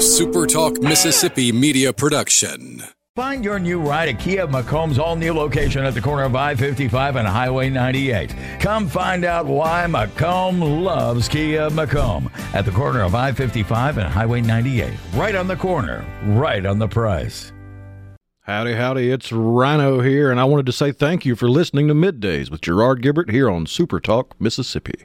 a Super Talk Mississippi media production. Find your new ride at Kia McComb's all-new location at the corner of I-55 and Highway 98. Come find out why McComb loves Kia McComb at the corner of I-55 and Highway 98. Right on the corner, right on the price. Howdy, howdy, it's Rhino here, and I wanted to say thank you for listening to Middays with Gerard Gibert here on Super Talk Mississippi.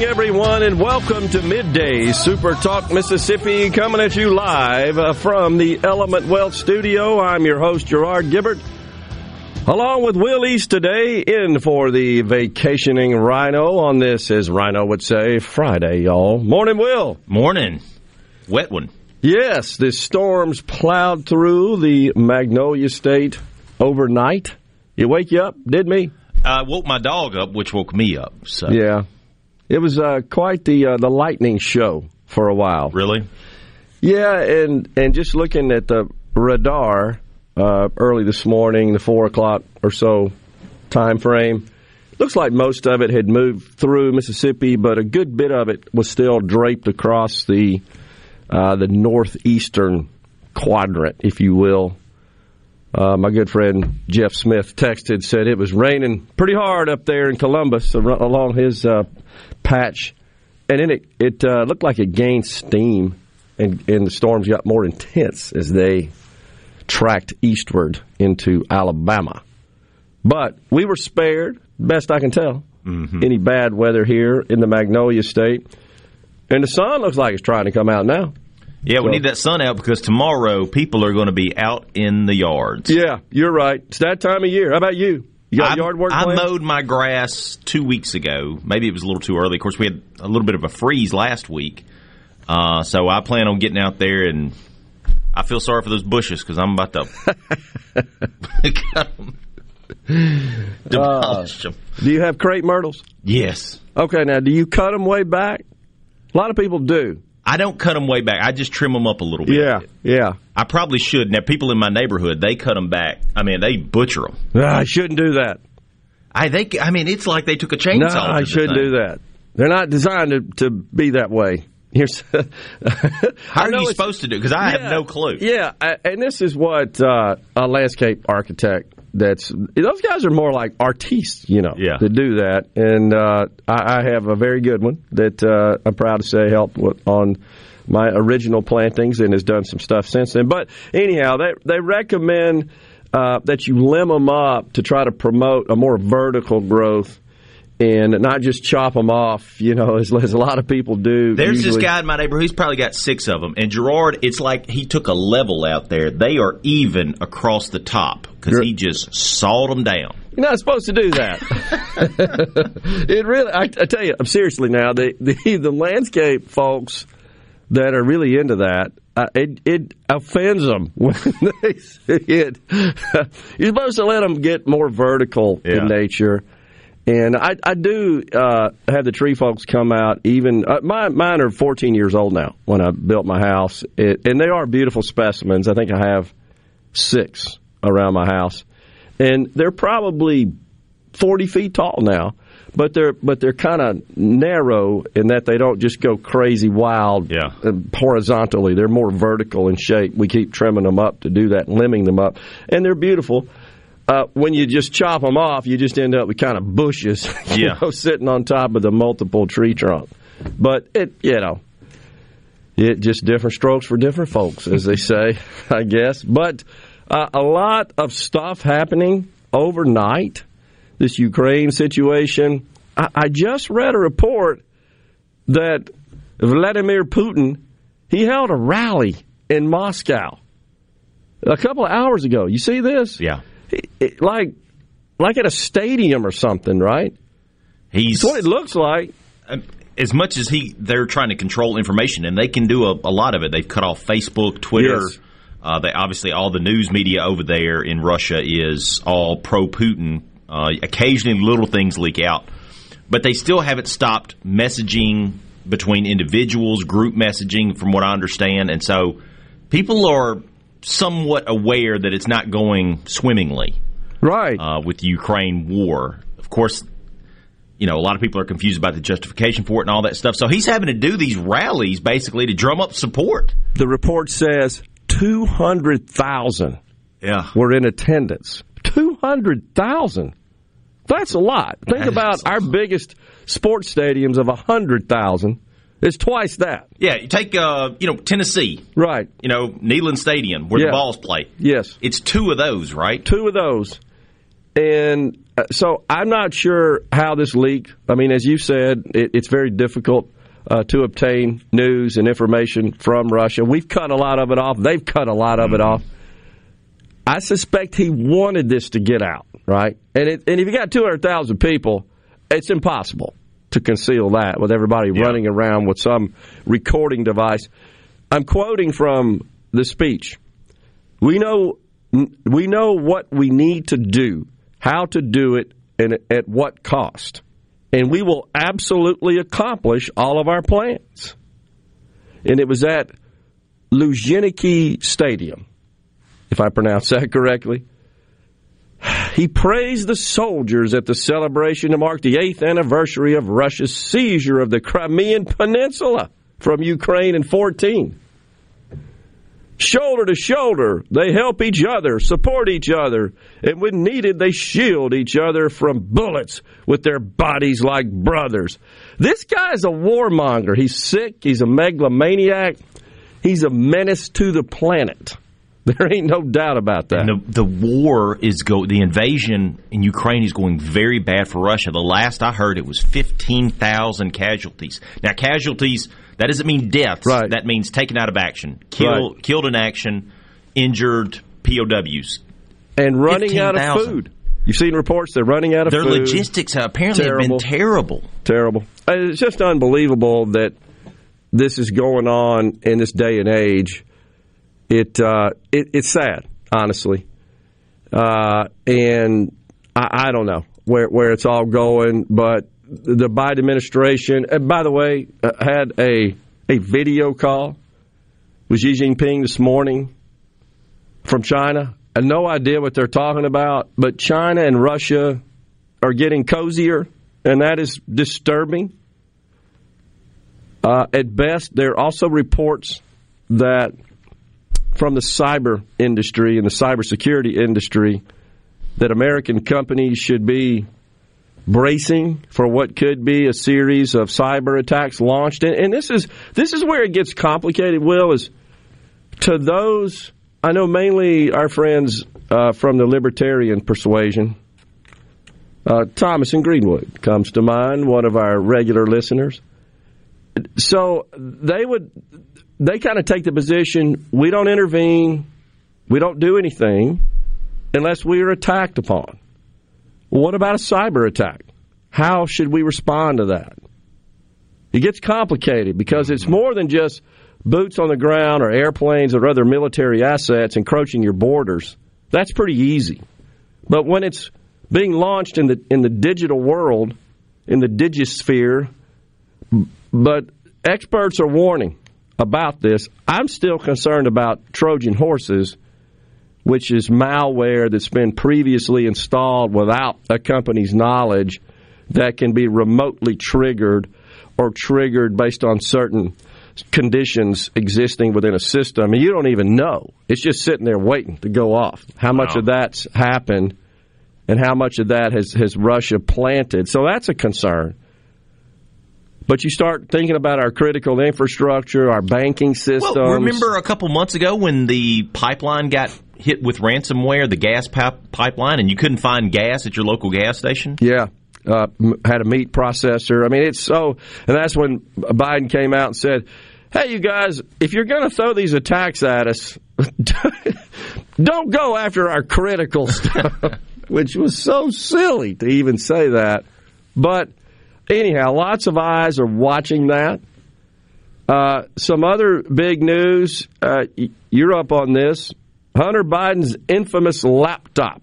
Everyone, and welcome to Midday Super Talk Mississippi, coming at you live from the Element Wealth Studio. I'm your host, Gerard Gibert, along with Will East today, in for the vacationing Rhino on this, as Rhino would say, Friday, y'all. Morning, Will. Morning. Wet one. Yes, the storms plowed through the Magnolia State overnight. It woke you up, didn't me? I woke my dog up, which woke me up. So. Yeah. It was quite the lightning show for a while. Really? Yeah, and just looking at the radar early this morning, the 4 o'clock or so time frame, looks like most of it had moved through Mississippi, but a good bit of it was still draped across the northeastern quadrant, if you will. My good friend Jeff Smith texted, said it was raining pretty hard up there in Columbus along his patch. And then it looked like it gained steam, and the storms got more intense as they tracked eastward into Alabama. But we were spared, best I can tell, any bad weather here in the Magnolia State. And the sun looks like it's trying to come out now. Yeah, we need that sun out because tomorrow people are going to be out in the yards. Yeah, you're right. It's that time of year. How about you? You got yard work planned? I mowed my grass 2 weeks ago. Maybe it was a little too early. Of course, we had a little bit of a freeze last week. So I plan on getting out there, and I feel sorry for those bushes because I'm about to demolish them. Do you have crepe myrtles? Yes. Okay, now, do you cut them way back? A lot of people do. I don't cut them way back. I just trim them up a little bit. Yeah. I probably should. Now, people in my neighborhood, they cut them back. I mean, they butcher them. No, I shouldn't do that. It's like they took a chainsaw. No, I shouldn't do that. They're not designed to be that way. How are you supposed to do it? Because I have no clue. Yeah, and this is what a landscape architect those guys are more like artistes, to do that. And I have a very good one that I'm proud to say helped on my original plantings and has done some stuff since then. But anyhow, they recommend that you limb them up to try to promote a more vertical growth and not just chop them off, as a lot of people do. There's usually. This guy in my neighborhood, he's probably got 6 of them. And Gerard, it's like he took a level out there. They are even across the top because he just sawed them down. You're not supposed to do that. It really, I tell you, I'm seriously now, the landscape folks that are really into that, it offends them when they see it. You're supposed to let them get more vertical in nature. And I do have the tree folks come out even – mine are 14 years old now when I built my house. And they are beautiful specimens. I think I have 6 around my house. And they're probably 40 feet tall now. But they're kind of narrow in that they don't just go crazy wild horizontally. They're more vertical in shape. We keep trimming them up to do that, limbing them up. And they're beautiful. When you just chop them off, you just end up with kind of bushes sitting on top of the multiple tree trunk. But it just different strokes for different folks, as they say, I guess. But a lot of stuff happening overnight, this Ukraine situation. I just read a report that Vladimir Putin, he held a rally in Moscow. a couple of hours ago. You see this? Yeah. Like at a stadium or something, right? That's what it looks like. As much as they're trying to control information, and they can do a lot of it. They've cut off Facebook, Twitter. Yes. They obviously, all the news media over there in Russia is all pro-Putin. Occasionally, little things leak out. But they still haven't stopped messaging between individuals, group messaging, from what I understand. And so people are somewhat aware that it's not going swimmingly, right? With the Ukraine war. Of course, you know, a lot of people are confused about the justification for it and all that stuff. So he's having to do these rallies, basically, to drum up support. The report says 200,000 were in attendance. 200,000. That's a lot. Think about our biggest sports stadiums of 100,000. It's twice that. Yeah, you take, Tennessee. Right. You know, Neyland Stadium, where the Vols play. Yes. It's two of those, right? Two of those. And so I'm not sure how this leaked. I mean, as you said, it's very difficult to obtain news and information from Russia. We've cut a lot of it off. They've cut a lot of it off. I suspect he wanted this to get out, right? And if you got 200,000 people, it's impossible to conceal that with everybody running around with some recording device. I'm quoting from the speech. We know what we need to do, how to do it, and at what cost. And we will absolutely accomplish all of our plans. And it was at Luzhniki Stadium, if I pronounce that correctly. He praised the soldiers at the celebration to mark the 8th anniversary of Russia's seizure of the Crimean Peninsula from Ukraine in 2014. Shoulder to shoulder, they help each other, support each other, and when needed, they shield each other from bullets with their bodies like brothers. This guy's a warmonger. He's sick. He's a megalomaniac. He's a menace to the planet. There ain't no doubt about that. And the war is the invasion in Ukraine is going very bad for Russia. The last I heard, it was 15,000 casualties. Now, casualties, that doesn't mean deaths. Right. That means taken out of action, killed in action, injured POWs, and running 15, out of food. You've seen reports they're running out of food. Their logistics apparently have been terrible. It's just unbelievable that this is going on in this day and age. It's sad, honestly, and I don't know where it's all going. But the Biden administration, and by the way, had a video call with Xi Jinping this morning from China. I have no idea what they're talking about, but China and Russia are getting cozier, and that is disturbing. At best, there are also reports that from the cyber industry and the cybersecurity industry that American companies should be bracing for what could be a series of cyber attacks launched. And this is where it gets complicated, Will, is to those, I know mainly our friends from the libertarian persuasion, Thomas in Greenwood comes to mind, one of our regular listeners. So they kind of take the position, we don't intervene, we don't do anything unless we are attacked upon. What about a cyber attack? How should we respond to that? It gets complicated because it's more than just boots on the ground or airplanes or other military assets encroaching your borders. That's pretty easy. But when it's being launched in the digital world, in the digisphere, but experts are warning about this. I'm still concerned about Trojan horses, which is malware that's been previously installed without a company's knowledge that can be remotely triggered or triggered based on certain conditions existing within a system. And you don't even know. It's just sitting there waiting to go off. How much of that's happened and how much of that has Russia planted? So that's a concern. But you start thinking about our critical infrastructure, our banking systems. Well, remember a couple months ago when the pipeline got hit with ransomware, the gas pipeline, and you couldn't find gas at your local gas station? Yeah. Had a meat processor. I mean, it's so... And that's when Biden came out and said, hey, you guys, if you're going to throw these attacks at us, Don't go after our critical stuff, which was so silly to even say that. But anyhow, lots of eyes are watching that. Some other big news, you're up on this, Hunter Biden's infamous laptop.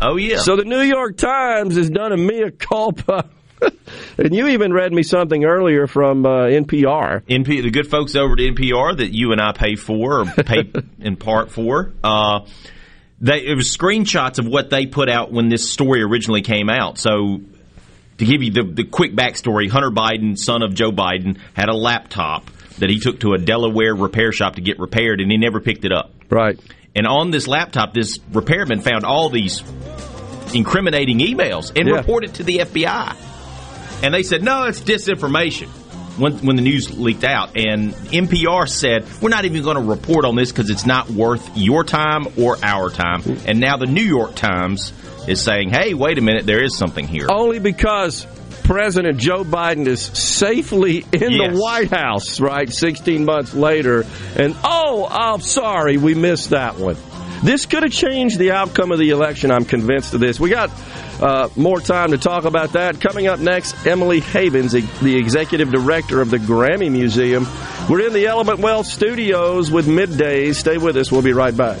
Oh, yeah. So the New York Times has done a mea culpa. And you even read me something earlier from NPR. The good folks over at NPR that you and I pay for, or pay in part for. It was screenshots of what they put out when this story originally came out. So to give you the quick backstory, Hunter Biden, son of Joe Biden, had a laptop that he took to a Delaware repair shop to get repaired, and he never picked it up. Right. And on this laptop, this repairman found all these incriminating emails and reported to the FBI. And they said, no, it's disinformation when the news leaked out. And NPR said, we're not even going to report on this because it's not worth your time or our time. And now the New York Times is saying, hey, wait a minute, there is something here. Only because President Joe Biden is safely in the White House, right, 16 months later. And, oh, I'm sorry, we missed that one. This could have changed the outcome of the election, I'm convinced of this. We got more time to talk about that. Coming up next, Emily Havens, the executive director of the Grammy Museum. We're in the Element Wealth Studios with Middays. Stay with us. We'll be right back.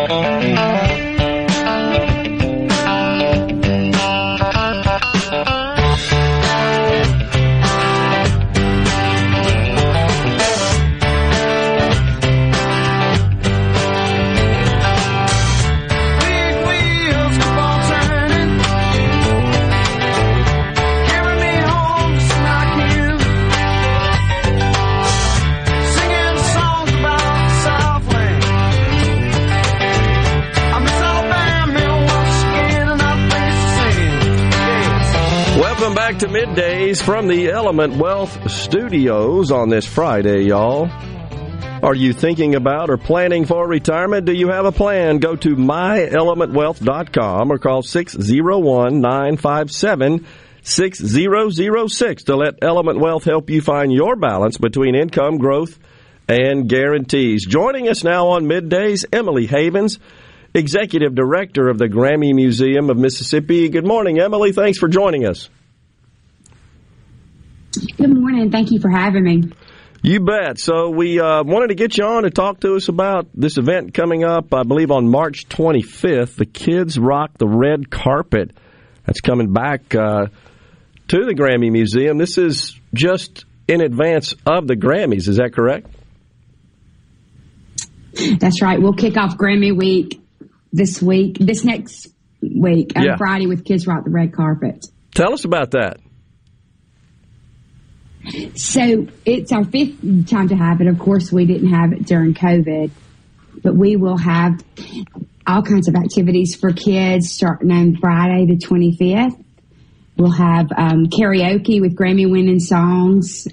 Back to Middays from the Element Wealth Studios on this Friday, y'all. Are you thinking about or planning for retirement? Do you have a plan? Go to myelementwealth.com or call 601-957-6006 to let Element Wealth help you find your balance between income, growth, and guarantees. Joining us now on Middays, Emily Havens, Executive Director of the Grammy Museum of Mississippi. Good morning, Emily. Thanks for joining us. Good morning. Thank you for having me. You bet. So we wanted to get you on to talk to us about this event coming up, I believe, on March 25th. The Kids Rock the Red Carpet. That's coming back to the Grammy Museum. This is just in advance of the Grammys. Is that correct? That's right. We'll kick off Grammy week, this next week, on Friday with Kids Rock the Red Carpet. Tell us about that. So it's our fifth time to have it. Of course, we didn't have it during COVID, but we will have all kinds of activities for kids starting on Friday the 25th. We'll have karaoke with Grammy-winning songs.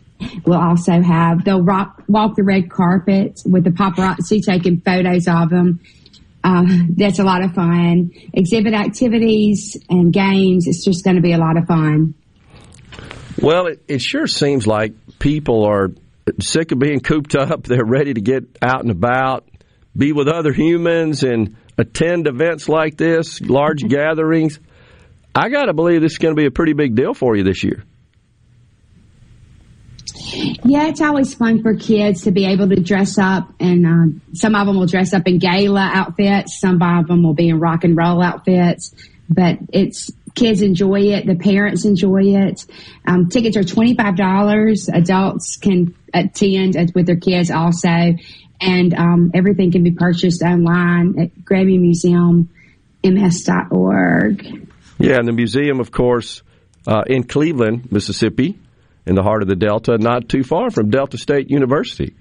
We'll also have, they'll walk the red carpet with the paparazzi taking photos of them. That's a lot of fun. Exhibit activities and games. It's just going to be a lot of fun. Well, it sure seems like people are sick of being cooped up. They're ready to get out and about, be with other humans, and attend events like this, large gatherings. I got to believe this is going to be a pretty big deal for you this year. Yeah, it's always fun for kids to be able to dress up, and some of them will dress up in gala outfits. Some of them will be in rock and roll outfits, but it's kids enjoy it. The parents enjoy it. Tickets are $25. Adults can attend with their kids also, and everything can be purchased online at GrammyMuseumMS.org. Yeah, and the museum, of course, in Cleveland, Mississippi, in the heart of the Delta, not too far from Delta State University.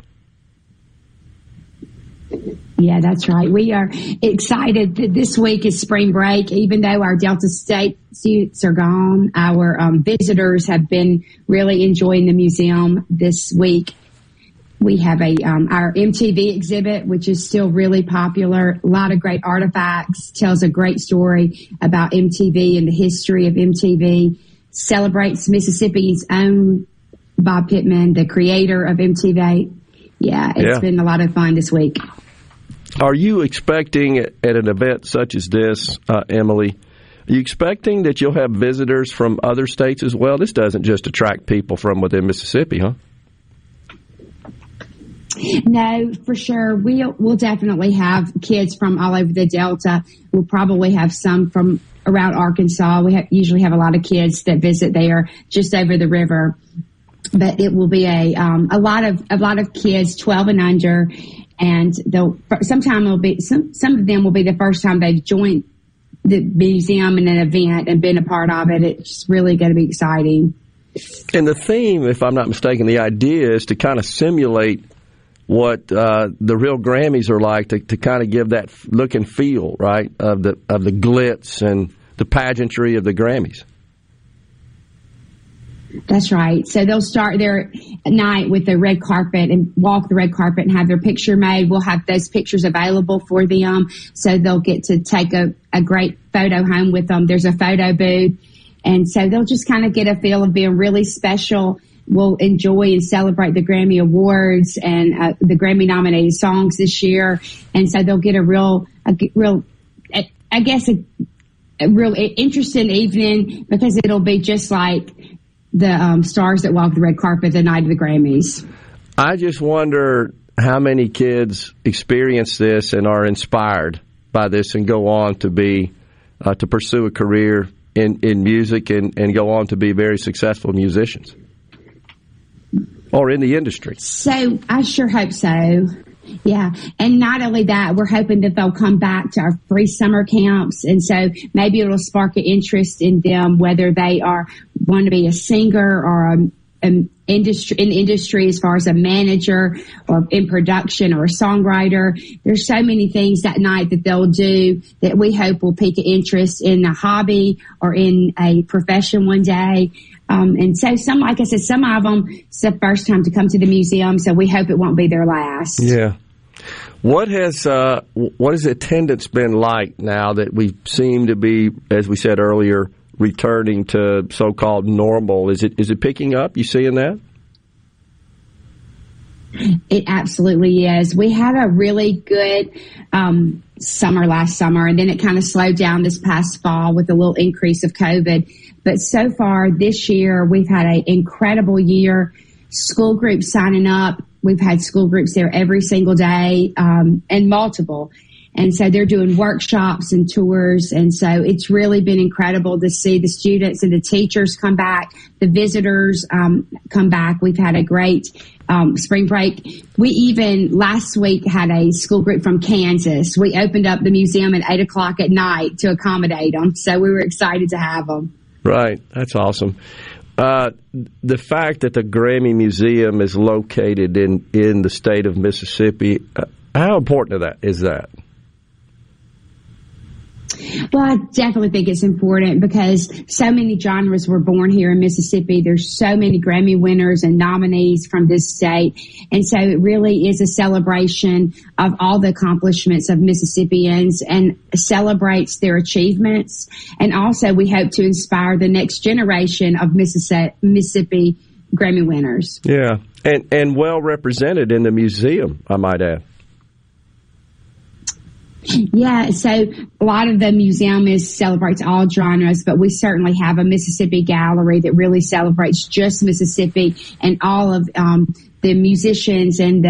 Yeah, that's right. We are excited that this week is spring break. Even though our Delta State students are gone, our visitors have been really enjoying the museum this week. We have our MTV exhibit, which is still really popular. A lot of great artifacts, tells a great story about MTV and the history of MTV. Celebrates Mississippi's own Bob Pittman, the creator of MTV. Yeah, it's been a lot of fun this week. Are you expecting at an event such as this, Emily, are you expecting that you'll have visitors from other states as well? This doesn't just attract people from within Mississippi, huh? No, for sure. We'll definitely have kids from all over the Delta. We'll probably have some from around Arkansas. We usually have a lot of kids that visit there just over the river, but it will be a lot of kids 12 and under, and some of them will be the first time they've joined the museum in an event and been a part of it. It's really going to be exciting. And the theme, if I'm not mistaken, the idea is to kind of simulate what the real Grammys are like, to kind of give that look and feel, right, of the glitz and the pageantry of the Grammys. That's right. So they'll start their night with the red carpet and walk the red carpet and have their picture made. We'll have those pictures available for them, so they'll get to take a great photo home with them. There's a photo booth, and so they'll just kind of get a feel of being really special we'll enjoy and celebrate the Grammy Awards and the Grammy-nominated songs this year. And so they'll get a real interesting evening, because it'll be just like the stars that walk the red carpet the night of the Grammys. I just wonder how many kids experience this and are inspired by this and go on to be to pursue a career in music and go on to be very successful musicians or in the industry. So I sure hope so. Yeah. And not only that, we're hoping that they'll come back to our free summer camps. And so maybe it'll spark an interest in them, whether they want to be a singer or an industry as far as a manager or in production or a songwriter. There's so many things that night that they'll do that we hope will pique an interest in a hobby or in a profession one day. And so some, like I said, some of them, it's the first time to come to the museum, so we hope it won't be their last. Yeah. What has attendance been like now that we seem to be, as we said earlier, returning to so-called normal? Is it picking up? You seeing that? It absolutely is. We had a really good summer last summer, and then it kind of slowed down this past fall with a little increase of COVID. But so far this year, we've had an incredible year. School groups signing up. We've had school groups there every single day, and multiple. And so they're doing workshops and tours. And so it's really been incredible to see the students and the teachers come back, the visitors come back. We've had a great spring break. We even last week had a school group from Kansas. We opened up the museum at 8 o'clock at night to accommodate them. So we were excited to have them. Right. That's awesome. The fact that the Grammy Museum is located in the state of Mississippi, how important is that? Well, I definitely think it's important because so many genres were born here in Mississippi. There's so many Grammy winners and nominees from this state. And so it really is a celebration of all the accomplishments of Mississippians and celebrates their achievements. And also we hope to inspire the next generation of Mississippi Grammy winners. Yeah, and well represented in the museum, I might add. Yeah, so a lot of the museum celebrates all genres, but we certainly have a Mississippi gallery that really celebrates just Mississippi and all of the musicians and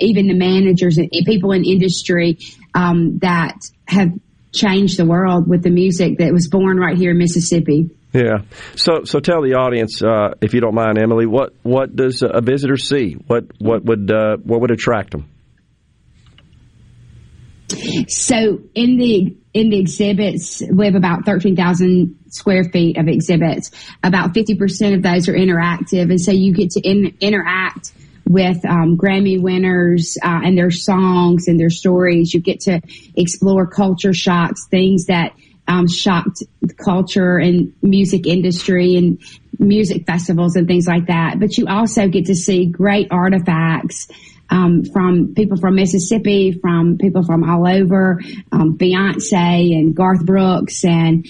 even the managers and people in industry that have changed the world with the music that was born right here in Mississippi. Yeah. So tell the audience, if you don't mind, Emily, what does a visitor see? What would attract them? So in the exhibits, we have about 13,000 square feet of exhibits. About 50% of those are interactive, and so you get to interact with Grammy winners and their songs and their stories. You get to explore culture shocks, things that shocked culture and music industry and music festivals and things like that. But you also get to see great artifacts from people from Mississippi, from people from all over, Beyonce and Garth Brooks and,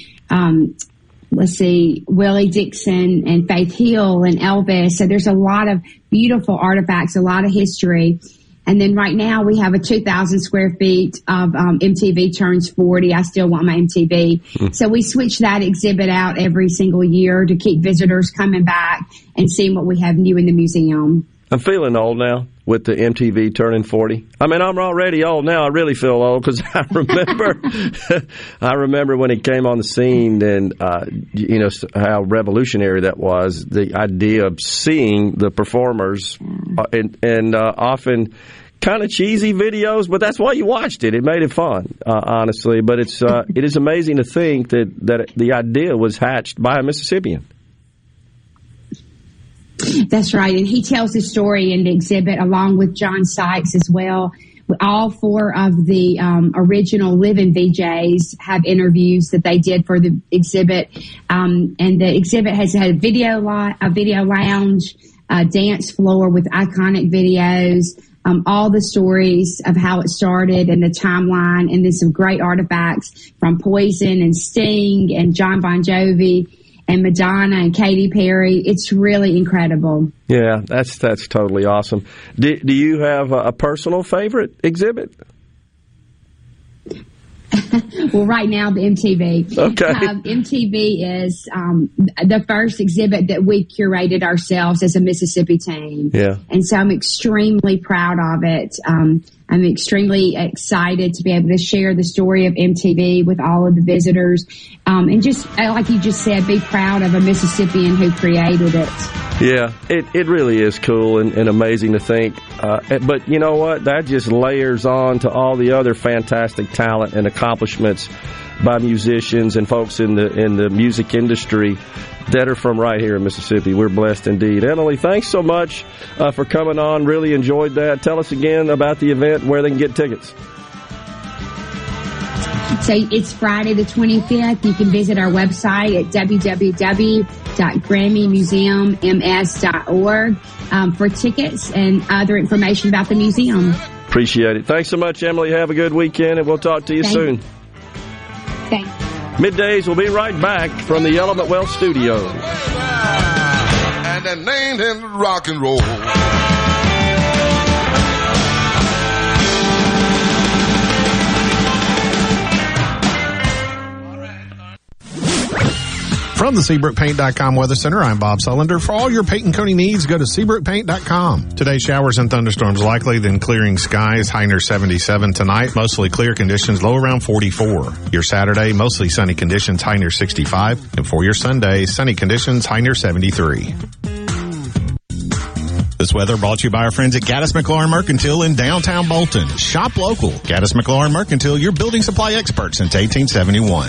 Willie Dixon and Faith Hill and Elvis. So there's a lot of beautiful artifacts, a lot of history. And then right now we have a 2,000 square feet of MTV Turns 40. I still want my MTV. So we switch that exhibit out every single year to keep visitors coming back and seeing what we have new in the museum. I'm feeling old now with the MTV turning 40. I mean, I'm already old now. I really feel old because I remember when it came on the scene and, you know, how revolutionary that was, the idea of seeing the performers and often kind of cheesy videos, but that's why you watched it. It made it fun, honestly. But it is amazing to think that the idea was hatched by a Mississippian. That's right. And he tells his story in the exhibit along with John Sykes as well. All four of the original Livin' VJs have interviews that they did for the exhibit. And the exhibit has had a video lounge, a dance floor with iconic videos, all the stories of how it started and the timeline. And then some great artifacts from Poison and Sting and Jon Bon Jovi. and Madonna and Katy Perry. It's really incredible. Yeah, that's totally awesome. Do you have a personal favorite exhibit? Well, right now, the MTV. Okay. MTV is the first exhibit that we curated ourselves as a Mississippi team. Yeah. And so I'm extremely proud of it. I'm extremely excited to be able to share the story of MTV with all of the visitors. And just, like you just said, be proud of a Mississippian who created it. Yeah, it really is cool and amazing to think. But you know what? That just layers on to all the other fantastic talent and accomplishments by musicians and folks in the music industry that are from right here in Mississippi. We're blessed indeed. Emily, thanks so much for coming on. Really enjoyed that. Tell us again about the event, where they can get tickets. So it's Friday the 25th. You can visit our website at www.grammymuseumms.org for tickets and other information about the museum. Appreciate it. Thanks so much, Emily. Have a good weekend, and we'll talk to you soon. Thanks. Middays, we'll be right back from the Element Wealth Studio. And then named him rock and roll. From the SeabrookPaint.com Weather Center, I'm Bob Sullender. For all your paint and coating needs, go to SeabrookPaint.com. Today, showers and thunderstorms likely, then clearing skies, high near 77 tonight. Mostly clear conditions, low around 44. Your Saturday, mostly sunny conditions, high near 65. And for your Sunday, sunny conditions, high near 73. This weather brought to you by our friends at Gaddis McLaurin Mercantile in downtown Bolton. Shop local. Gaddis McLaurin Mercantile, your building supply expert since 1871.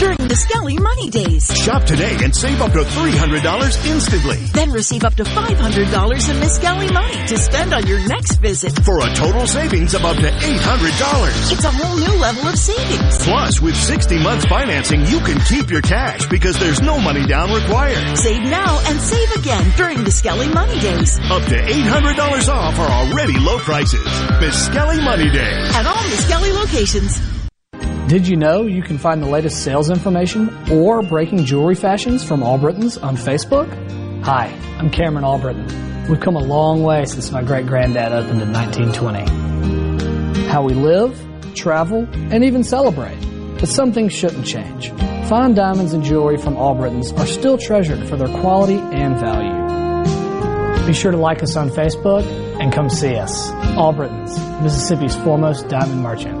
during Miskelly Money Days. Shop today and save up to $300 instantly. Then receive up to $500 in Miskelly money to spend on your next visit, for a total savings of up to $800. It's a whole new level of savings. Plus, with 60-month financing, you can keep your cash because there's no money down required. Save now and save again during Miskelly Money Days. Up to $800 off our already low prices. Miskelly Money Days at all Miskelly locations. Did you know you can find the latest sales information or breaking jewelry fashions from Allbritton's on Facebook? Hi, I'm Cameron Allbritton. We've come a long way since my great-granddad opened in 1920. How we live, travel, and even celebrate. But some things shouldn't change. Fine diamonds and jewelry from Allbritton's are still treasured for their quality and value. Be sure to like us on Facebook and come see us. Allbritton's, Mississippi's foremost diamond merchant.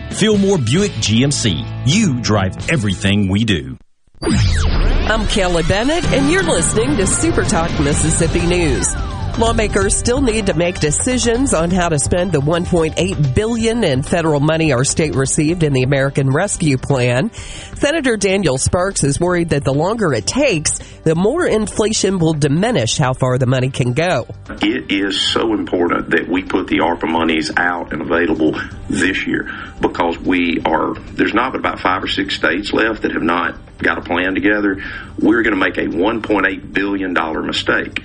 Fillmore Buick GMC. You drive everything we do. I'm Kelly Bennett, and you're listening to Super Talk Mississippi News. Lawmakers still need to make decisions on how to spend the $1.8 billion in federal money our state received in the American Rescue Plan. Senator Daniel Sparks is worried that the longer it takes, the more inflation will diminish how far the money can go. It is so important that we put the ARPA monies out and available this year because there's not about 5 or 6 states left that have not got a plan together. We're going to make a $1.8 billion mistake.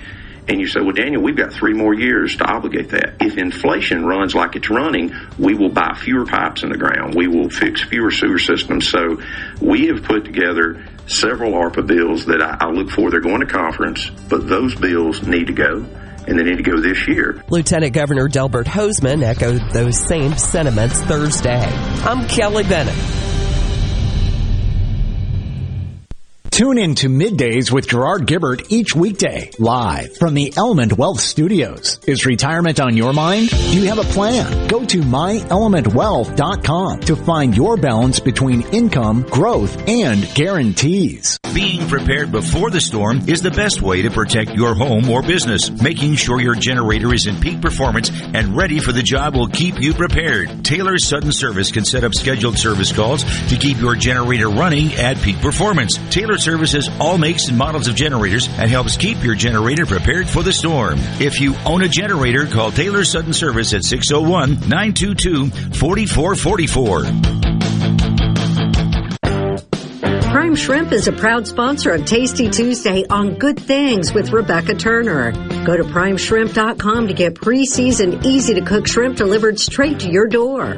And you say, well, Daniel, we've got 3 more years to obligate that. If inflation runs like it's running, we will buy fewer pipes in the ground. We will fix fewer sewer systems. So we have put together several ARPA bills that I look for. They're going to conference, but those bills need to go. And they need to go this year. Lieutenant Governor Delbert Hosemann echoed those same sentiments Thursday. I'm Kelly Bennett. Tune in to Middays with Gerard Gibert each weekday, live from the Element Wealth Studios. Is retirement on your mind? Do you have a plan? Go to myelementwealth.com to find your balance between income, growth, and guarantees. Being prepared before the storm is the best way to protect your home or business. Making sure your generator is in peak performance and ready for the job will keep you prepared. Taylor Sudden Service can set up scheduled service calls to keep your generator running at peak performance. Taylor services all makes and models of generators and helps keep your generator prepared for the storm. If you own a generator, call Taylor Sudden Service at 601-922-4444. Prime Shrimp is a proud sponsor of Tasty Tuesday on Good Things with Rebecca Turner. Go to primeshrimp.com to get pre-seasoned, easy-to-cook shrimp delivered straight to your door.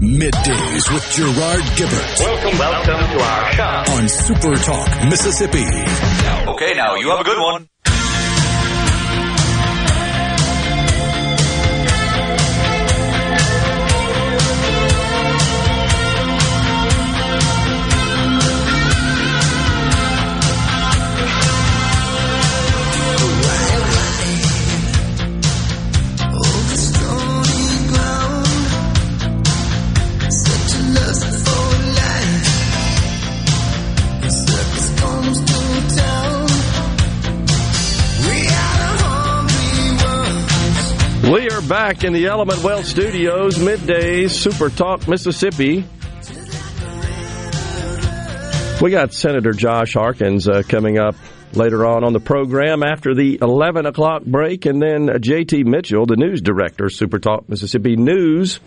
Middays with Gerard Gibert. Welcome to our show on Super Talk Mississippi. Okay, now you have a good one. We are back in the Element Wealth Studios, midday, Super Talk, Mississippi. We got Senator Josh Harkins coming up later on the program after the 11 o'clock break. And then J.T. Mitchell, the news director, Super Talk, Mississippi News,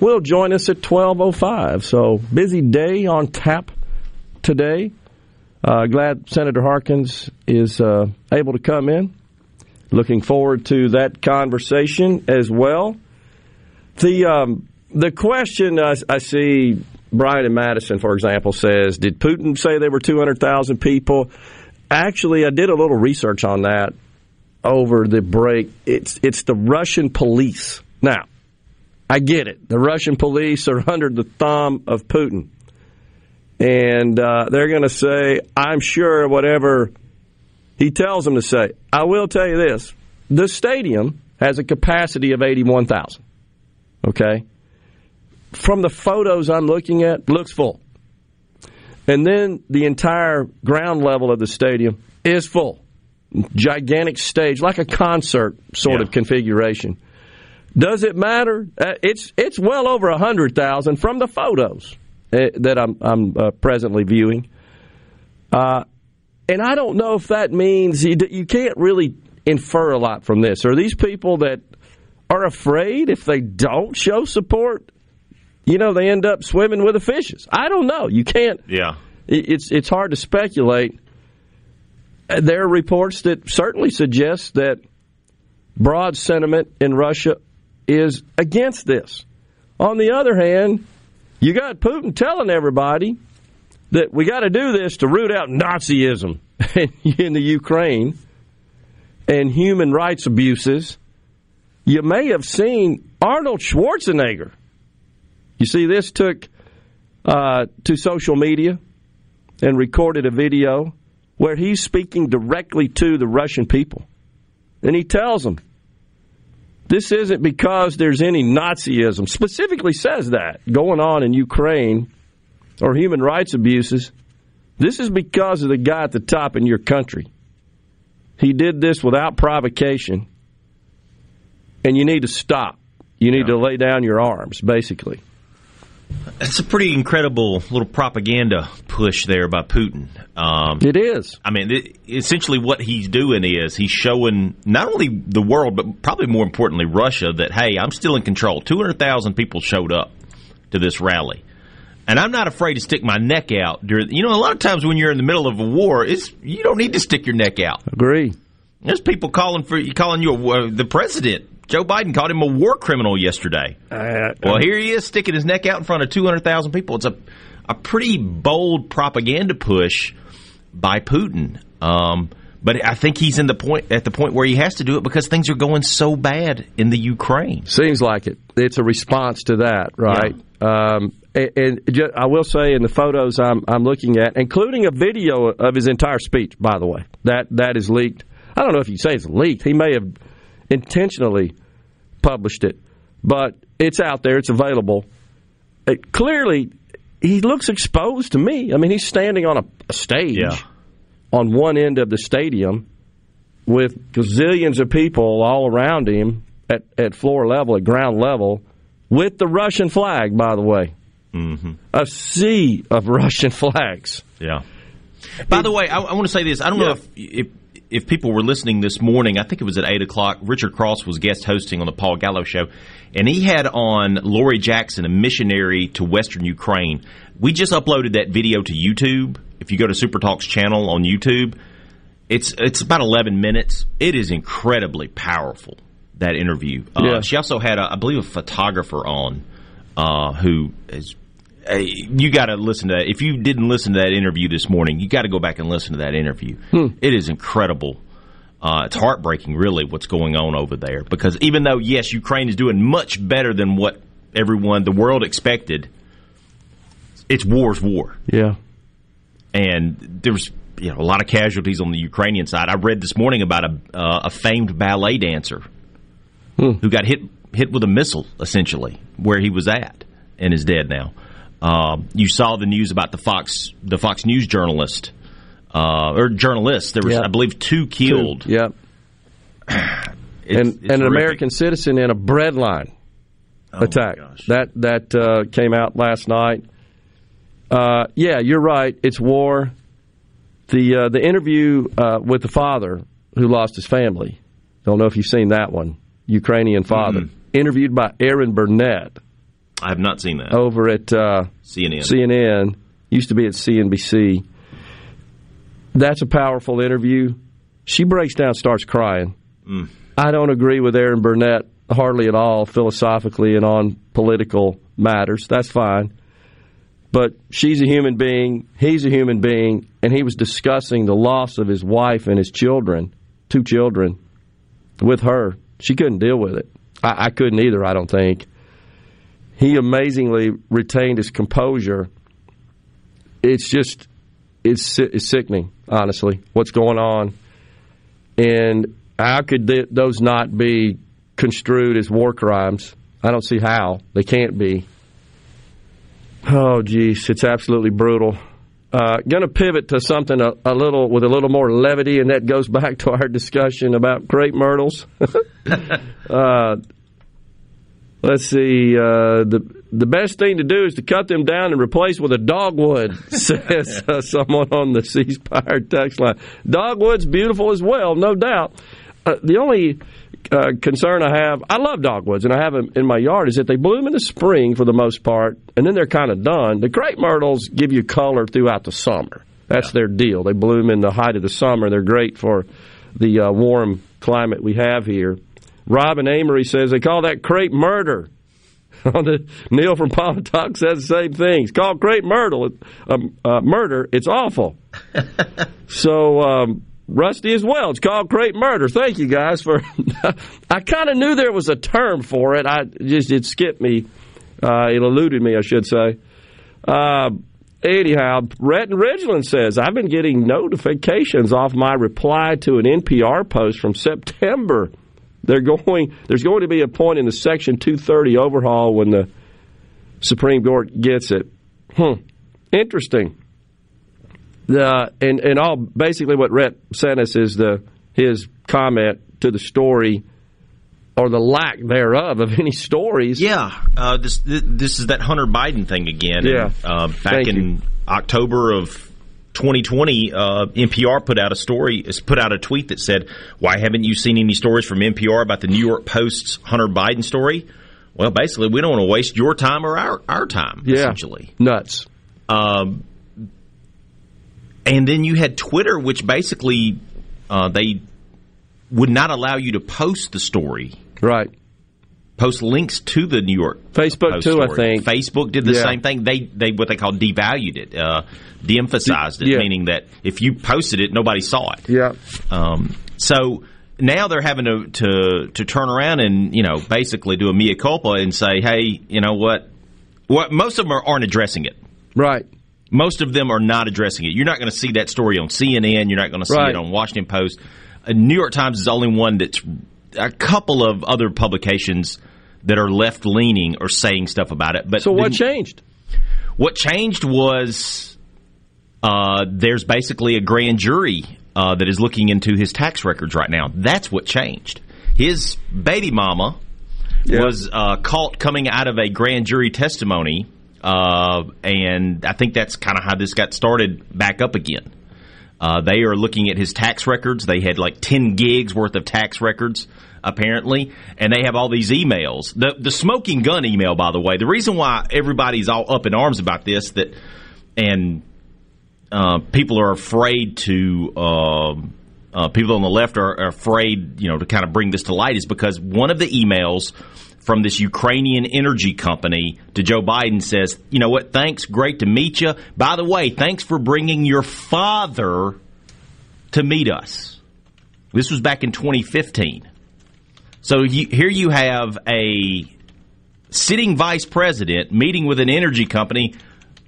will join us at 12:05. So busy day on tap today. Glad Senator Harkins is able to come in. Looking forward to that conversation as well. The question I see, Brian in Madison, for example, says, did Putin say there were 200,000 people? Actually, I did a little research on that over the break. It's the Russian police. Now, I get it. The Russian police are under the thumb of Putin. And they're going to say, I'm sure whatever he tells them to say. I will tell you this. The stadium has a capacity of 81,000. Okay? From the photos I'm looking at, looks full. And then the entire ground level of the stadium is full. Gigantic stage, like a concert sort of configuration. Does it matter? It's well over 100,000 from the photos that I'm presently viewing. And I don't know if that means you can't really infer a lot from this. Are these people that are afraid if they don't show support, they end up swimming with the fishes? I don't know. You can't. Yeah. It's hard to speculate. There are reports that certainly suggest that broad sentiment in Russia is against this. On the other hand, you got Putin telling everybody, that we got to do this to root out Nazism in the Ukraine and human rights abuses. You may have seen Arnold Schwarzenegger. You see, this took to social media and recorded a video where he's speaking directly to the Russian people. And he tells them, this isn't because there's any Nazism, specifically says that, going on in Ukraine or human rights abuses. This is because of the guy at the top in your country. He did this without provocation, and you need to stop. You need to lay down your arms, basically. It's a pretty incredible little propaganda push there by Putin. It is. I mean, essentially what he's doing is he's showing not only the world, but probably more importantly Russia, that, hey, I'm still in control. 200,000 people showed up to this rally. And I'm not afraid to stick my neck out. You know, a lot of times when you're in the middle of a war, you don't need to stick your neck out. Agree. There's people calling you the president. Joe Biden called him a war criminal yesterday. Well, here he is sticking his neck out in front of 200,000 people. It's a pretty bold propaganda push by Putin. But I think he's at the point where he has to do it because things are going so bad in the Ukraine. Seems like it. It's a response to that, right? Yeah. And I will say in the photos I'm looking at, including a video of his entire speech, by the way, that is leaked. I don't know if you say it's leaked. He may have intentionally published it, but it's out there. It's available. Clearly, he looks exposed to me. I mean, he's standing on a stage on one end of the stadium with gazillions of people all around him at floor level, at ground level, with the Russian flag, by the way. Mm-hmm. A sea of Russian flags. Yeah. By the way, I want to say this. I don't know if people were listening this morning. I think it was at 8 o'clock, Richard Cross was guest hosting on the Paul Gallo Show, and he had on Lori Jackson, a missionary to Western Ukraine. We just uploaded that video to YouTube. If you go to SuperTalk's channel on YouTube, it's about 11 minutes. It is incredibly powerful, that interview. She also had, I believe, a photographer on who is... You got to listen to that. If you didn't listen to that interview this morning, you got to go back and listen to that interview. It is incredible. It's heartbreaking, really, what's going on over there. Because even though, yes, Ukraine is doing much better than what the world expected, it's war's war. Yeah. And there's a lot of casualties on the Ukrainian side. I read this morning about a famed ballet dancer who got hit with a missile, essentially, where he was at, and is dead now. You saw the news about the Fox News journalist or journalists. There was, I believe, two killed. Yep. It's an American citizen in a breadline attack. That came out last night. Yeah, you're right. It's war. The interview with the father who lost his family. Don't know if you've seen that one. Ukrainian father interviewed by Aaron Burnett. I have not seen that. Over at CNN. CNN. Used to be at CNBC. That's a powerful interview. She breaks down, starts crying. I don't agree with Aaron Burnett hardly at all, philosophically and on political matters. That's fine. But she's a human being, he's a human being, and he was discussing the loss of his wife and his children, two children, with her. She couldn't deal with it. I couldn't either, I don't think. He amazingly retained his composure. It's just, it's sickening, honestly, what's going on. And how could those not be construed as war crimes? I don't see how. They can't be. Oh, geez, it's absolutely brutal. Going to pivot to something with a little more levity, and that goes back to our discussion about crepe myrtles. Let's see. The best thing to do is to cut them down and replace with a dogwood, says someone on the ceasefire text line. Dogwood's beautiful as well, no doubt. The only concern I have, I love dogwoods, and I have them in my yard, is that they bloom in the spring for the most part, and then they're kind of done. The crepe myrtles give you color throughout the summer. That's their deal. They bloom in the height of the summer. They're great for the warm climate we have here. Robin Amory says they call that crepe murder. Neil from Pontotoc says the same thing. It's called Great Murder. It's awful. So Rusty as well. It's called Great Murder. Thank you guys for. I kind of knew there was a term for it. It skipped me. It eluded me, I should say. Anyhow, Rhett and Ridgeland says, I've been getting notifications off my reply to an NPR post from September. There's going to be a point in the Section 230 overhaul when the Supreme Court gets it. Interesting. And all basically what Rhett sent us is his comment to the story or the lack thereof of any stories. Yeah. This is that Hunter Biden thing again. Yeah. Back in October of 2020, NPR put out a tweet that said, why haven't you seen any stories from NPR about the New York Post's Hunter Biden story? Well, basically, we don't want to waste your time or our time, essentially. Nuts. And then you had Twitter, which basically they would not allow you to post the story. Right. Post links to the New York Facebook Post too, story. I think Facebook did the same thing. They what they call devalued it, de-emphasized it, meaning that if you posted it, nobody saw it. Yeah. So now they're having to turn around and basically do a mea culpa and say, hey, you know what? What most of them aren't addressing it. Right. Most of them are not addressing it. You're not going to see that story on CNN. You're not going to see it on Washington Post. New York Times is the only one that's. A couple of other publications that are left-leaning are saying stuff about it. But so what changed? What changed was there's basically a grand jury that is looking into his tax records right now. That's what changed. His baby mama was caught coming out of a grand jury testimony, and I think that's kind of how this got started back up again. They are looking at his tax records. They had like 10 gigs worth of tax records, apparently, and they have all these emails. The smoking gun email, by the way, the reason why everybody's all up in arms about this, that and people are afraid to people on the left are afraid, to kind of bring this to light, is because one of the emails from this Ukrainian energy company to Joe Biden says, you know what, thanks, great to meet you. By the way, thanks for bringing your father to meet us. This was back in 2015. So here you have a sitting vice president meeting with an energy company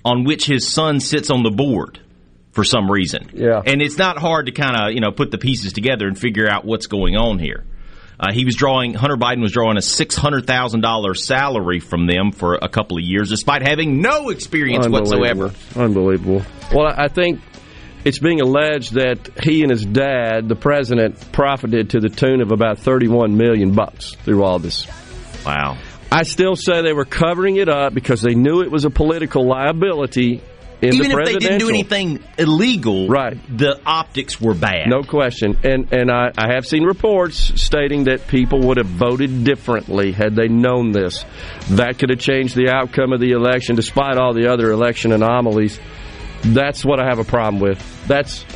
on which his son sits on the board for some reason. Yeah. And it's not hard to kind of, put the pieces together and figure out what's going on here. Hunter Biden was drawing a $600,000 salary from them for a couple of years, despite having no experience whatsoever. Unbelievable. Well, I think it's being alleged that he and his dad, the president, profited to the tune of about $31 million through all this. Wow. I still say they were covering it up because they knew it was a political liability. Even if they didn't do anything illegal, the optics were bad. No question. And I have seen reports stating that people would have voted differently had they known this. That could have changed the outcome of the election, despite all the other election anomalies. That's what I have a problem with. That's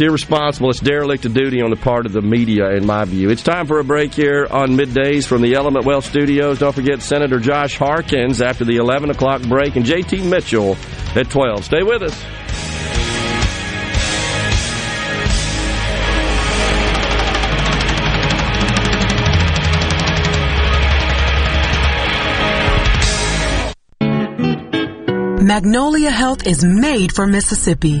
irresponsible. It's derelict of duty on the part of the media, in my view. It's time for a break here on Middays from the Element Wealth Studios. Don't forget Senator Josh Harkins after the 11 o'clock break and J.T. Mitchell at 12. Stay with us. Magnolia Health is made for Mississippi.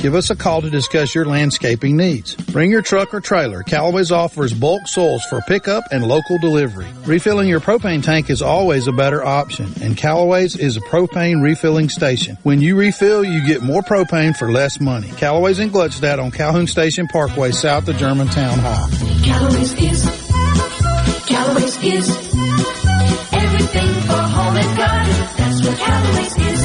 Give us a call to discuss your landscaping needs. Bring your truck or trailer. Callaway's offers bulk soils for pickup and local delivery. Refilling your propane tank is always a better option, and Callaway's is a propane refilling station. When you refill, you get more propane for less money. Callaway's in Gluckstadt on Calhoun Station Parkway, south of Germantown Hall. Callaway's is everything for home and garden. That's what Callaway's is.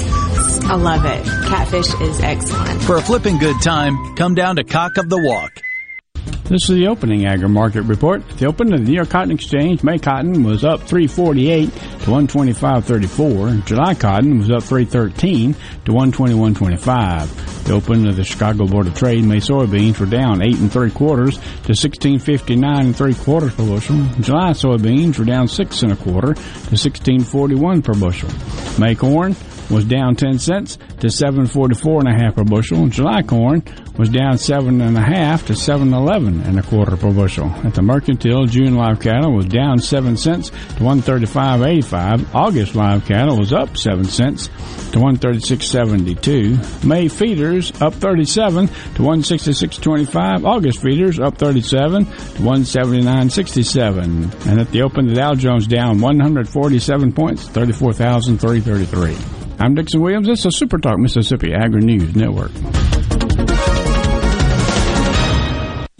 I love it. Catfish is excellent. For a flipping good time, come down to Cock of the Walk. This is the opening agri-market report. At the open of the New York Cotton Exchange, May cotton was up $3.48 to 125.34. July cotton was up $3.13 to 121.25. The open of the Chicago Board of Trade, May soybeans were down 8 3/4 to 16.59 3/4 per bushel. July soybeans were down 6 1/4 to 16.41 per bushel. May corn was down 10 cents to 7.44 1/2 per bushel. July corn was down 7 1/2 to 7.11 1/4 per bushel. At the mercantile, June live cattle was down 7 cents to 135.85. August live cattle was up 7 cents to 136.72. May feeders up 37 to 166.25. August feeders up 37 to 179.67. And at the open, the Dow Jones down 147 points, 34,333. I'm Dixon Williams. This is Super Talk Mississippi Agri-News Network.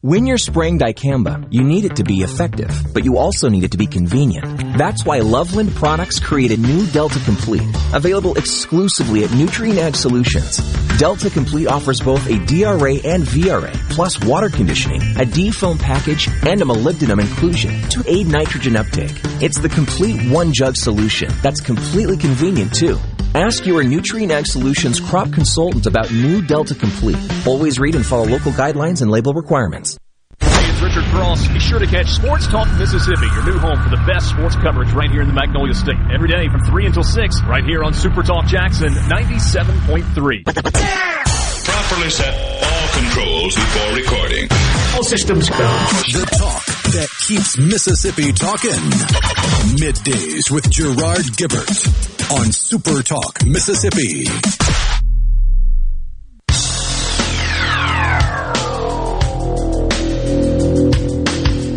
When you're spraying dicamba, you need it to be effective, but you also need it to be convenient. That's why Loveland Products created new Delta Complete, available exclusively at Nutrien Ag Solutions. Delta Complete offers both a DRA and VRA, plus water conditioning, a defoam package, and a molybdenum inclusion to aid nitrogen uptake. It's the complete one-jug solution that's completely convenient, too. Ask your Nutrien Ag Solutions crop consultant about new Delta Complete. Always read and follow local guidelines and label requirements. Hey, it's Richard Cross. Be sure to catch Sports Talk Mississippi, your new home for the best sports coverage right here in the Magnolia State. Every day from 3 until 6, right here on Super Talk Jackson 97.3. Properly set all controls before recording. All systems go. The talk that keeps Mississippi talking. Middays with Gerard Gibert. On Super Talk Mississippi.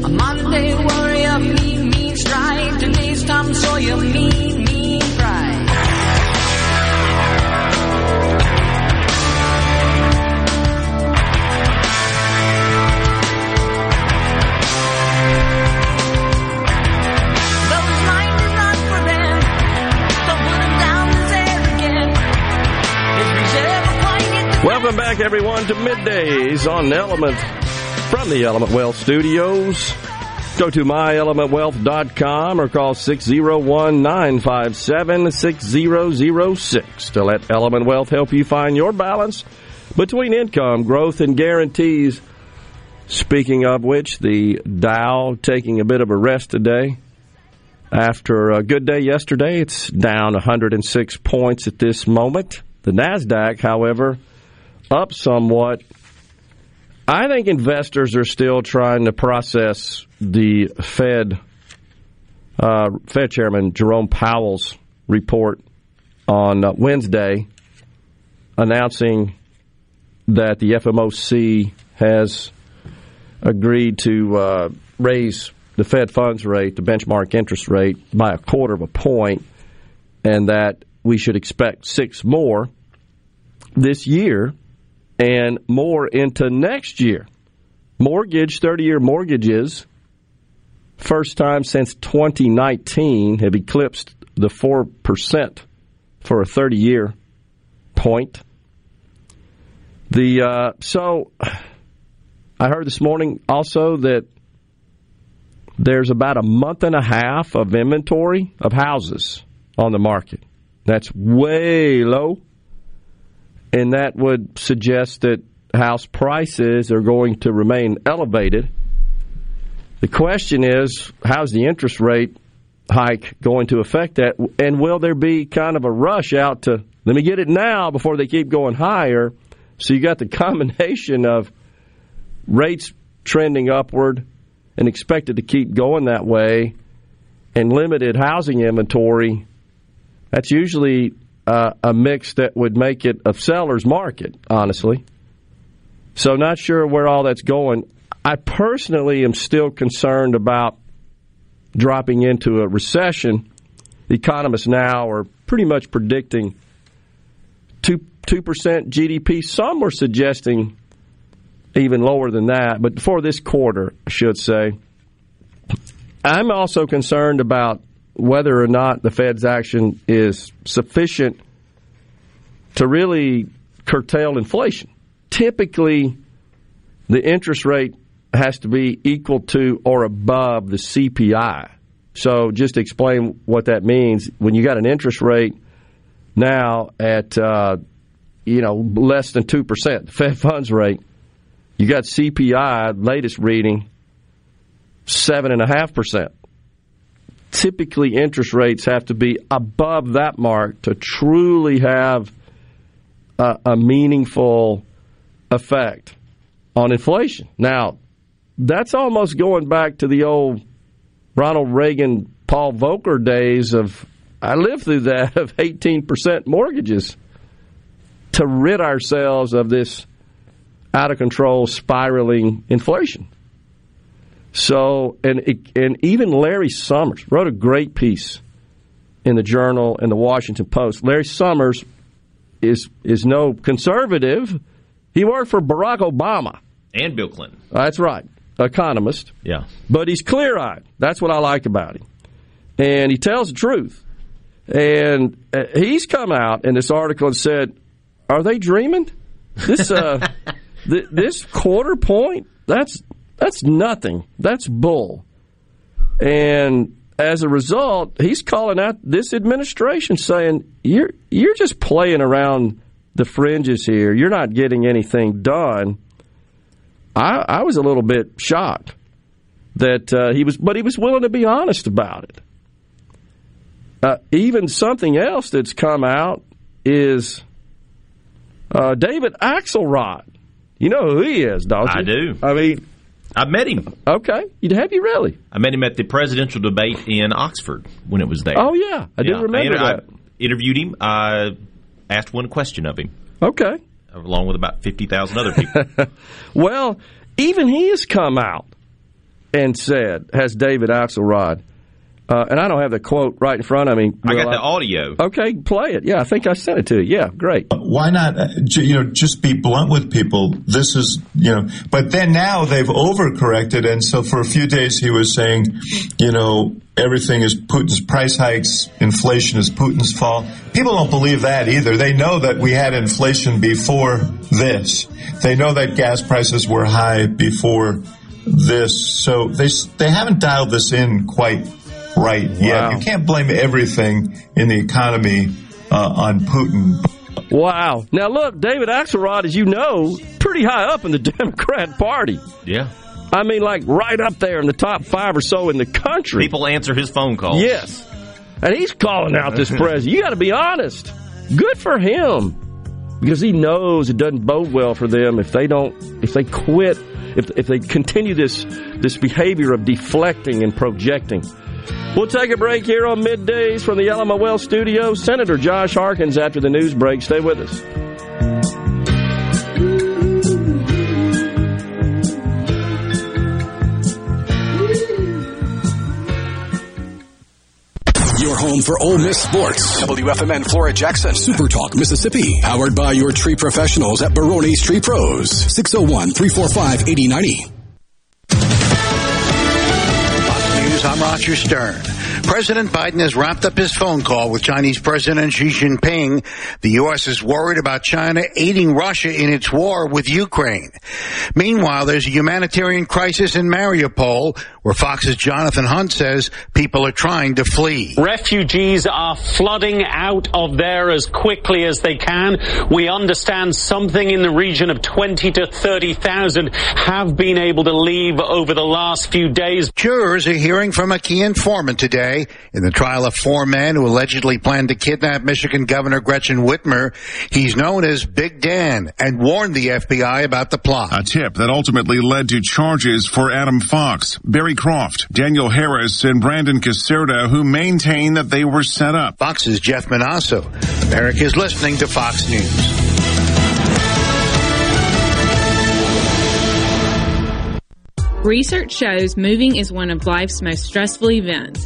A Monday worry of mean strife. Today's Tom Sawyer, mean pride. Welcome back, everyone, to Middays on Element from the Element Wealth Studios. Go to myelementwealth.com or call 601-957-6006 to let Element Wealth help you find your balance between income, growth, and guarantees. Speaking of which, the Dow taking a bit of a rest today. After a good day yesterday, it's down 106 points at this moment. The NASDAQ, however, up somewhat I think investors are still trying to process the Fed Chairman Jerome Powell's report on Wednesday announcing that the FOMC has agreed to raise the Fed funds rate, the benchmark interest rate, by 1/4 point, and that we should expect 6 more this year and more into next year. 30-year mortgages, first time since 2019, have eclipsed the 4% for a 30-year point. So I heard this morning also that there's about a month and a half of inventory of houses on the market. That's way low, and that would suggest that house prices are going to remain elevated. The question is, how's the interest rate hike going to affect that, and will there be kind of a rush out to, let me get it now before they keep going higher? So you got the combination of rates trending upward and expected to keep going that way, and limited housing inventory. That's usually a mix that would make it a seller's market, honestly. So not sure where all that's going. I personally am still concerned about dropping into a recession. Economists now are pretty much predicting 2% GDP. Some are suggesting even lower than that, but for this quarter, I should say. I'm also concerned about whether or not the Fed's action is sufficient to really curtail inflation. Typically, the interest rate has to be equal to or above the CPI. So just to explain what that means, when you got an interest rate now at less than 2%, the Fed funds rate, you got CPI, latest reading, 7.5%. Typically, interest rates have to be above that mark to truly have a meaningful effect on inflation. Now, that's almost going back to the old Ronald Reagan, Paul Volcker days of, I lived through that, of 18% mortgages to rid ourselves of this out-of-control, spiraling inflation. So, and even Larry Summers wrote a great piece in the Journal and the Washington Post. Larry Summers is no conservative. He worked for Barack Obama. And Bill Clinton. That's right. Economist. Yeah. But he's clear-eyed. That's what I like about him. And he tells the truth. And he's come out in this article and said, are they dreaming? This 1/4 point, that's nothing. That's bull. And as a result, he's calling out this administration, saying, you're just playing around the fringes here. You're not getting anything done. I was a little bit shocked that he was willing to be honest about it. Even something else that's come out is David Axelrod. You know who he is, don't you? I do. I mean, I met him. Okay. Have you really? I met him at the presidential debate in Oxford when it was there. Oh, yeah. I do remember that. I interviewed him. I asked one question of him. Okay. Along with about 50,000 other people. Well, even he has come out and said, has David Axelrod, and I don't have the quote right in front of me. I got the audio. Okay, play it. Yeah, I think I sent it to you. Yeah, great. Why not, just be blunt with people? This is, but then now they've overcorrected. And so for a few days he was saying, everything is Putin's price hikes, inflation is Putin's fault. People don't believe that either. They know that we had inflation before this. They know that gas prices were high before this. So they haven't dialed this in quite right. Yeah, wow. You can't blame everything in the economy on Putin. Wow. Now, look, David Axelrod, as you know, pretty high up in the Democrat Party. Yeah. I mean, like right up there in the top 5 or so in the country. People answer his phone calls. Yes. And he's calling out this president. You got to be honest. Good for him. because he knows it doesn't bode well for them if they don't, if they quit, if they continue this behavior of deflecting and projecting. We'll take a break here on Middays from the Element Wealth Studio. Senator Josh Harkins after the news break. Stay with us. Your home for Ole Miss sports. WFMN Flora Jackson. Super Talk Mississippi. Powered by your tree professionals at Baroni's Tree Pros. 601-345-8090. I'm Roger Stern. President Biden has wrapped up his phone call with Chinese President Xi Jinping. The U.S. is worried about China aiding Russia in its war with Ukraine. Meanwhile, there's a humanitarian crisis in Mariupol, where Fox's Jonathan Hunt says people are trying to flee. Refugees are flooding out of there as quickly as they can. We understand something in the region of 20 to 30,000 have been able to leave over the last few days. Jurors are hearing from a key informant today in the trial of four men who allegedly planned to kidnap Michigan Governor Gretchen Whitmer. He's known as Big Dan and warned the FBI about the plot. A tip that ultimately led to charges for Adam Fox, Barry Croft, Daniel Harris, and Brandon Caserta, who maintain that they were set up. Fox's Jeff Manasso. America is listening to Fox News. Research shows moving is one of life's most stressful events,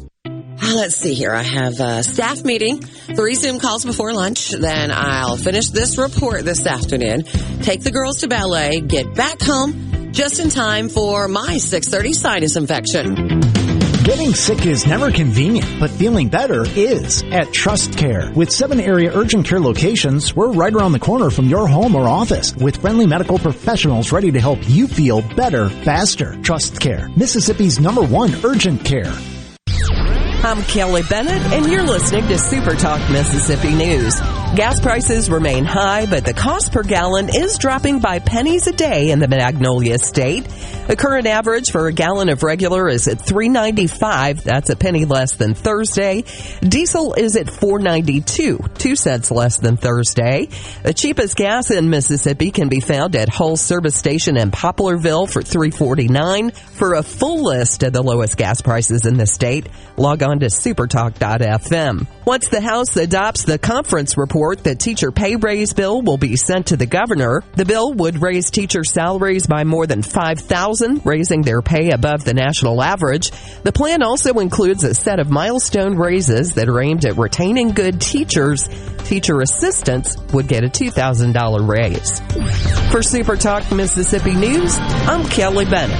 Let's see here. I have a staff meeting, 3 Zoom calls before lunch. Then I'll finish this report this afternoon, take the girls to ballet, get back home just in time for my 6:30 sinus infection. Getting sick is never convenient, but feeling better is at Trust Care. With 7 area urgent care locations, we're right around the corner from your home or office with friendly medical professionals ready to help you feel better, faster. Trust Care, Mississippi's #1 urgent care. I'm Kelly Bennett, and you're listening to Super Talk Mississippi News. Gas prices remain high, but the cost per gallon is dropping by pennies a day in the Magnolia State. The current average for a gallon of regular is at $3.95. That's a penny less than Thursday. Diesel is at $4.92, 2 cents less than Thursday. The cheapest gas in Mississippi can be found at Hull's service station in Poplarville for $3.49. For a full list of the lowest gas prices in the state, log on to supertalk.fm. Once the House adopts the conference report, the teacher pay raise bill will be sent to the governor. The bill would raise teacher salaries by more than $5,000, raising their pay above the national average. The plan also includes a set of milestone raises that are aimed at retaining good teachers. Teacher assistants would get a $2,000 raise. For Supertalk Mississippi News, I'm Kelly Bennett.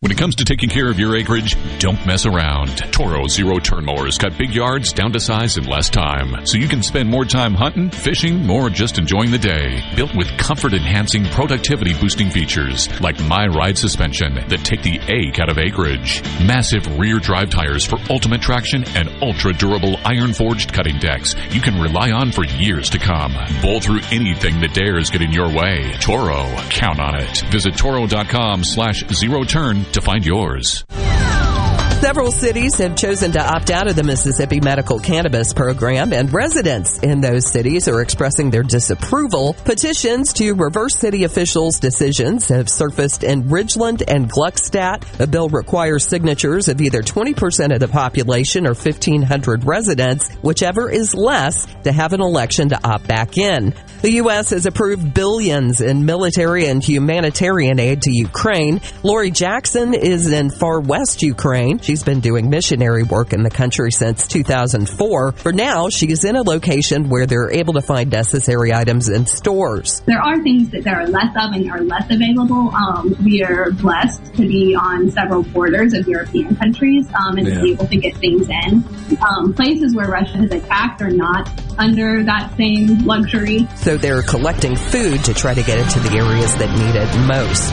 When it comes to taking care of your acreage, don't mess around. Toro zero-turn mowers cut big yards down to size in less time, so you can spend more time hunting, fishing, or just enjoying the day. Built with comfort-enhancing, productivity-boosting features like MyRide suspension that take the ache out of acreage, massive rear drive tires for ultimate traction, and ultra-durable iron-forged cutting decks you can rely on for years to come. Bowl through anything that dares get in your way. Toro. Count on it. Visit Toro.com/zero-turn to find yours. Several cities have chosen to opt out of the Mississippi medical cannabis program, and residents in those cities are expressing their disapproval. Petitions to reverse city officials' decisions have surfaced in Ridgeland and Gluckstadt. A bill requires signatures of either 20% of the population or 1,500 residents, whichever is less, to have an election to opt back in. The U.S. has approved billions in military and humanitarian aid to Ukraine. Lori Jackson is in far west Ukraine. She's been doing missionary work in the country since 2004. For now, she's in a location where they're able to find necessary items in stores. There are things that there are less of and are less available. We are blessed to be on several borders of European countries and to be able to get things in. Places where Russia has attacked are not under that same luxury. So they're collecting food to try to get it to the areas that need it most.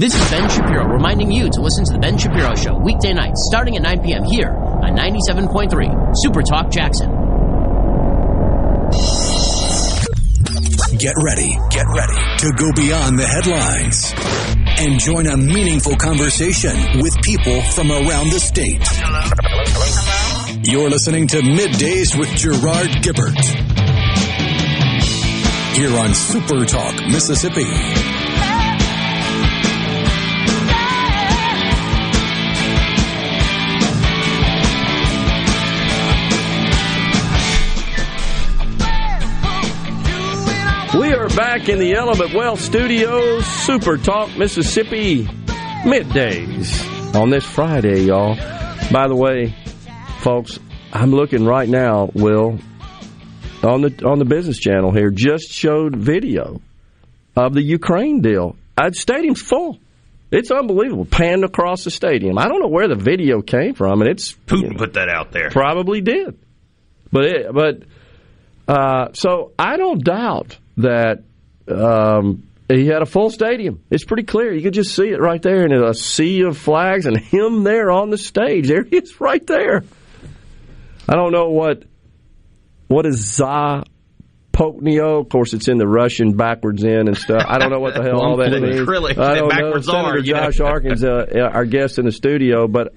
This is Ben Shapiro reminding you to listen to The Ben Shapiro Show weekday nights starting at 9 p.m. here on 97.3 Super Talk Jackson. Get ready to go beyond the headlines and join a meaningful conversation with people from around the state. Hello. You're listening to Middays with Gerard Gibert here on Super Talk Mississippi. We are back in the Element Wealth Studios, Super Talk Mississippi, middays on this Friday, y'all. By the way, folks, I'm looking right now, Will, on the business channel here, just showed video of the Ukraine deal. The stadium's full. It's unbelievable, panned across the stadium. I don't know where the video came from, and it's Putin put that out there. Probably did, so I don't doubt that he had a full stadium. It's pretty clear. You could just see it right there in a sea of flags and him there on the stage. There he is right there. I don't know what is Zapotnio. Of course, it's in the Russian backwards end and stuff. I don't know what the hell all that means. Really, I don't know. Senator Josh Harkins, our guest in the studio, but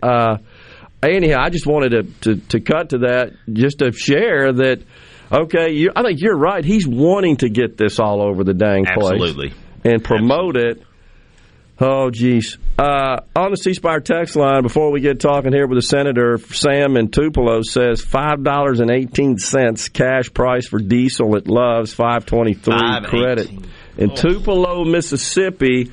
anyhow, I just wanted to cut to that just to share that. Okay, I think you're right. He's wanting to get this all over the dang place. Absolutely. And promote it. Oh, geez. On the C-Spire text line, before we get talking here with the senator, Sam in Tupelo says $5.18 cash price for diesel at Love's, $5.23 credit. In Tupelo, Mississippi,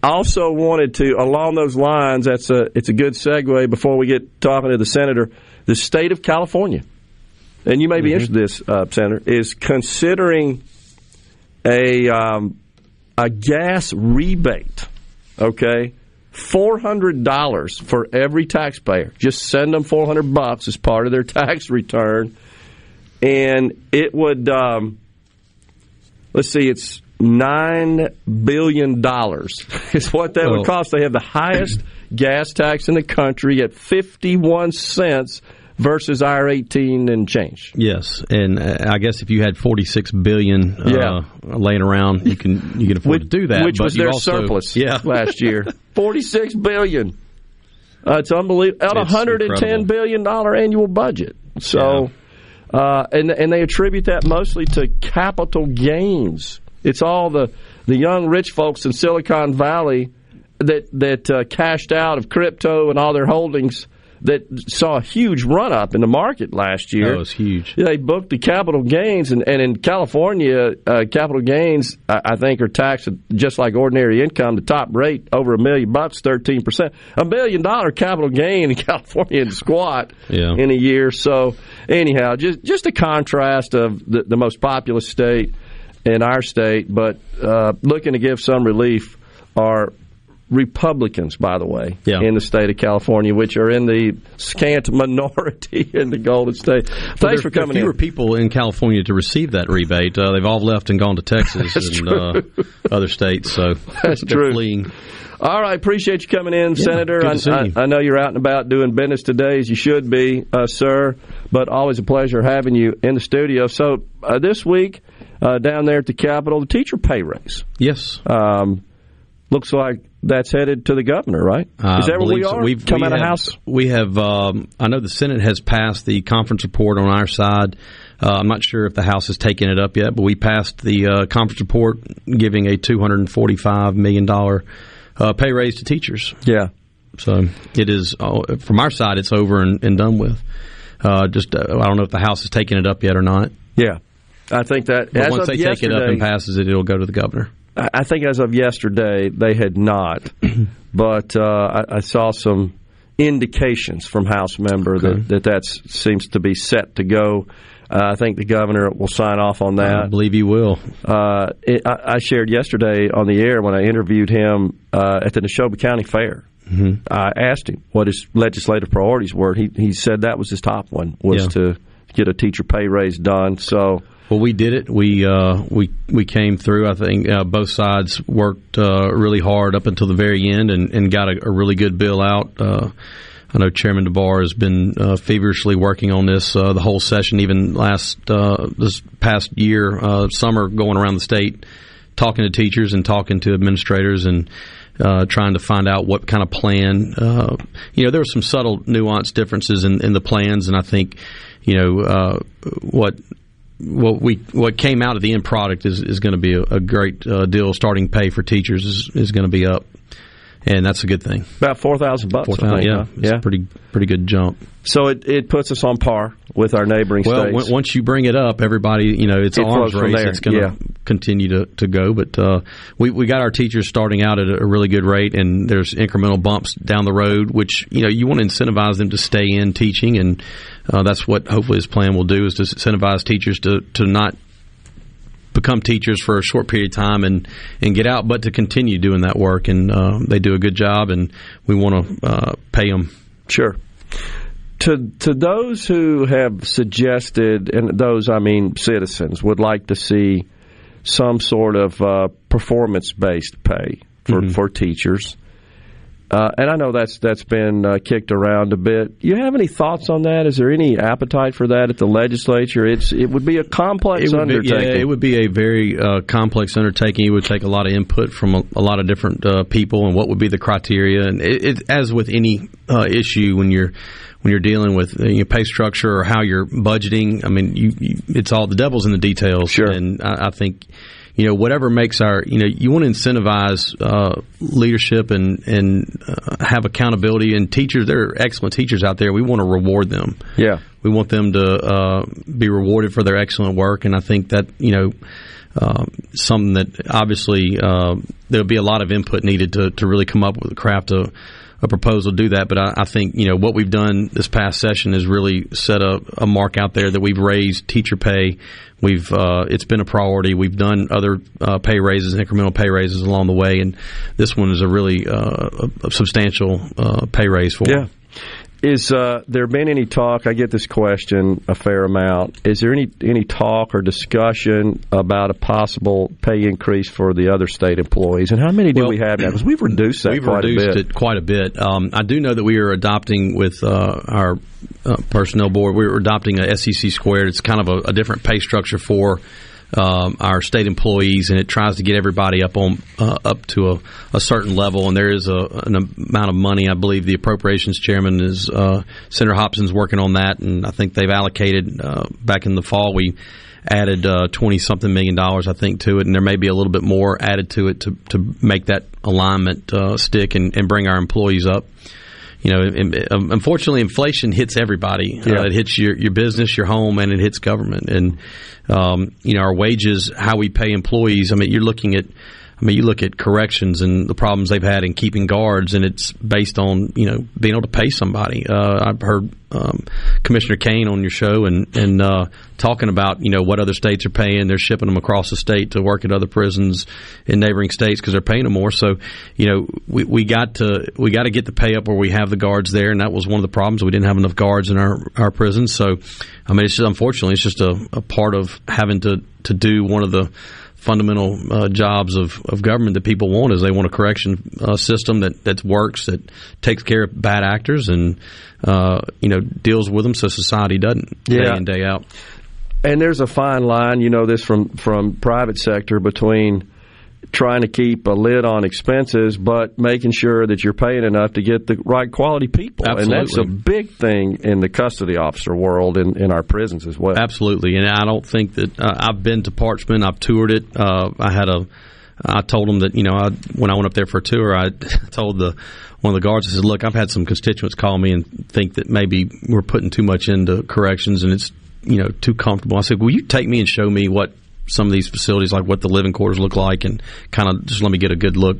also wanted to, along those lines, it's a good segue before we get talking to the senator, the state of California. And you may be interested in this, Senator, is considering a gas rebate, okay, $400 for every taxpayer. Just send them $400 as part of their tax return. And it would, it's $9 billion is what that would cost. They have the highest gas tax in the country at 51 cents. Versus our 18 and change. Yes, and I guess if you had $46 billion laying around, you can afford to do that. Which was their surplus last year. $46 billion. It's unbelievable. At $110 billion annual budget. So, and they attribute that mostly to capital gains. It's all the young rich folks in Silicon Valley. that cashed out of crypto and all their holdings that saw a huge run-up in the market last year. That was huge. They booked the capital gains, and in California, capital gains, I think, are taxed just like ordinary income. The top rate over $1 million bucks, 13%. $1 million capital gain in California is squat in a year. So, anyhow, just a contrast of the most populous state in our state, but looking to give some relief are Republicans, by the way, in the state of California, which are in the scant minority in the Golden State. Thanks for coming in. There were fewer people in California to receive that rebate. They've all left and gone to Texas other states. So that's true. Fleeing. All right, appreciate you coming in, Senator. I know you're out and about doing business today, as you should be, sir, but always a pleasure having you in the studio. So this week, down there at the Capitol, the teacher pay raise. Yes. Looks like that's headed to the governor, right? Is that where we are? So We've come out of House? We have. I know the Senate has passed the conference report on our side. I'm not sure if the House has taken it up yet, but we passed the conference report giving a $245 million pay raise to teachers. Yeah. So it is, from our side, it's over and done with. I don't know if the House has taken it up yet or not. Yeah. I think that. But once they take it up and passes it, it'll go to the governor. I think as of yesterday, they had not, but I saw some indications from House member that seems to be set to go. I think the governor will sign off on that. I believe he will. I shared yesterday on the air when I interviewed him at the Neshoba County Fair. Mm-hmm. I asked him what his legislative priorities were. He said that was his top one, was to get a teacher pay raise done. So. Well, we did it. We came through. I think both sides worked really hard up until the very end and got a really good bill out. I know Chairman DeBar has been feverishly working on this the whole session, even this past year, summer, going around the state, talking to teachers and talking to administrators and trying to find out what kind of plan. There were some subtle nuanced differences in the plans, and I think, what came out of the end product is going to be a great deal. Starting pay for teachers is going to be up, and that's a good thing. About $4,000. It's a pretty good jump. So it puts us on par with our neighboring states. Well, once you bring it up, everybody, it's an arms race. It's going to continue to go. But we got our teachers starting out at a really good rate, and there's incremental bumps down the road, which, you want to incentivize them to stay in teaching, and that's what hopefully his plan will do, is to incentivize teachers to not become teachers for a short period of time and get out, but to continue doing that work. And they do a good job, and we want to pay them. Sure. To those who have suggested, and those, I mean citizens, would like to see some sort of performance-based pay for teachers, and I know that's been kicked around a bit. Do you have any thoughts on that? Is there any appetite for that at the legislature? It would be a complex undertaking. It would be a very complex undertaking. It would take a lot of input from a lot of different people, and what would be the criteria. And as with any issue, when you're dealing with your pay structure or how you're budgeting, I mean, it's all the devil's in the details. Sure. And I think, whatever makes our, you want to incentivize leadership and have accountability. And teachers, there are excellent teachers out there. We want to reward them. Yeah. We want them to be rewarded for their excellent work. And I think that, something that obviously there'll be a lot of input needed to really come up with a craft of a proposal to do that, but I think what we've done this past session is really set a mark out there that we've raised teacher pay. We've it's been a priority. We've done other pay raises, incremental pay raises along the way, and this one is a really a substantial pay raise for. Yeah, is there been any talk? I get this question a fair amount. Is there any talk or discussion about a possible pay increase for the other state employees? And how many do we have now? Because we've reduced that quite a bit. We've reduced it quite a bit. I do know that we are adopting with our personnel board, we're adopting a SEC squared. It's kind of a different pay structure for our state employees, and it tries to get everybody up to a certain level. And there is an amount of money. I believe the appropriations chairman is Senator Hobson's working on that, and I think they've allocated back in the fall. We added $20-something million, I think, to it, and there may be a little bit more added to it to make that alignment stick and bring our employees up. You know, unfortunately, inflation hits everybody. Yeah. It hits your business, your home, and it hits government. And, you know, our wages, how we pay employees, I mean, you're looking at you look at corrections and the problems they've had in keeping guards, and it's based on, you know, being able to pay somebody. I've heard Commissioner Kane on your show and talking about, you know, what other states are paying. They're shipping them across the state to work at other prisons in neighboring states because they're paying them more. So, you know, we got to get the pay up where we have the guards there, and that was one of the problems. We didn't have enough guards in our prisons. So, I mean, it's just, unfortunately, it's just a part of having to do one of the fundamental jobs of government that people want. Is they want a correction system that works, that takes care of bad actors and, you know, deals with them so society doesn't, day in, day out. And there's a fine line, you know, this from private sector, between trying to keep a lid on expenses but making sure that you're paying enough to get the right quality people. Absolutely. And that's a big thing in the custody officer world in our prisons as well. Absolutely. And I don't think that I've been to Parchman. I've toured it. I told them that, you know, when I went up there for a tour, I told one of the guards, I said, look, I've had some constituents call me and think that maybe we're putting too much into corrections and it's, you know, too comfortable. I said, will you take me and show me what some of these facilities, like what the living quarters look like, and kind of just let me get a good look.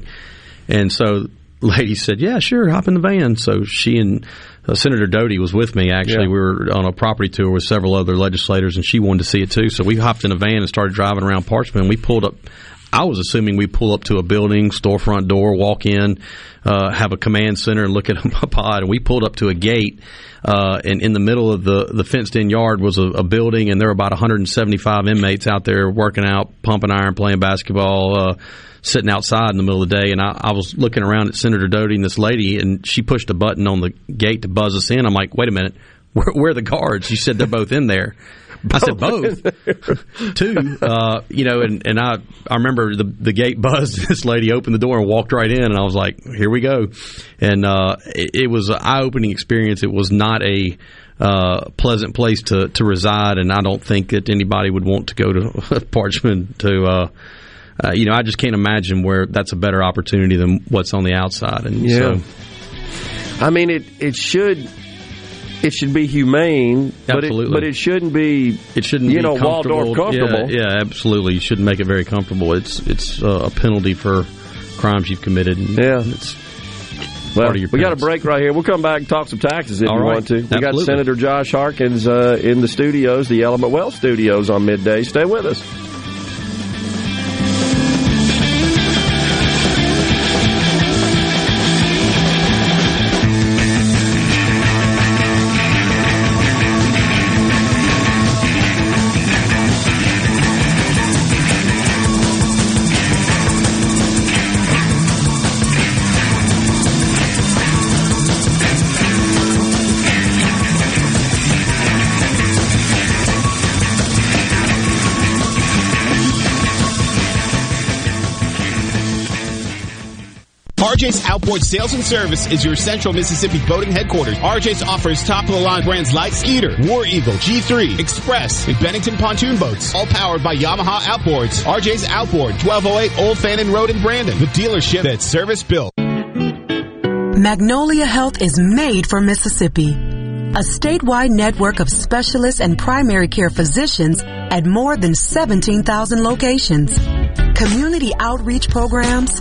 And so the lady said, yeah, sure, hop in the van. So she and Senator Doty was with me, actually. Yeah. We were on a property tour with several other legislators, and she wanted to see it too. So we hopped in a van and started driving around Parchman. We pulled up. I was assuming we pull up to a building, storefront door, walk in, have a command center and look at a pod. And we pulled up to a gate, and in the middle of the fenced-in yard was a building, and there were about 175 inmates out there working out, pumping iron, playing basketball, sitting outside in the middle of the day. And I was looking around at Senator Doty and this lady, and she pushed a button on the gate to buzz us in. I'm like, wait a minute, where are the guards? You said they're both in there. I said both, two, you know, and I remember the gate buzzed. This lady opened the door and walked right in, and I was like, here we go. And it was an eye-opening experience. It was not a pleasant place to reside, and I don't think that anybody would want to go to Parchman to you know, I just can't imagine where that's a better opportunity than what's on the outside. And yeah. So, I mean, it should – it should be humane, but it shouldn't be. It shouldn't, you know, be Waldorf comfortable. Yeah, absolutely. You shouldn't make it very comfortable. It's a penalty for crimes you've committed. And yeah, it's part of your. We got a break right here. We'll come back and talk some taxes if you want to. We got Senator Josh Harkins in the studios, the Element Wealth Studios, on midday. Stay with us. RJ's Outboard Sales and Service is your Central Mississippi boating headquarters. RJ's offers top-of-the-line brands like Skeeter, War Eagle, G3, Express, and Bennington pontoon boats, all powered by Yamaha Outboards. RJ's Outboard, 1208 Old Fannin Road in Brandon, the dealership that's service-built. Magnolia Health is made for Mississippi. A statewide network of specialists and primary care physicians at more than 17,000 locations, community outreach programs,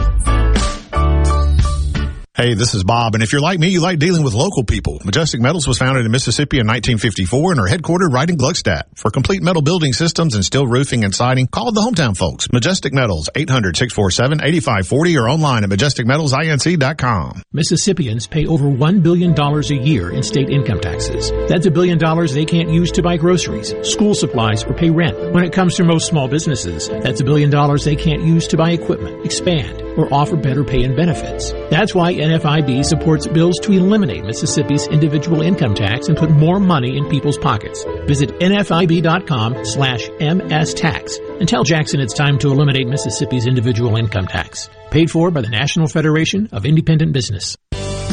Hey, this is Bob, and if you're like me, you like dealing with local people. Majestic Metals was founded in Mississippi in 1954 and are headquartered right in Gluckstadt. For complete metal building systems and steel roofing and siding, call the hometown folks. Majestic Metals, 800-647-8540, or online at majesticmetalsinc.com. Mississippians pay over $1 billion a year in state income taxes. That's $1 billion they can't use to buy groceries, school supplies, or pay rent. When it comes to most small businesses, that's $1 billion they can't use to buy equipment, expand, or offer better pay and benefits. That's why NFIB supports bills to eliminate Mississippi's individual income tax and put more money in people's pockets. Visit nfib.com/mstax and tell Jackson it's time to eliminate Mississippi's individual income tax. Paid for by the National Federation of Independent Business.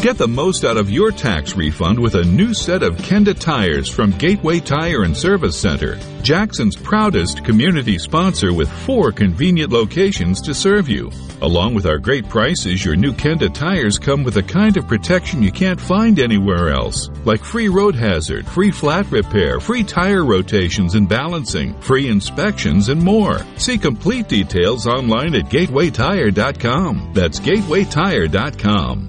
Get the most out of your tax refund with a new set of Kenda tires from Gateway Tire and Service Center, Jackson's proudest community sponsor with 4 convenient locations to serve you. Along with our great prices, your new Kenda tires come with a kind of protection you can't find anywhere else, like free road hazard, free flat repair, free tire rotations and balancing, free inspections, and more. See complete details online at gatewaytire.com. That's gatewaytire.com.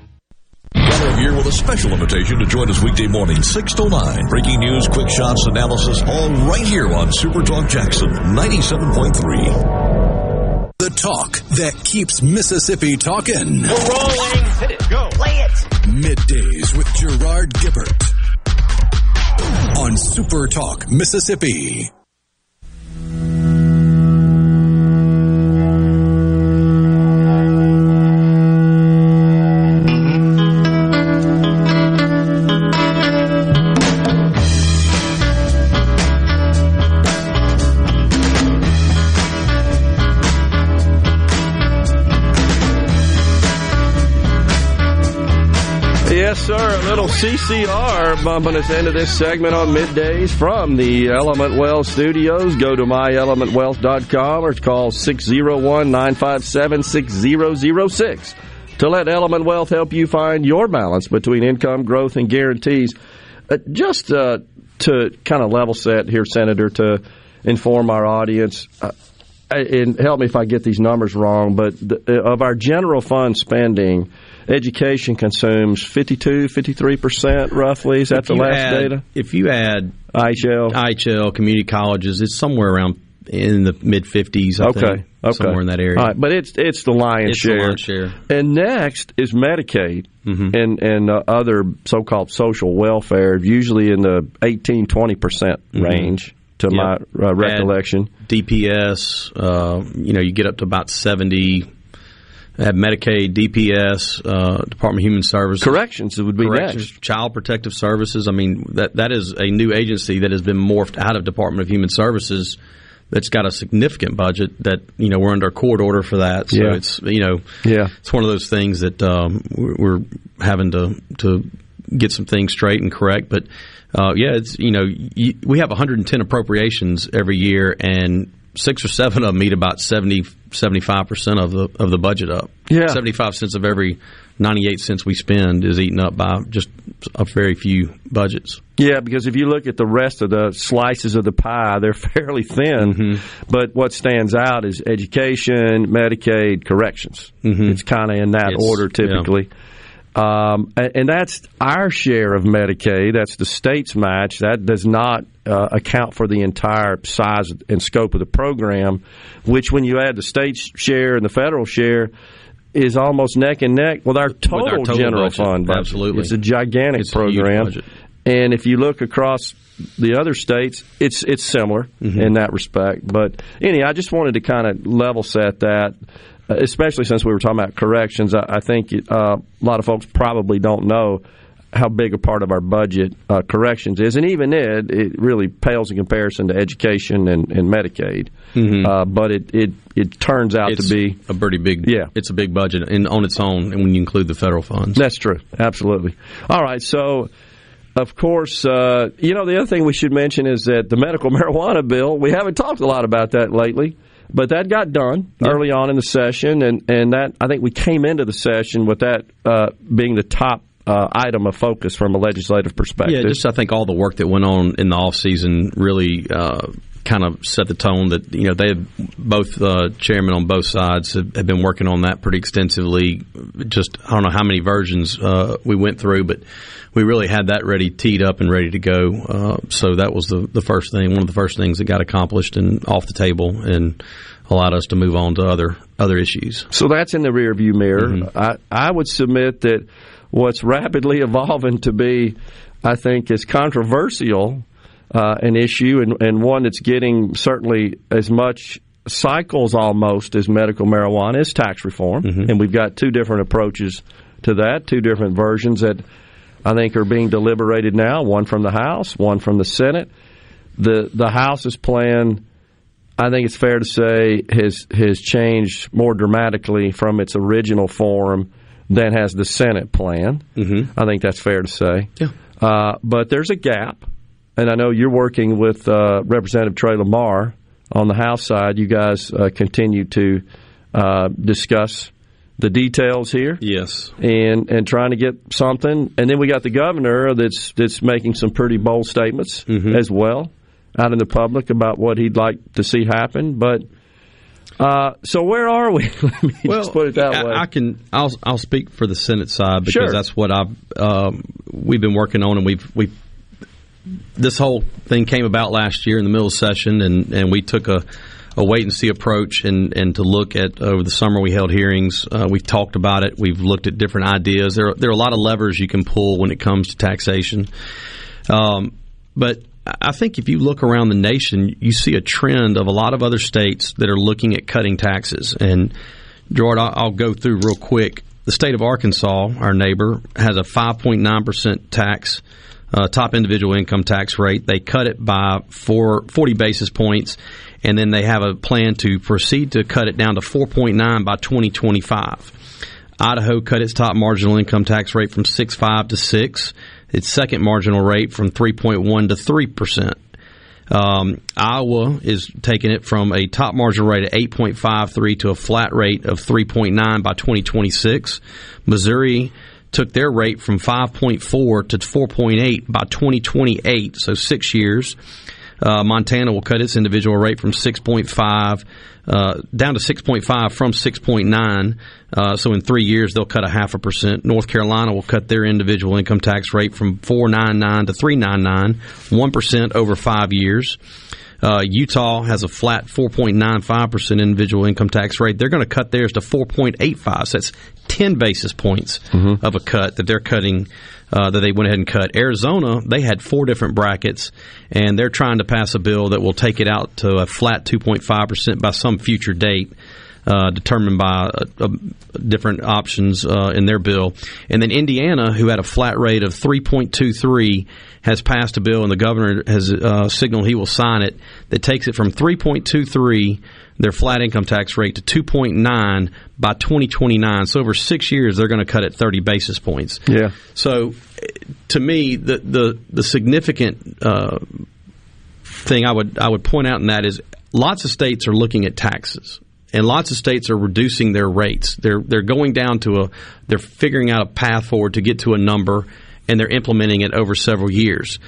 Here with a special invitation to join us weekday morning 6 to 9. Breaking news, quick shots, analysis, all right here on Super Talk Jackson 97.3. The talk that keeps Mississippi talking. We're rolling. Hit it. Go. Play it. Middays with Gerard Gibert on Super Talk Mississippi. CCR bumping us into this segment on middays from the Element Wealth Studios. Go to myelementwealth.com or call 601-957-6006 to let Element Wealth help you find your balance between income, growth, and guarantees. Just to kind of level set here, Senator, to inform our audience, and help me if I get these numbers wrong, but of our general fund spending, education consumes 53% roughly. Is that the last data? If you add IHL, community colleges, it's somewhere around in the mid-50s, I think. Somewhere in that area. All right, but it's the lion's share. It's the lion's share. And next is Medicaid and other so-called social welfare, usually in the 18-20% range. To my recollection. At DPS, you get up to about 70. At Medicaid, DPS, Department of Human Services. Corrections, it would be next. Child Protective Services. I mean, that is a new agency that has been morphed out of Department of Human Services that's got a significant budget that, we're under a court order for that. So it's, it's one of those things that we're having to get some things straight and correct. But, it's, we have 110 appropriations every year, and 6 or 7 of them eat about 70-75% of the budget up. Yeah. 75 cents of every 98 cents we spend is eaten up by just a very few budgets. Yeah, because if you look at the rest of the slices of the pie, they're fairly thin. Mm-hmm. But what stands out is education, Medicaid, corrections. Mm-hmm. It's kind of in that order typically. Yeah. And that's our share of Medicaid. That's the state's match. That does not account for the entire size and scope of the program, which when you add the state's share and the federal share is almost neck and neck with our total, general budget. Fund budget. Absolutely. It's a gigantic program. A huge budget. And if you look across the other states, it's similar in that respect. But anyway, I just wanted to kind of level set that. Especially since we were talking about corrections, I think a lot of folks probably don't know how big a part of our budget corrections is. And even it really pales in comparison to education and Medicaid. Mm-hmm. But it turns out to be a pretty big, it's a big budget in, on its own, and when you include the federal funds. That's true. Absolutely. All right. So, of course, the other thing we should mention is that the medical marijuana bill, we haven't talked a lot about that lately. But that got done early on in the session, and that I think we came into the session with that being the top item of focus from a legislative perspective. Yeah, just I think all the work that went on in the off season really kind of set the tone that, you know, they have both chairmen on both sides have been working on that pretty extensively. Just I don't know how many versions we went through, but we really had that ready, teed up, and ready to go. So that was the first thing, one of the first things that got accomplished and off the table and allowed us to move on to other issues. So that's in the rearview mirror. Mm-hmm. I would submit that what's rapidly evolving to be, I think, is controversial. An issue and one that's getting certainly as much cycles almost as medical marijuana is tax reform. Mm-hmm. And we've got two different approaches to that, two different versions that I think are being deliberated now, one from the House, one from the Senate. The House's plan, I think it's fair to say, has changed more dramatically from its original form than has the Senate plan. Mm-hmm. I think that's fair to say. Yeah. But there's a gap. And I know you're working with Representative Trey Lamar on the House side. You guys continue to discuss the details here. Yes. And trying to get something. And then we got the governor that's making some pretty bold statements mm-hmm. as well out in the public about what he'd like to see happen. But so where are we? Let me just put it that way. I'll speak for the Senate side because that's what I've we've been working on, and we've this whole thing came about last year in the middle of session, and we took a wait-and-see approach and to look at over the summer we held hearings. We've talked about it. We've looked at different ideas. There are a lot of levers you can pull when it comes to taxation. But I think if you look around the nation, you see a trend of a lot of other states that are looking at cutting taxes. And, Gerard, I'll go through real quick. The state of Arkansas, our neighbor, has a 5.9% tax. Top individual income tax rate. They cut it by 40 basis points, and then they have a plan to proceed to cut it down to 4.9 by 2025. Idaho cut its top marginal income tax rate from 6.5 to 6, its second marginal rate from 3.1 to 3%. Iowa is taking it from a top marginal rate of 8.53 to a flat rate of 3.9 by 2026. Missouri took their rate from 5.4 to 4.8 by 2028, so 6 years. Montana will cut its individual rate from 6.5 down to 6.5 from 6.9. So in 3 years, they'll cut 0.5%. North Carolina will cut their individual income tax rate from 4.99 to 3.99, 1% over 5 years. Utah has a flat 4.95% individual income tax rate. They're going to cut theirs to 4.85. So that's 10 basis points mm-hmm. of a cut that they're cutting, that they went ahead and cut. Arizona, they had 4 different brackets, and they're trying to pass a bill that will take it out to a flat 2.5% by some future date. Determined by different options in their bill. And then Indiana, who had a flat rate of 3.23, has passed a bill, and the governor has signaled he will sign it, that takes it from 3.23, their flat income tax rate, to 2.9 by 2029. So over 6 years, they're going to cut it 30 basis points. Yeah. So to me, the significant thing I would point out in that is lots of states are looking at taxes. And lots of states are reducing their rates. They're going down to they're figuring out a path forward to get to a number, and they're implementing it over several years.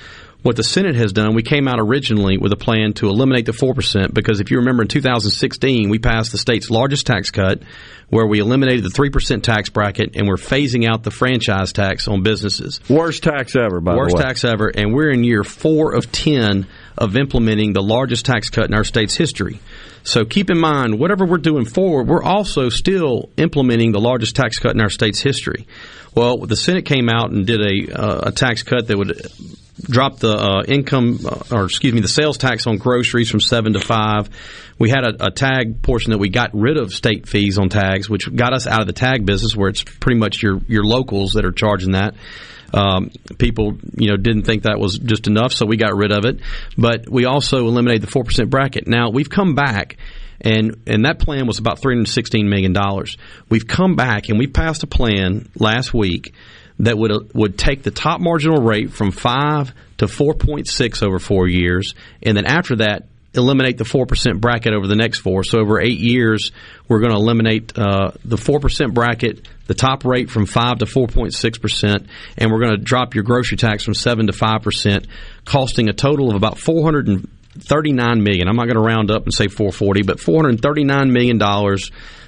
What the Senate has done, we came out originally with a plan to eliminate the 4% because if you remember in 2016, we passed the state's largest tax cut where we eliminated the 3% tax bracket and we're phasing out the franchise tax on businesses. Worst tax ever, by the way. Worst tax ever, and we're in year 4 of 10 of implementing the largest tax cut in our state's history. So keep in mind, whatever we're doing forward, we're also still implementing the largest tax cut in our state's history. Well, the Senate came out and did a tax cut that would dropped the the sales tax on groceries from 7 to 5. We had a tag portion that we got rid of state fees on tags, which got us out of the tag business, where it's pretty much your locals that are charging that. People, didn't think that was just enough, so we got rid of it. But we also eliminated the 4% bracket. Now, we've come back, and that plan was about $316 million. We've come back, and we passed a plan last week that would take the top marginal rate from 5 to 4.6 over 4 years, and then after that, eliminate the 4% bracket over the next 4. So over 8 years, we're going to eliminate the 4% bracket, the top rate from 5 to 4.6%, and we're going to drop your grocery tax from 7 to 5%, costing a total of about $439 million. I'm not going to round up and say $440, but $439 million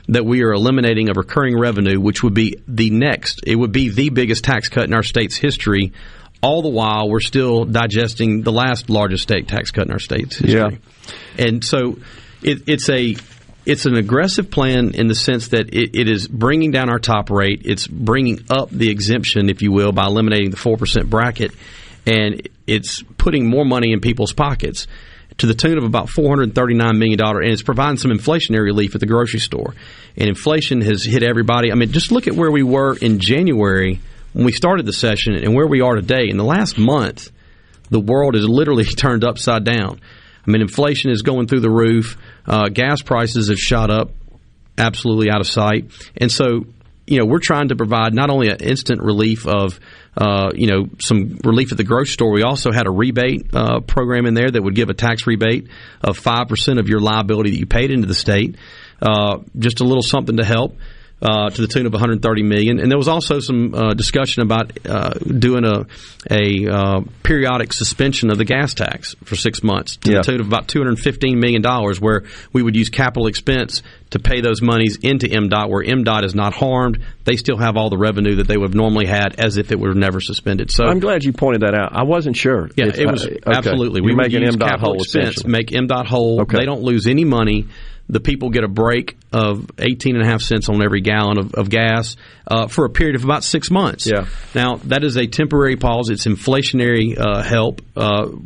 that we are eliminating of recurring revenue, which would be it would be the biggest tax cut in our state's history. All the while, we're still digesting the last largest state tax cut in our state's history. Yeah. And so it's an aggressive plan in the sense that it is bringing down our top rate. It's bringing up the exemption, if you will, by eliminating the 4% bracket. And it's putting more money in people's pockets to the tune of about $439 million. And it's providing some inflationary relief at the grocery store. And inflation has hit everybody. I mean, just look at where we were in January when we started the session and where we are today. In the last month, the world is literally turned upside down. I mean, inflation is going through the roof. Gas prices have shot up absolutely out of sight. And so, we're trying to provide not only an instant relief of, some relief at the grocery store. We also had a rebate program in there that would give a tax rebate of 5% of your liability that you paid into the state, just a little something to help. To the tune of $130 million. And there was also some discussion about doing a periodic suspension of the gas tax for 6 months to the tune of about $215 million, where we would use capital expense to pay those monies into MDOT, where MDOT is not harmed. They still have all the revenue that they would have normally had as if it were never suspended. So I'm glad you pointed that out. I wasn't sure. Yeah, it was absolutely. We would use capital expense, make MDOT whole. Okay. They don't lose any money. The people get a break of 18.5 cents on every gallon of gas for a period of about 6 months. Yeah. Now, that is a temporary pause. It's inflationary help,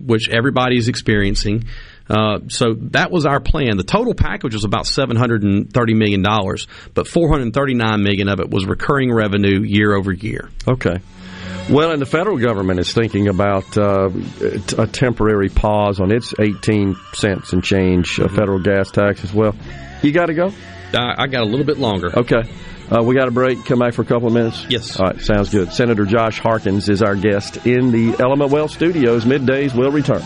which everybody is experiencing. So that was our plan. The total package was about $730 million, but $439 million of it was recurring revenue year over year. Okay. Well, and the federal government is thinking about a temporary pause on its 18 cents and change federal gas tax as well. You got to go? I got a little bit longer. Okay. We got a break. Come back for a couple of minutes? Yes. All right. Sounds good. Senator Josh Harkins is our guest in the Element Wealth Studios. Middays will return.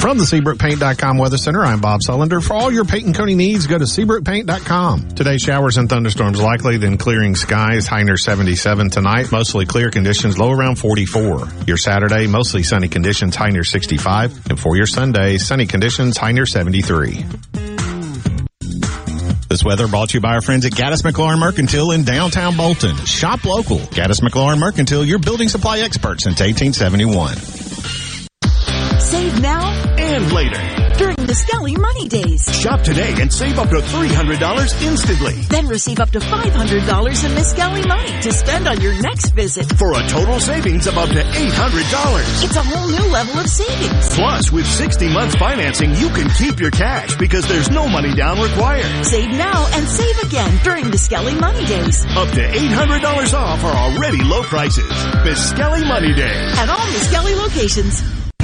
From the SeabrookPaint.com Weather Center, I'm Bob Sullender. For all your paint and coating needs, go to SeabrookPaint.com. Today, showers and thunderstorms likely, then clearing skies, high near 77 tonight. Mostly clear conditions, low around 44. Your Saturday, mostly sunny conditions, high near 65. And for your Sunday, sunny conditions, high near 73. This weather brought to you by our friends at Gaddis McLaurin Mercantile in downtown Bolton. Shop local. Gaddis McLaurin Mercantile, your building supply expert since 1871. Save now and later during Miskelly Money Days. Shop today and save up to $300 instantly. Then receive up to $500 in Miskelly money to spend on your next visit for a total savings of up to $800. It's a whole new level of savings. Plus, with 60-month financing, you can keep your cash because there's no money down required. Save now and save again during Miskelly Money Days. Up to $800 off our already low prices. Miskelly Money Days at all Miskelly locations.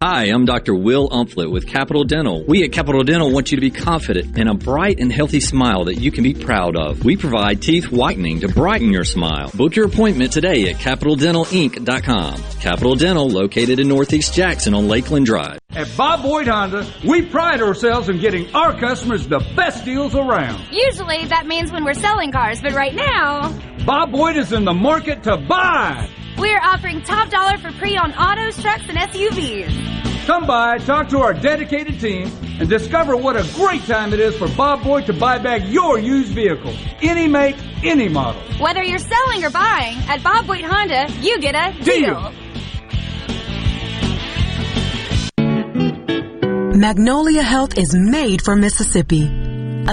Hi, I'm Dr. Will Umflett with Capital Dental. We at Capital Dental want you to be confident in a bright and healthy smile that you can be proud of. We provide teeth whitening to brighten your smile. Book your appointment today at CapitalDentalInc.com. Capital Dental, located in Northeast Jackson on Lakeland Drive. At Bob Boyd Honda, we pride ourselves in getting our customers the best deals around. Usually that means when we're selling cars, but right now, Bob Boyd is in the market to buy. We're offering top dollar for pre-owned autos, trucks, and SUVs. Come by, talk to our dedicated team, and discover what a great time it is for Bob Boyd to buy back your used vehicle. Any make, any model. Whether you're selling or buying, at Bob Boyd Honda, you get a deal. Magnolia Health is made for Mississippi. A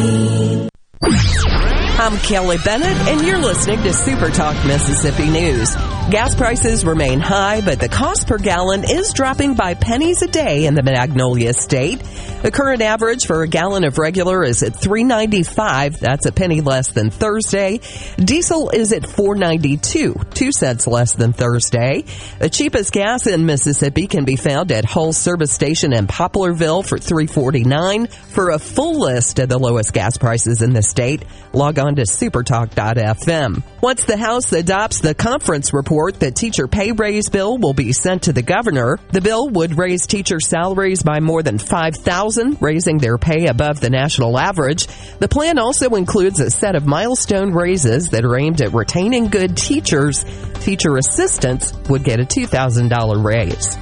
I'm Kelly Bennett, and you're listening to Super Talk Mississippi News. Gas prices remain high, but the cost per gallon is dropping by pennies a day in the Magnolia State. The current average for a gallon of regular is at $3.95. That's a penny less than Thursday. Diesel is at $4.92, 2 cents less than Thursday. The cheapest gas in Mississippi can be found at Hull Service Station in Poplarville for $3.49. For a full list of the lowest gas prices in the state, log on to supertalk.fm. Once the House adopts the conference report, the teacher pay raise bill will be sent to the governor. The bill would raise teacher salaries by more than $5,000, raising their pay above the national average. The plan also includes a set of milestone raises that are aimed at retaining good teachers. Teacher assistants would get a $2,000 raise.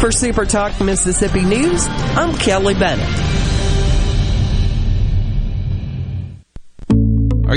For Super Talk Mississippi News, I'm Kelly Bennett. Are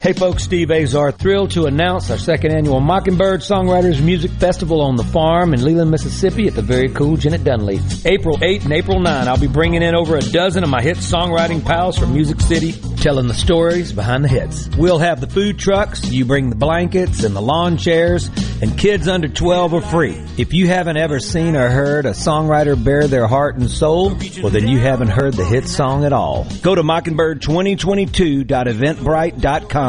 Hey folks, Steve Azar, thrilled to announce our second annual Mockingbird Songwriters Music Festival on the farm in Leland, Mississippi at the very cool Janet Dunleavy. April 8th and April 9th, I'll be bringing in over a dozen of my hit songwriting pals from Music City, telling the stories behind the hits. We'll have the food trucks, you bring the blankets and the lawn chairs, and kids under 12 are free. If you haven't ever seen or heard a songwriter bear their heart and soul, well then you haven't heard the hit song at all. Go to mockingbird2022.eventbrite.com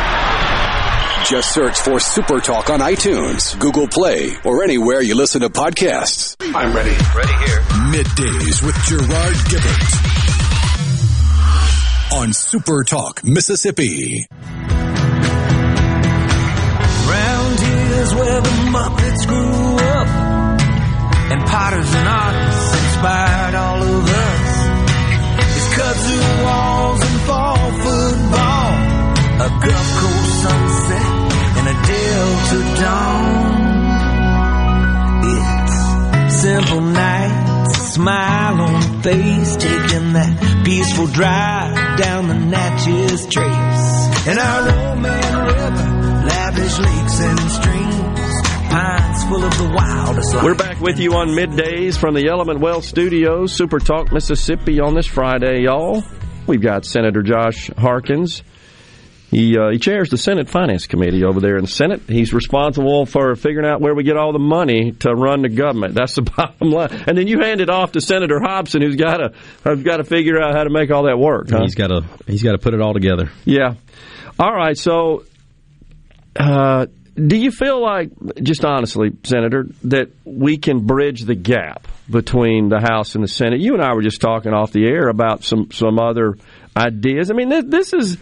Just search for Super Talk on iTunes, Google Play, or anywhere you listen to podcasts. I'm ready. Ready here. Middays with Gerard Gibert on Super Talk Mississippi. Round here's where the Muppets grew up, and potters and artists inspired all of us. It's kudzu walls and fall football, a Gulf Coast sunset and a Delta dawn. It's simple nights, a smile on face, taking that peaceful drive down the Natchez Trace. And our old man river, lavish lakes and streams, pines full We're back with you on middays from the Element Wealth Studios, Super Talk Mississippi, on this Friday, y'all. We've got Senator Josh Harkins. He chairs the Senate Finance Committee over there in the Senate. He's responsible for figuring out where we get all the money to run the government. That's the bottom line. And then you hand it off to Senator Hobson, who's got to figure out how to make all that work. Huh? He's got to put it all together. Yeah. All right. So, do you feel like, just honestly, Senator, that we can bridge the gap between the House and the Senate? You and I were just talking off the air about some other ideas. I mean, this is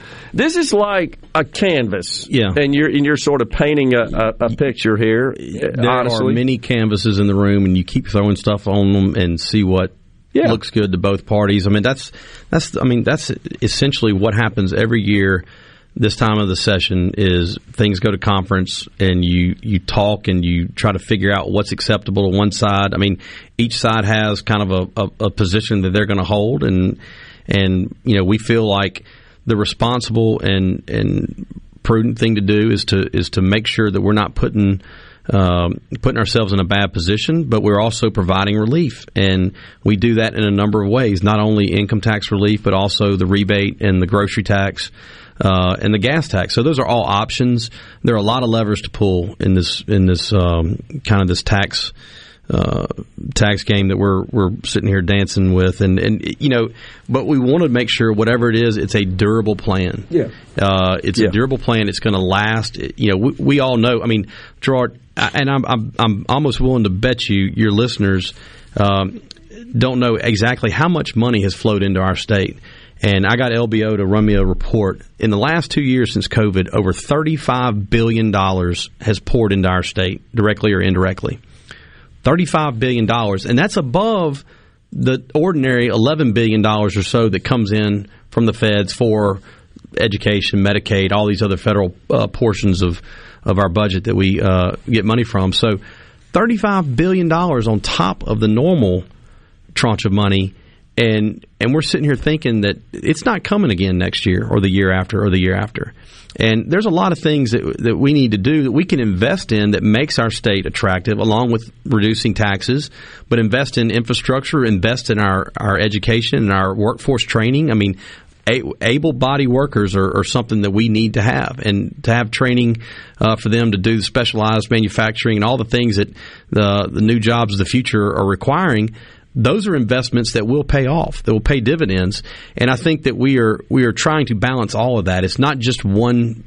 like a canvas, yeah. And you're sort of painting a picture here. There are many canvases in the room, and you keep throwing stuff on them and see what looks good to both parties. I mean, that's essentially what happens every year. This time of the session is things go to conference and you talk and you try to figure out what's acceptable to one side. I mean, each side has kind of a position that they're going to hold, and you know, we feel like the responsible and prudent thing to do is to make sure that we're not putting ourselves in a bad position, but we're also providing relief. And we do that in a number of ways, not only income tax relief, but also the rebate and the grocery tax and the gas tax. So those are all options. There are a lot of levers to pull in this tax game that we're sitting here dancing with, and you know, but we want to make sure whatever it is, it's a durable plan. Yeah, a durable plan. It's going to last. You know, we all know. I mean, Gerard, I'm almost willing to bet you your listeners don't know exactly how much money has flowed into our state. And I got LBO to run me a report. In the last 2 years since COVID, over $35 billion has poured into our state, directly or indirectly. $35 billion. And that's above the ordinary $11 billion or so that comes in from the feds for education, Medicaid, all these other federal portions of our budget that we get money from. So $35 billion on top of the normal tranche of money. And we're sitting here thinking that it's not coming again next year or the year after or the year after. And there's a lot of things that we need to do that we can invest in that makes our state attractive, along with reducing taxes, but invest in infrastructure, invest in our education and our workforce training. I mean, able-bodied workers are something that we need to have, and to have training for them to do specialized manufacturing and all the things that the new jobs of the future are requiring. Those are investments that will pay off, that will pay dividends, and I think that we are trying to balance all of that. It's not just one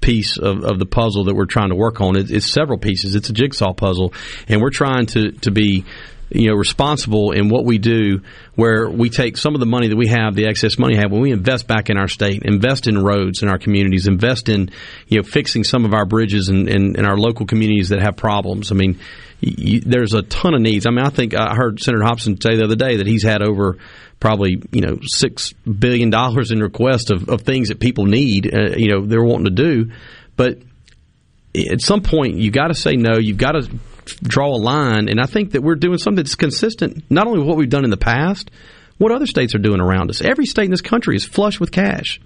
piece of the puzzle that we're trying to work on. It's several pieces. It's a jigsaw puzzle, and we're trying to be, you know, responsible in what we do, where we take some of the money that we have, the excess money we have, when we invest back in our state, invest in roads in our communities, invest in, you know, fixing some of our bridges in our local communities that have problems. I mean, there's a ton of needs. I mean, I think I heard Senator Hobson say the other day that he's had over probably, you know, $6 billion in requests of things that people need, you know, they're wanting to do. But at some point, you've got to say no. You've got to draw a line, and I think that we're doing something that's consistent, not only with what we've done in the past, what other states are doing around us. Every state in this country is flush with cash,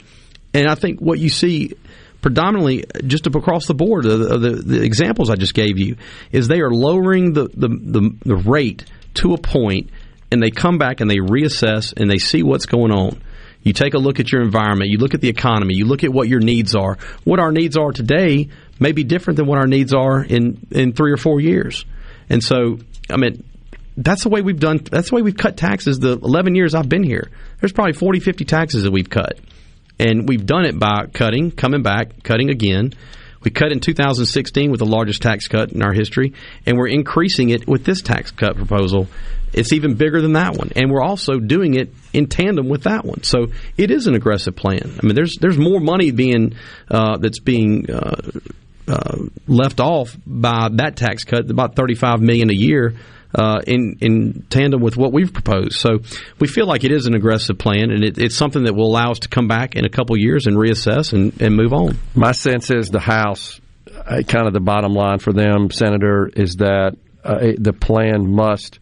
and I think what you see predominantly just across the board, the examples I just gave you, is they are lowering the rate to a point, and they come back and they reassess and they see what's going on. You take a look at your environment, you look at the economy, you look at what your needs are. What our needs are today may be different than what our needs are in 3 or 4 years. And so, I mean, that's the way we've cut taxes the 11 years I've been here. There's probably 40, 50 taxes that we've cut. And we've done it by cutting, coming back, cutting again. We cut in 2016 with the largest tax cut in our history, and we're increasing it with this tax cut proposal. It's even bigger than that one, and we're also doing it in tandem with that one. So it is an aggressive plan. I mean, there's more money being left off by that tax cut, about $35 million a year, in tandem with what we've proposed. So we feel like it is an aggressive plan, and it's something that will allow us to come back in a couple of years and reassess and move on. My sense is the House, kind of the bottom line for them, Senator, is that the plan must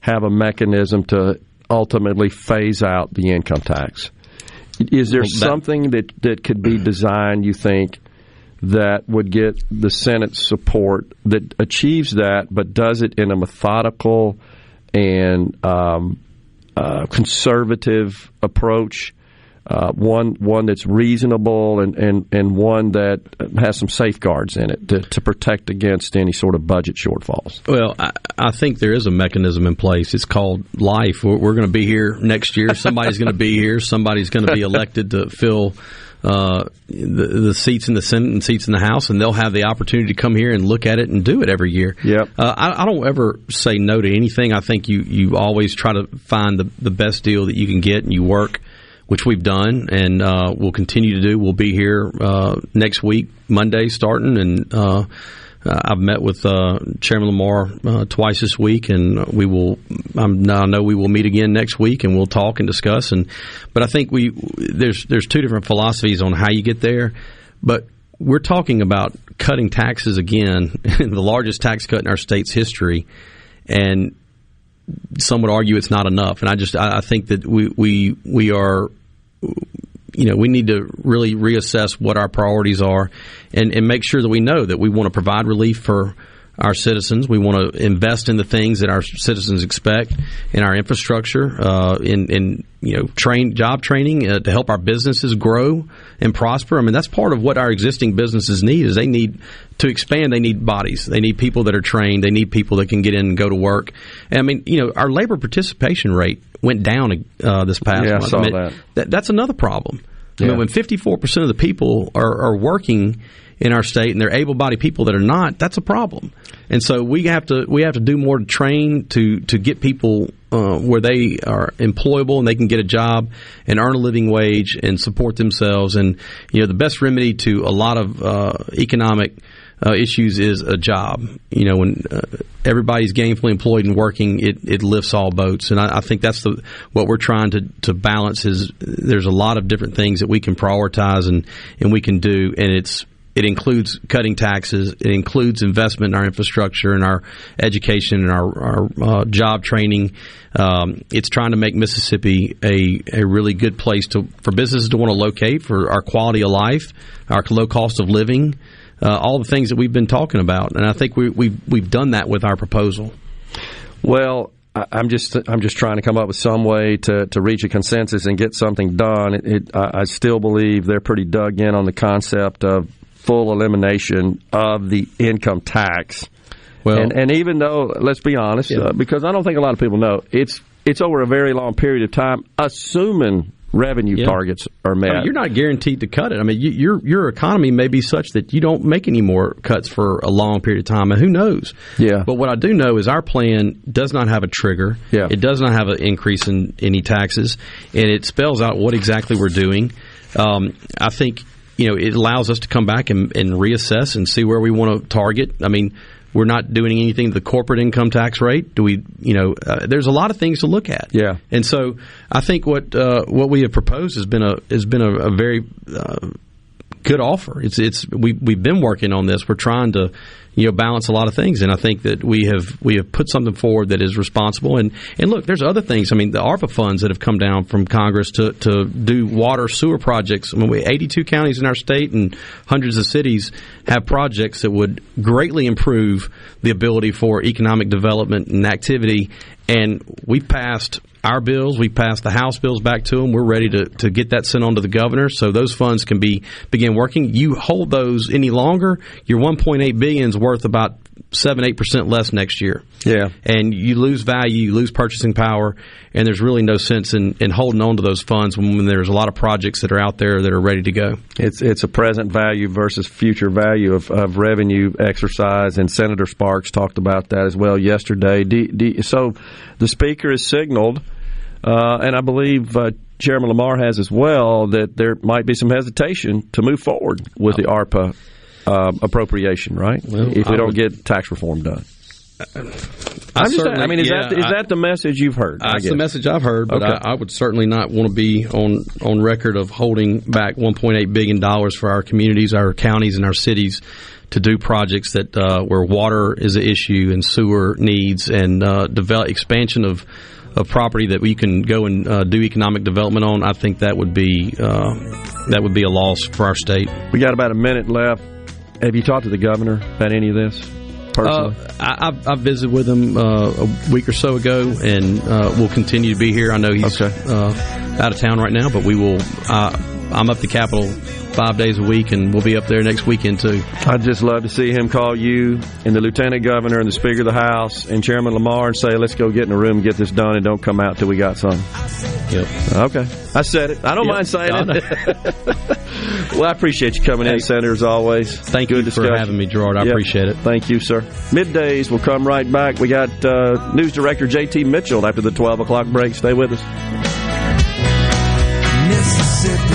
have a mechanism to ultimately phase out the income tax. Is there something that could be designed, you think, that would get the Senate's support, that achieves that, but does it in a methodical and conservative approach, one that's reasonable and one that has some safeguards in it to protect against any sort of budget shortfalls? Well, I think there is a mechanism in place. It's called life. We're going to be here next year. Somebody's going to be here. Somebody's going to be elected to fill the seats in the Senate and seats in the House, and they'll have the opportunity to come here and look at it and do it every year. Yep. I don't ever say no to anything. I think you always try to find the best deal that you can get, and you work, which we've done and will continue to do. We'll be here next week, Monday starting, and I've met with Chairman Lamar twice this week, and we will. I know we will meet again next week, and we'll talk and discuss. But I think there's two different philosophies on how you get there. But we're talking about cutting taxes again, the largest tax cut in our state's history, and some would argue it's not enough. And I think that we are. We need to really reassess what our priorities are and make sure that we know that we want to provide relief for our citizens. We want to invest in the things that our citizens expect, in our infrastructure, job training to help our businesses grow and prosper. I mean, that's part of what our existing businesses need is they need to expand. They need bodies. They need people that are trained. They need people that can get in and go to work. And, I mean, our labor participation rate went down this past month. I saw that. That's another problem. Yeah. I mean, when 54% of the people are working in our state, and they're able-bodied people that are not, that's a problem. And so we have to do more to train to get people where they are employable and they can get a job and earn a living wage and support themselves. And the best remedy to a lot of economic issues is a job. When everybody's gainfully employed and working, it lifts all boats. And I think that's what we're trying to balance is there's a lot of different things that we can prioritize and we can do, and it includes cutting taxes. It includes investment in our infrastructure and our education and our job training. It's trying to make Mississippi a really good place for businesses to want to locate, for our quality of life, our low cost of living, all the things that we've been talking about. And I think we've done that with our proposal. Well, I'm just trying to come up with some way to reach a consensus and get something done. I still believe they're pretty dug in on the concept of full elimination of the income tax. Well, and even though, let's be honest, because I don't think a lot of people know, it's over a very long period of time, assuming revenue targets are met. I mean, you're not guaranteed to cut it. I mean, your economy may be such that you don't make any more cuts for a long period of time, and who knows? Yeah. But what I do know is our plan does not have a trigger. Yeah. It does not have an increase in any taxes, and it spells out what exactly we're doing. I think it allows us to come back and reassess and see where we want to target. I mean, we're not doing anything to the corporate income tax rate. Do we? There's a lot of things to look at. Yeah. And so I think what we have proposed has been a very good offer. We've been working on this. We're trying to balance a lot of things, and I think that we have put something forward that is responsible. And look, there's other things. I mean, the ARPA funds that have come down from Congress to do water sewer projects. I mean, 82 counties in our state and hundreds of cities have projects that would greatly improve the ability for economic development and activity. And we passed our bills. We passed the House bills back to them. We're ready to get that sent on to the governor so those funds can begin working. You hold those any longer, your $1.8 billion is worth about 7-8% less next year. Yeah. And you lose value, you lose purchasing power, and there's really no sense in holding on to those funds when there's a lot of projects that are out there that are ready to go. It's a present value versus future value of revenue exercise, and Senator Sparks talked about that as well yesterday. So the Speaker has signaled, and I believe Chairman Lamar has as well, that there might be some hesitation to move forward with the ARPA appropriation, right? Well, if we don't get tax reform done. Is that the message you've heard? That's the message I've heard, but okay. I would certainly not want to be on record of holding back $1.8 billion for our communities, our counties, and our cities to do projects that where water is an issue and sewer needs and expansion of property that we can go and do economic development on. I think that would be a loss for our state. We got about a minute left. Have you talked to the governor about any of this? I visited with him a week or so ago, and will continue to be here. I know he's out of town right now, but we will. I'm up the Capitol 5 days a week, and we'll be up there next weekend too. I'd just love to see him call you and the lieutenant governor and the Speaker of the House and Chairman Lamar and say, let's go get in a room and get this done, and don't come out till we got something. Okay, I said it. I don't mind saying it. Well, I appreciate you coming in, Senator, as always. Thank you for having me, Gerard. I appreciate it. Thank you, sir. Middays, we'll come right back. We got News Director J.T. Mitchell after the 12 o'clock break. Stay with us. Mississippi.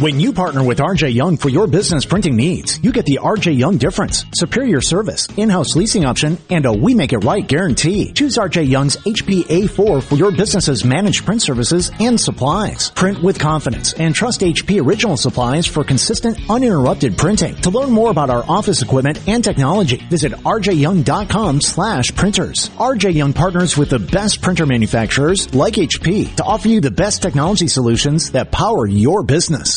When you partner with R.J. Young for your business printing needs, you get the R.J. Young difference, superior service, in-house leasing option, and a we make it right guarantee. Choose R.J. Young's HP A4 for your business's managed print services and supplies. Print with confidence and trust HP Original Supplies for consistent, uninterrupted printing. To learn more about our office equipment and technology, visit rjyoung.com/printers. R.J. Young partners with the best printer manufacturers like HP to offer you the best technology solutions that power your business.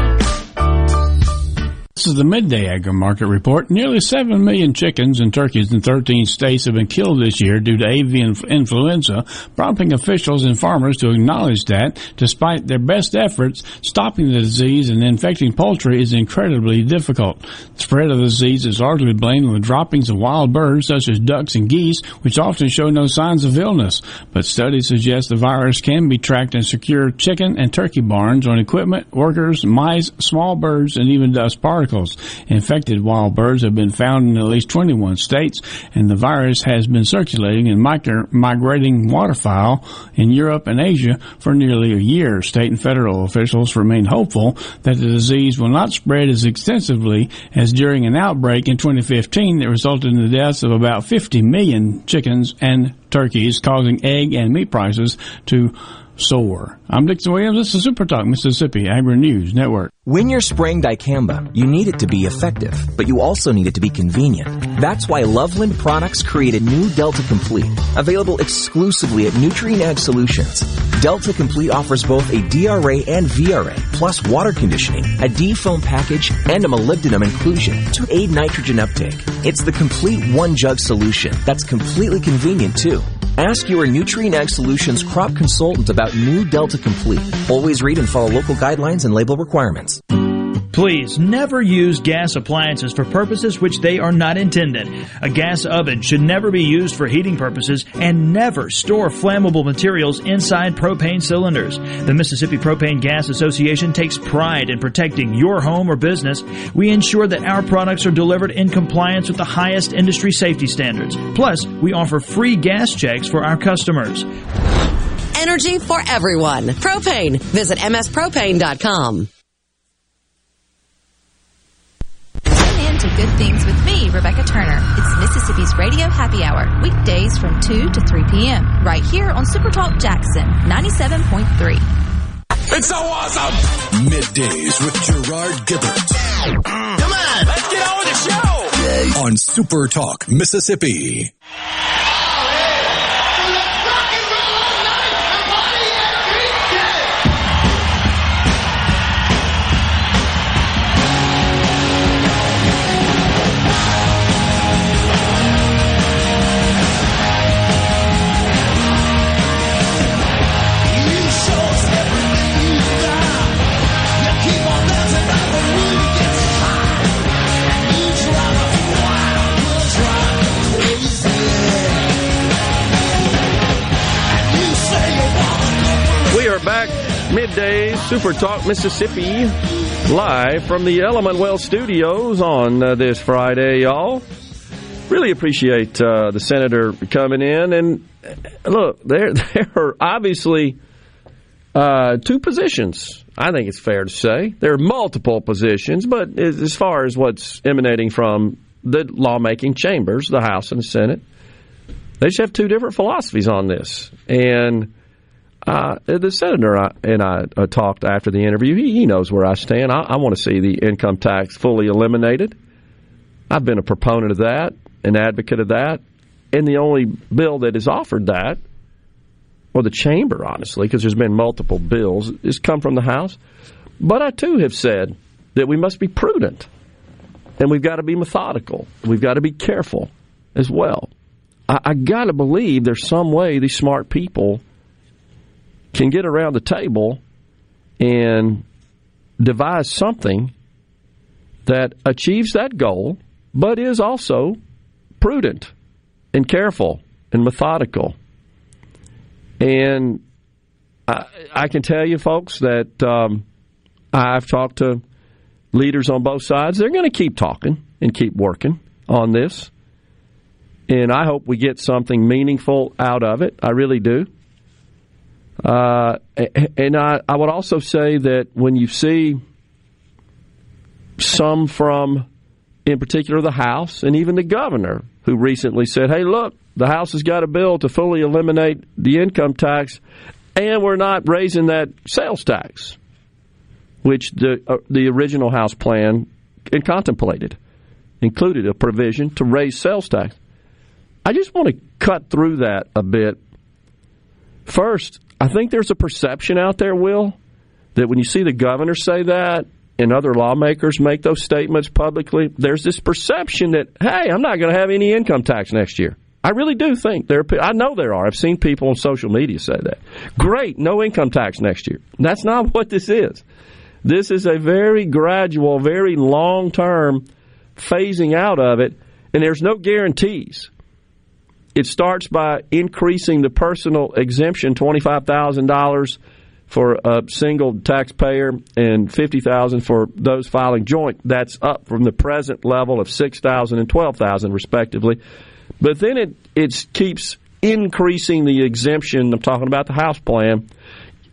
This is the Midday Agri Market Report. Nearly 7 million chickens and turkeys in 13 states have been killed this year due to avian influenza, prompting officials and farmers to acknowledge that, despite their best efforts, stopping the disease and infecting poultry is incredibly difficult. The spread of the disease is largely blamed on the droppings of wild birds such as ducks and geese, which often show no signs of illness. But studies suggest the virus can be tracked in secure chicken and turkey barns on equipment, workers, mice, small birds, and even dust particles. Infected wild birds have been found in at least 21 states, and the virus has been circulating in migrating waterfowl in Europe and Asia for nearly a year. State and federal officials remain hopeful that the disease will not spread as extensively as during an outbreak in 2015 that resulted in the deaths of about 50 million chickens and turkeys, causing egg and meat prices to soar. I'm Dixon Williams. This is Super Talk Mississippi Agri News Network. When you're spraying dicamba, you need it to be effective, but you also need it to be convenient. That's why Loveland Products created new Delta Complete, available exclusively at Nutrien Ag Solutions. Delta Complete offers both a DRA and VRA, plus water conditioning, a defoam package, and a molybdenum inclusion to aid nitrogen uptake. It's the complete one-jug solution that's completely convenient, too. Ask your Nutrien Ag Solutions crop consultant about new Delta Complete. Always read and follow local guidelines and label requirements. Please never use gas appliances for purposes which they are not intended. A gas oven should never be used for heating purposes, and never store flammable materials inside propane cylinders. The Mississippi Propane Gas Association takes pride in protecting your home or business. We ensure that our products are delivered in compliance with the highest industry safety standards. Plus, we offer free gas checks for our customers. Energy for everyone. Propane. Visit mspropane.com. To Good Things with me, Rebecca Turner. It's Mississippi's Radio Happy Hour, weekdays from 2 to 3 p.m. right here on Super Talk Jackson 97.3. It's so awesome. Middays with Gerard Gibert. Come on, let's get on with the show. On Super Talk Mississippi. Back midday Super Talk Mississippi live from the Element Wealth studios on this Friday, y'all. Really appreciate the senator coming in. And look, there are obviously two positions. I think it's fair to say there are multiple positions, but as far as what's emanating from the lawmaking chambers, the House and the Senate, they just have two different philosophies on this. And the senator and I talked after the interview. He knows where I stand. I want to see the income tax fully eliminated. I've been a proponent of that, an advocate of that. And the only bill that has offered that, or the chamber, honestly, because there's been multiple bills, has come from the House. But I, too, have said that we must be prudent, and we've got to be methodical. We've got to be careful as well. I got to believe there's some way these smart people can get around the table and devise something that achieves that goal, but is also prudent and careful and methodical. And I can tell you, folks, that I've talked to leaders on both sides. They're going to keep talking and keep working on this. And I hope we get something meaningful out of it. I really do. And I would also say that when you see some from, in particular, the House and even the governor, who recently said, hey, look, the House has got a bill to fully eliminate the income tax, and we're not raising that sales tax, which the original House plan contemplated, included a provision to raise sales tax. I just want to cut through that a bit. First, I think there's a perception out there, Will, that when you see the governor say that and other lawmakers make those statements publicly, there's this perception that, hey, I'm not going to have any income tax next year. I really do think there are. I know there are. I've seen people on social media say that. Great, no income tax next year. That's not what this is. This is a very gradual, very long-term phasing out of it, and there's no guarantees. It starts by increasing the personal exemption, $25,000 for a single taxpayer and $50,000 for those filing joint. That's up from the present level of $6,000 and $12,000, respectively. But then it keeps increasing the exemption, I'm talking about the House plan,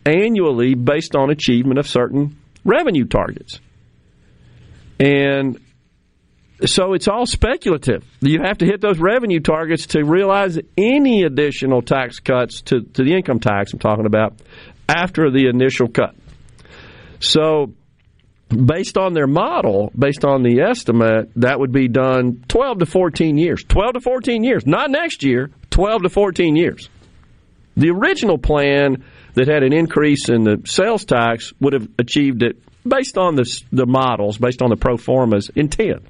annually based on achievement of certain revenue targets. And so it's all speculative. You have to hit those revenue targets to realize any additional tax cuts to the income tax I'm talking about after the initial cut. So based on their model, based on the estimate, that would be done 12 to 14 years. 12 to 14 years. Not next year, 12 to 14 years. The original plan that had an increase in the sales tax would have achieved it based on the models, based on the pro formas, in 10.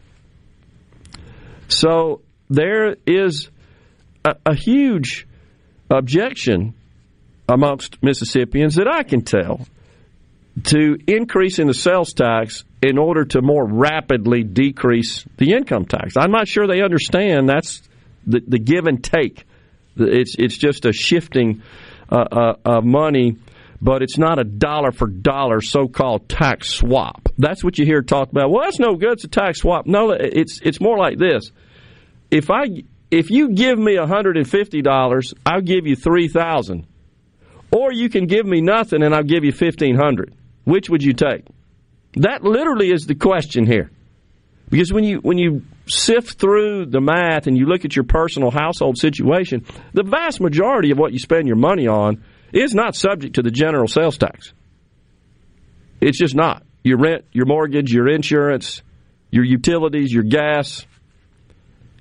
So there is a huge objection amongst Mississippians that I can tell to increasing the sales tax in order to more rapidly decrease the income tax. I'm not sure they understand that's the give and take. It's just a shifting of money, but it's not a dollar-for-dollar so-called tax swap. That's what you hear talked about. Well, that's no good. It's a tax swap. No, it's more like this. If you give me $150, I'll give you $3,000. Or you can give me nothing, and I'll give you $1,500. Which would you take? That literally is the question here. Because when you sift through the math and you look at your personal household situation, the vast majority of what you spend your money on is not subject to the general sales tax. It's just not. Your rent, your mortgage, your insurance, your utilities, your gas,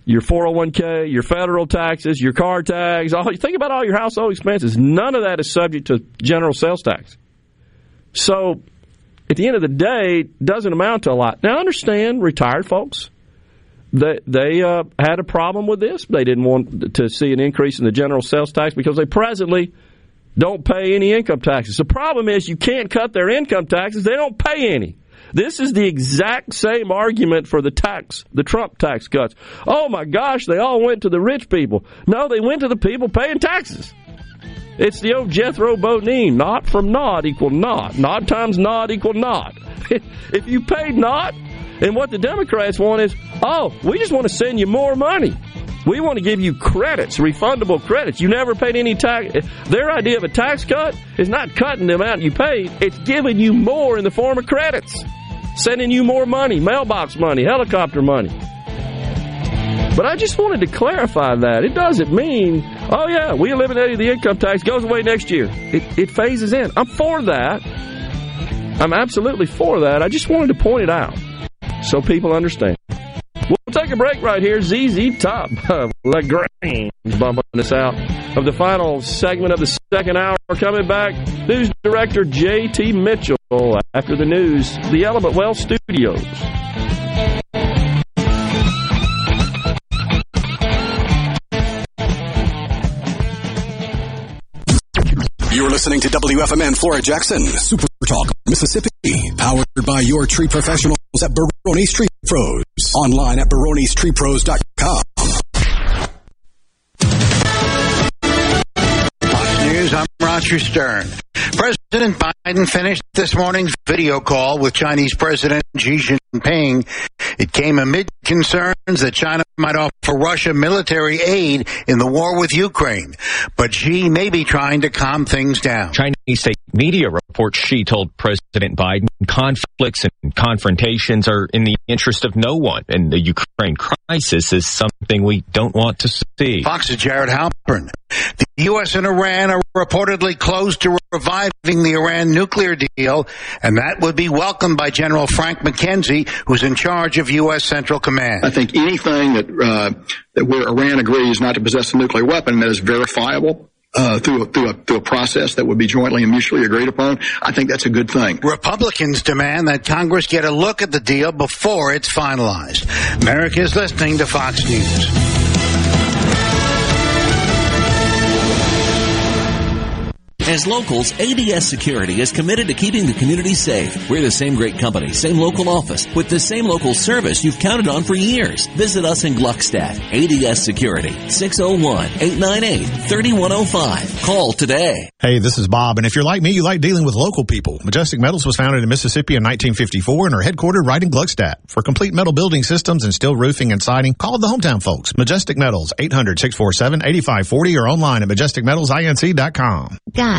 your 401k, your federal taxes, your car tags. Think about all your household expenses. None of that is subject to general sales tax. So at the end of the day, it doesn't amount to a lot. Now, understand, retired folks, they had a problem with this. They didn't want to see an increase in the general sales tax because they presently don't pay any income taxes. The problem is you can't cut their income taxes. They don't pay any. This is the exact same argument for the Trump tax cuts. Oh, my gosh, they all went to the rich people. No, they went to the people paying taxes. It's the old Jethro Bodine, not from not equal not. Not times not equal not. If you paid not, and what the Democrats want is, oh, we just want to send you more money. We want to give you credits, refundable credits. You never paid any tax. Their idea of a tax cut is not cutting the amount you paid. It's giving you more in the form of credits, sending you more money, mailbox money, helicopter money. But I just wanted to clarify that. It doesn't mean, oh, yeah, we eliminated the income tax, goes away next year. It phases in. I'm for that. I'm absolutely for that. I just wanted to point it out so people understand. We'll take a break right here. ZZ Top of LaGrange bumping us out of the final segment of the second hour. Coming back, news director J.T. Mitchell after the news, the Element Wealth Studios. You're listening to WFMN Flora Jackson, Super Talk Mississippi, powered by your tree professionals at Barone's Tree Pros, online at baronestreepros.com. Fox News, I'm Roger Stern. President Biden finished this morning's video call with Chinese President Xi Jinping. It came amid concerns that China might offer Russia military aid in the war with Ukraine, but Xi may be trying to calm things down. Chinese state media reports Xi told President Biden conflicts and confrontations are in the interest of no one, and the Ukraine crisis is something we don't want to see. Fox's Jared Halpern. The U.S. and Iran are reportedly close to reviving the Iran nuclear deal, and that would be welcomed by General Frank McKenzie, who's in charge of U.S. Central Command. I think anything that where Iran agrees not to possess a nuclear weapon that is verifiable through a process that would be jointly and mutually agreed upon, I think that's a good thing. Republicans demand that Congress get a look at the deal before it's finalized. America is listening to Fox News. As locals, ABS Security is committed to keeping the community safe. We're the same great company, same local office, with the same local service you've counted on for years. Visit us in Gluckstadt. ABS Security, 601-898-3105. Call today. Hey, this is Bob, and if you're like me, you like dealing with local people. Majestic Metals was founded in Mississippi in 1954 and are headquartered right in Gluckstadt. For complete metal building systems and steel roofing and siding, call the hometown folks. Majestic Metals, 800-647-8540 or online at majesticmetalsinc.com. Guys,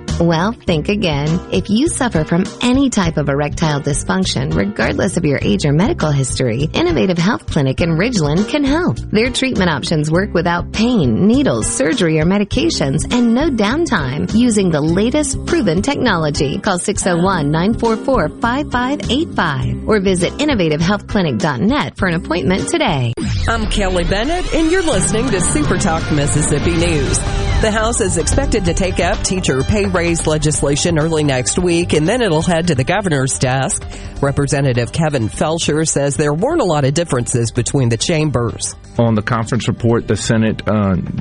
Well, think again. If you suffer from any type of erectile dysfunction, regardless of your age or medical history, Innovative Health Clinic in Ridgeland can help. Their treatment options work without pain, needles, surgery, or medications, and no downtime using the latest proven technology. Call 601-944-5585 or visit innovativehealthclinic.net for an appointment today. I'm Kelly Bennett, and you're listening to Super Talk Mississippi News. The House is expected to take up teacher pay raise legislation early next week, and then it'll head to the governor's desk. Representative Kevin Felcher says there weren't a lot of differences between the chambers. On the conference report, the Senate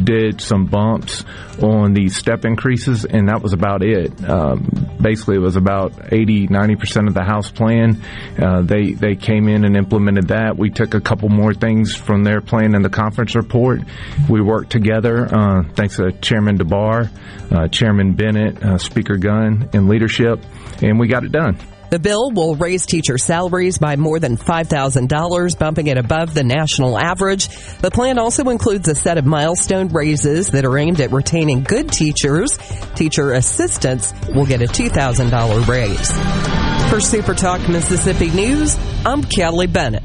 did some bumps on the step increases, and that was about it. Basically, it was about 80-90% of the House plan. They came in and implemented that. We took a couple more things from their plan in the conference report. We worked together, thanks to Chairman DeBar, Chairman Bennett, Speaker Gunn, and leadership, and we got it done. The bill will raise teacher salaries by more than $5,000, bumping it above the national average. The plan also includes a set of milestone raises that are aimed at retaining good teachers. Teacher assistants will get a $2,000 raise. For Super Talk Mississippi News, I'm Kelly Bennett.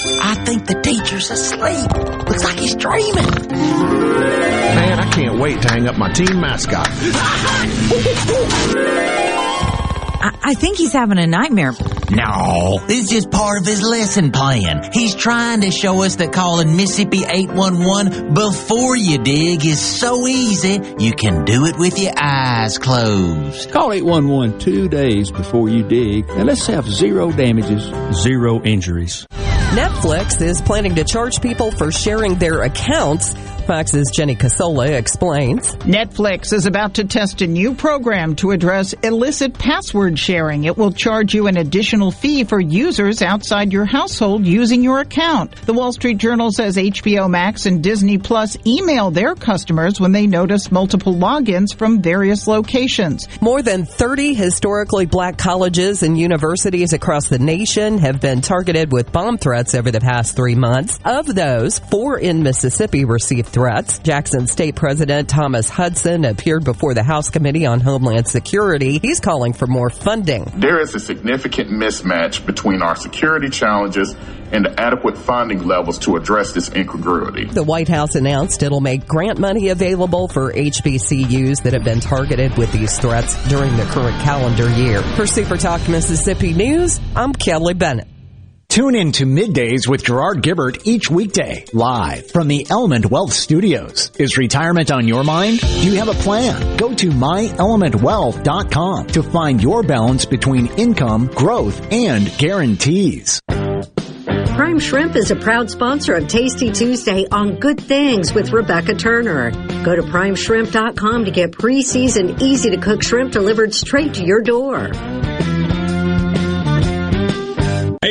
I think the teacher's asleep. Looks like he's dreaming. Man, I can't wait to hang up my team mascot. I think he's having a nightmare. No, it's just part of his lesson plan. He's trying to show us that calling Mississippi 811 before you dig is so easy, you can do it with your eyes closed. Call 811 2 days before you dig, and let's have zero damages, zero injuries. Netflix is planning to charge people for sharing their accounts. Fox's Jenny Casola explains. Netflix is about to test a new program to address illicit password sharing. It will charge you an additional fee for users outside your household using your account. The Wall Street Journal says HBO Max and Disney Plus email their customers when they notice multiple logins from various locations. More than 30 historically black colleges and universities across the nation have been targeted with bomb threats over the past 3 months. Of those, 4 in Mississippi received threats. Jackson State President Thomas Hudson appeared before the House Committee on Homeland Security. He's calling for more funding. There is a significant mismatch between our security challenges and the adequate funding levels to address this incongruity. The White House announced it'll make grant money available for HBCUs that have been targeted with these threats during the current calendar year. For Super Talk Mississippi News, I'm Kelly Bennett. Tune in to Middays with Gerard Gibert each weekday, live from the Element Wealth Studios. Is retirement on your mind? Do you have a plan? Go to myelementwealth.com to find your balance between income, growth, and guarantees. Prime Shrimp is a proud sponsor of Tasty Tuesday on Good Things with Rebecca Turner. Go to primeshrimp.com to get pre-seasoned, easy-to-cook shrimp delivered straight to your door. Hey,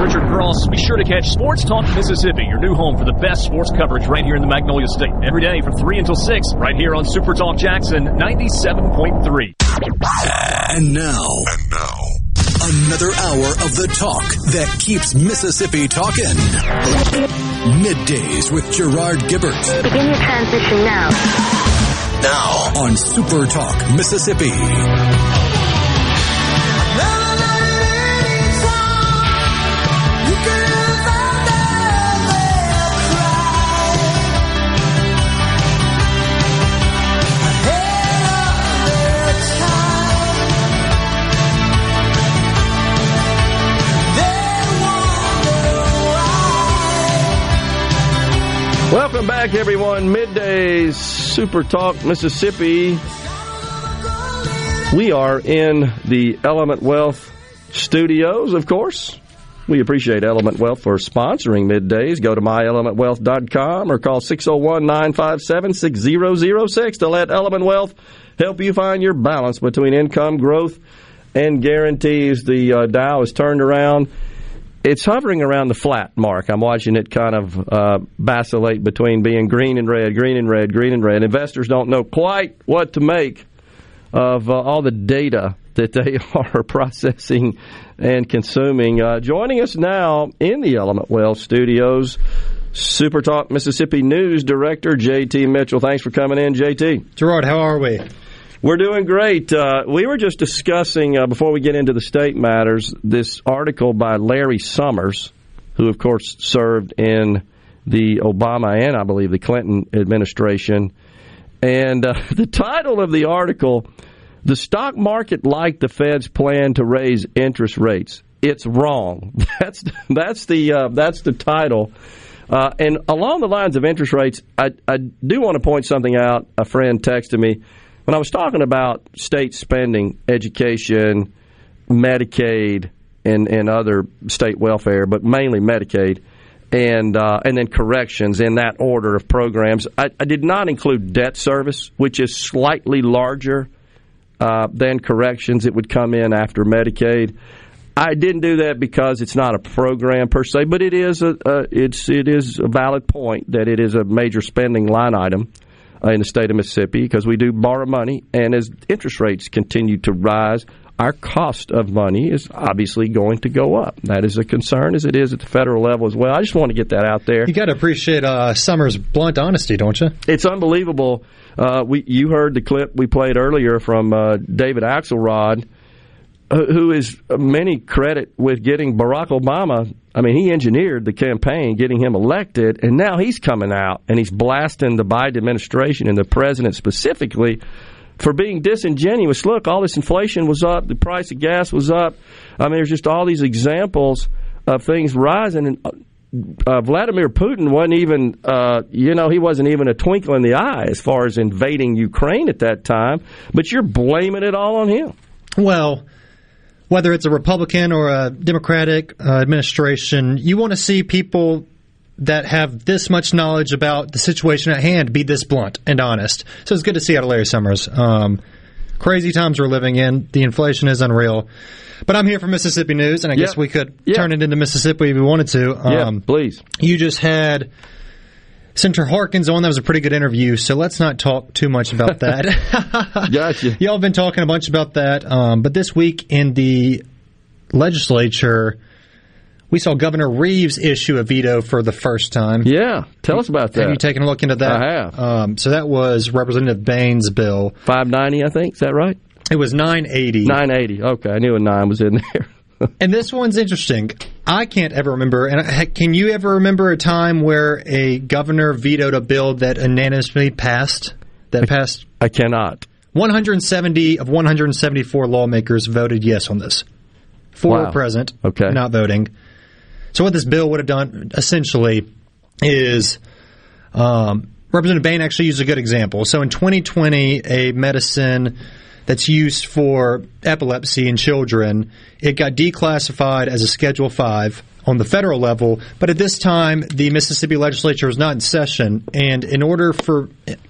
Richard Cross. Be sure to catch Sports Talk Mississippi, your new home for the best sports coverage right here in the Magnolia State. Every day from 3 until 6, right here on Super Talk Jackson 97.3. And now, another hour of the talk that keeps Mississippi talking. Middays with Gerard Gibert. Begin your transition now. Now on Super Talk Mississippi. Welcome back, everyone. Middays, Super Talk, Mississippi. We are in the Element Wealth studios, of course. We appreciate Element Wealth for sponsoring Middays. Go to myelementwealth.com or call 601-957-6006 to let Element Wealth help you find your balance between income, growth, and guarantees. The Dow is turned around. It's hovering around the flat mark. I'm watching it kind of vacillate between being green and red, green and red, green and red. Investors don't know quite what to make of all the data that they are processing and consuming. Joining us now in the Element Wealth Studios, Super Talk Mississippi News Director J.T. Mitchell. Thanks for coming in, J.T. Gerard, how are we? We're doing great. We were just discussing, before we get into the state matters, this article by Larry Summers, who, of course, served in the Obama and, I believe, the Clinton administration. And the title of the article, The Stock Market Liked the Fed's Plan to Raise Interest Rates. It's wrong. That's the title. And along the lines of interest rates, I do want to point something out. A friend texted me when I was talking about state spending, education, Medicaid, and other state welfare, but mainly Medicaid, and then corrections in that order of programs. I did not include debt service, which is slightly larger than corrections. It would come in after Medicaid. I didn't do that because it's not a program per se, but it is a valid point that it is a major spending line item in the state of Mississippi, because we do borrow money, and as interest rates continue to rise, our cost of money is obviously going to go up. That is a concern, as it is at the federal level as well. I just want to get that out there. You got to appreciate Summer's blunt honesty, don't you? It's unbelievable. You heard the clip we played earlier from David Axelrod, who is many credit with getting Barack Obama. I mean, he engineered the campaign, getting him elected, and now he's coming out and he's blasting the Biden administration and the president specifically for being disingenuous. Look, all this inflation was up, the price of gas was up. I mean, there's just all these examples of things rising. And Vladimir Putin wasn't even, he wasn't even a twinkle in the eye as far as invading Ukraine at that time, but you're blaming it all on him. Well, whether it's a Republican or a Democratic administration, you want to see people that have this much knowledge about the situation at hand be this blunt and honest. So it's good to see out of Larry Summers. Crazy times we're living in. The inflation is unreal. But I'm here for Mississippi News, and I guess we could turn it into Mississippi if we wanted to. Please. You just had Senator Harkins on. That was a pretty good interview, so let's not talk too much about that. Gotcha. Y'all have been talking a bunch about that, but this week in the legislature, we saw Governor Reeves issue a veto for the first time. Yeah, tell us about that. Have you taken a look into that? I have. So that was Representative Baines' bill. 590, I think. Is that right? It was 980. 980. Okay, I knew a 9 was in there. And this one's interesting. I can't ever remember, and can you ever remember a time where a governor vetoed a bill that unanimously passed? I cannot. 170 of 174 lawmakers voted yes on this. 4 were present, not voting. So what this bill would have done, essentially, is Representative Bain actually used a good example. So in 2020, a medicine that's used for epilepsy in children, it got declassified as a Schedule V on the federal level. But at this time, the Mississippi legislature was not in session. And in order for,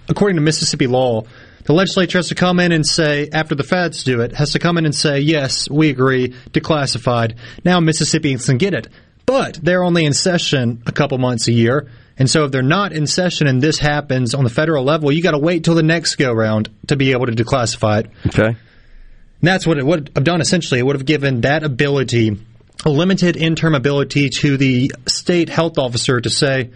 according to Mississippi law, the legislature has to come in and say, after the feds do it, has to come in and say, yes, we agree, declassified. Now Mississippians can get it. But they're only in session a couple months a year. And so if they're not in session and this happens on the federal level, you got to wait till the next go-round to be able to declassify it. Okay. And that's what it would have done, essentially. It would have given that ability, a limited interim ability, to the state health officer to say,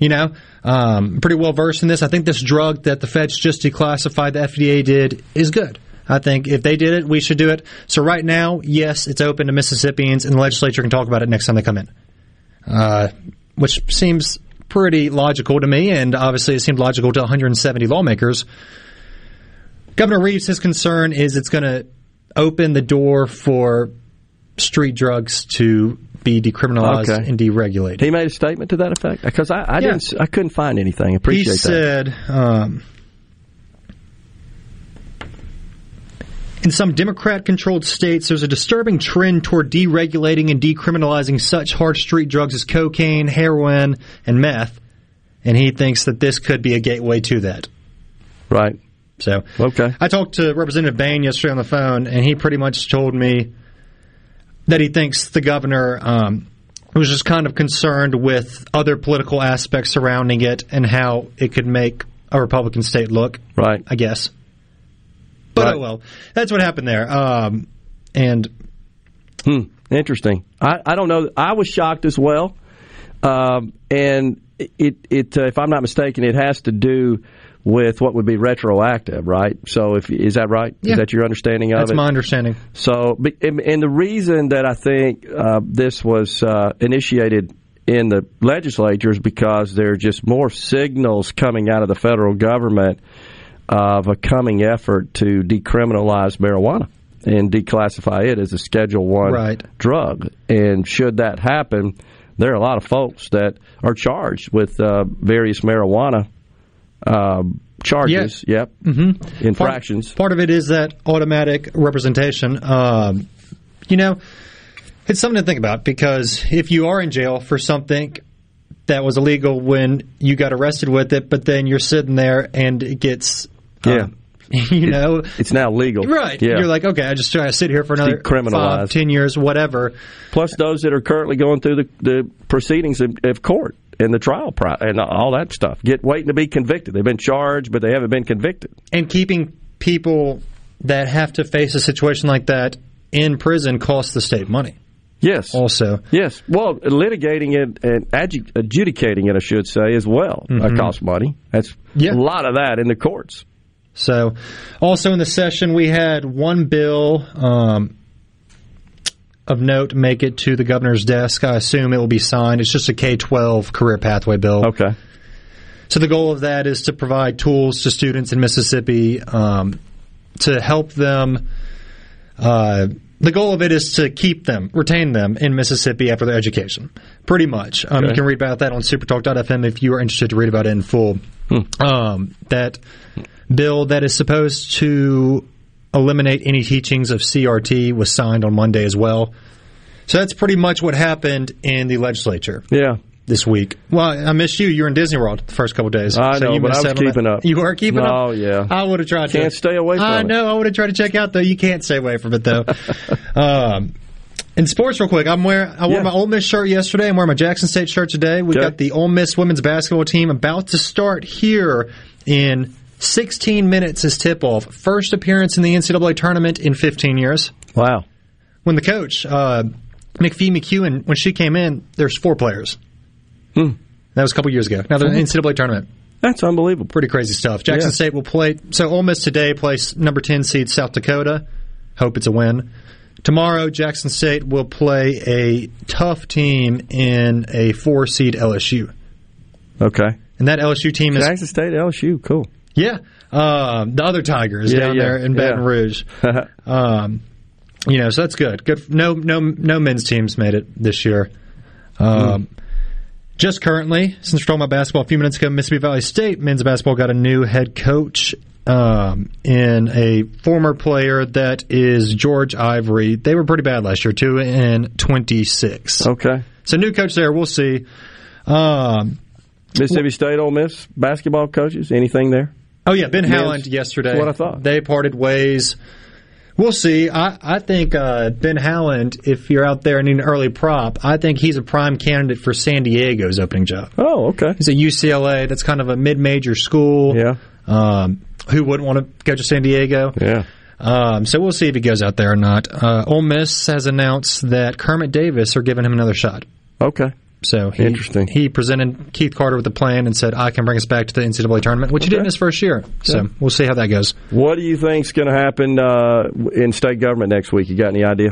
pretty well versed in this. I think this drug that the feds just declassified, the FDA did, is good. I think if they did it, we should do it. So right now, yes, it's open to Mississippians, and the legislature can talk about it next time they come in, which seems pretty logical to me, and obviously it seemed logical to 170 lawmakers. Governor Reeves, his concern is it's going to open the door for street drugs to be decriminalized and deregulated. He made a statement to that effect? Because I couldn't find anything. Appreciate that. He said in some Democrat-controlled states, there's a disturbing trend toward deregulating and decriminalizing such hard street drugs as cocaine, heroin, and meth, and he thinks that this could be a gateway to that. Right. So, I talked to Representative Bain yesterday on the phone, and he pretty much told me that he thinks the governor was just kind of concerned with other political aspects surrounding it and how it could make a Republican state look. Right. I guess. But that's what happened there. Interesting. I don't know. I was shocked as well. And it if I'm not mistaken, it has to do with what would be retroactive, right? So is that right? Yeah. Is that your understanding of it? That's my understanding. So, and the reason that I think this was initiated in the legislature is because there are just more signals coming out of the federal government of a coming effort to decriminalize marijuana and declassify it as a Schedule I drug. And should that happen, there are a lot of folks that are charged with various marijuana charges, infractions. Part of it is that automatic representation. It's something to think about, because if you are in jail for something that was illegal when you got arrested with it, but then you're sitting there and it gets it's now legal. Right. Yeah. You're like, okay, I just try to sit here for another 5, 10 years, whatever. Plus those that are currently going through the proceedings of court and the trial and all that stuff, waiting to be convicted. They've been charged, but they haven't been convicted. And keeping people that have to face a situation like that in prison costs the state money. Yes. Also. Yes. Well, litigating it and adjudicating it, I should say, as well, costs money. That's a lot of that in the courts. So, also in the session, we had one bill of note make it to the governor's desk. I assume it will be signed. It's just a K-12 career pathway bill. Okay. So the goal of that is to provide tools to students in Mississippi to help them. The goal of it is to retain them in Mississippi after their education, pretty much. Okay. You can read about that on supertalk.fm if you are interested to read about it in full. That bill that is supposed to eliminate any teachings of CRT was signed on Monday as well. So that's pretty much what happened in the legislature. Yeah. This week. Well, I missed you. You were in Disney World the first couple of days. I know, but I was keeping up. You were keeping up? Oh, yeah. I would have tried to. Can't stay away from it. I know. I would have tried to check out, though. You can't stay away from it, though. In sports, real quick, I wore my Ole Miss shirt yesterday. I'm wearing my Jackson State shirt today. We've got the Ole Miss women's basketball team about to start here in 16 minutes is tip-off. First appearance in the NCAA tournament in 15 years. Wow. When the coach, McPhee McEwen, when she came in, there's 4 players. That was a couple years ago. Now they're in the NCAA tournament. That's unbelievable. Pretty crazy stuff. Jackson State will play. So Ole Miss today plays number 10 seed South Dakota. Hope it's a win. Tomorrow, Jackson State will play a tough team in a 4 seed LSU. Okay. And that LSU team is Jackson State, LSU. Cool. Yeah. The other Tiger is down there in Baton Rouge. So that's good. Good. No men's teams made it this year. Just currently, since we're talking about basketball, a few minutes ago, Mississippi Valley State men's basketball got a new head coach in a former player that is George Ivory. They were pretty bad last year, 2-26. Okay. So new coach there. We'll see. Mississippi State, Ole Miss basketball coaches, anything there? Oh, yeah. Ben Howland yesterday. That's what I thought. They parted ways. We'll see. I think Ben Howland, if you're out there and need an early prop, I think he's a prime candidate for San Diego's opening job. Oh, okay. He's at UCLA. That's kind of a mid-major school. Yeah. Who wouldn't want to go to San Diego? Yeah. So we'll see if he goes out there or not. Ole Miss has announced that Kermit Davis are giving him another shot. Okay. So interesting. He presented Keith Carter with a plan and said, I can bring us back to the NCAA tournament, which he did in his first year. So we'll see how that goes. What do you think's going to happen in state government next week? You got any idea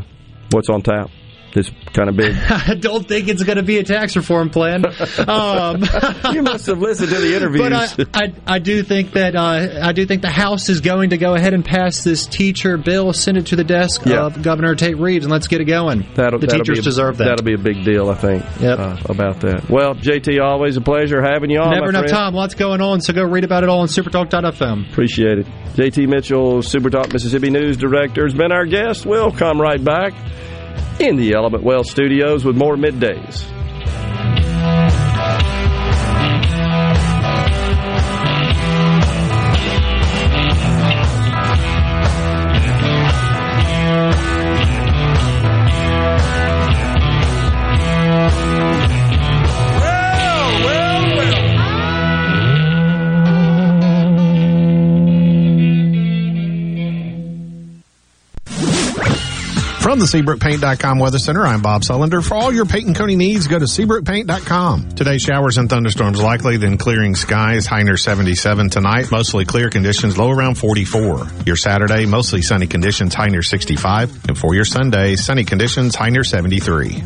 what's on tap? It's kind of big. I don't think it's going to be a tax reform plan. You must have listened to the interviews. But I do think that the House is going to go ahead and pass this teacher bill, send it to the desk of Governor Tate Reeves, and let's get it going. The teachers deserve that. That'll be a big deal, I think. Yep. About that. Well, JT, always a pleasure having you on. Never enough time. Lots going on. So go read about it all on SuperTalk.fm. Appreciate it. JT Mitchell, SuperTalk Mississippi News Director, has been our guest. We'll come right back in the Element Wealth Studios with more middays. From the SeabrookPaint.com Weather Center, I'm Bob Sullender. For all your paint and coating needs, go to SeabrookPaint.com. Today, showers and thunderstorms likely, then clearing skies, high near 77 tonight, mostly clear conditions, low around 44. Your Saturday, mostly sunny conditions, high near 65. And for your Sunday, sunny conditions, high near 73.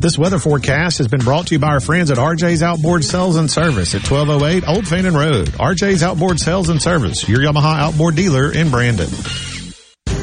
This weather forecast has been brought to you by our friends at RJ's Outboard Sales and Service at 1208 Old Fannin Road. RJ's Outboard Sales and Service, your Yamaha outboard dealer in Brandon.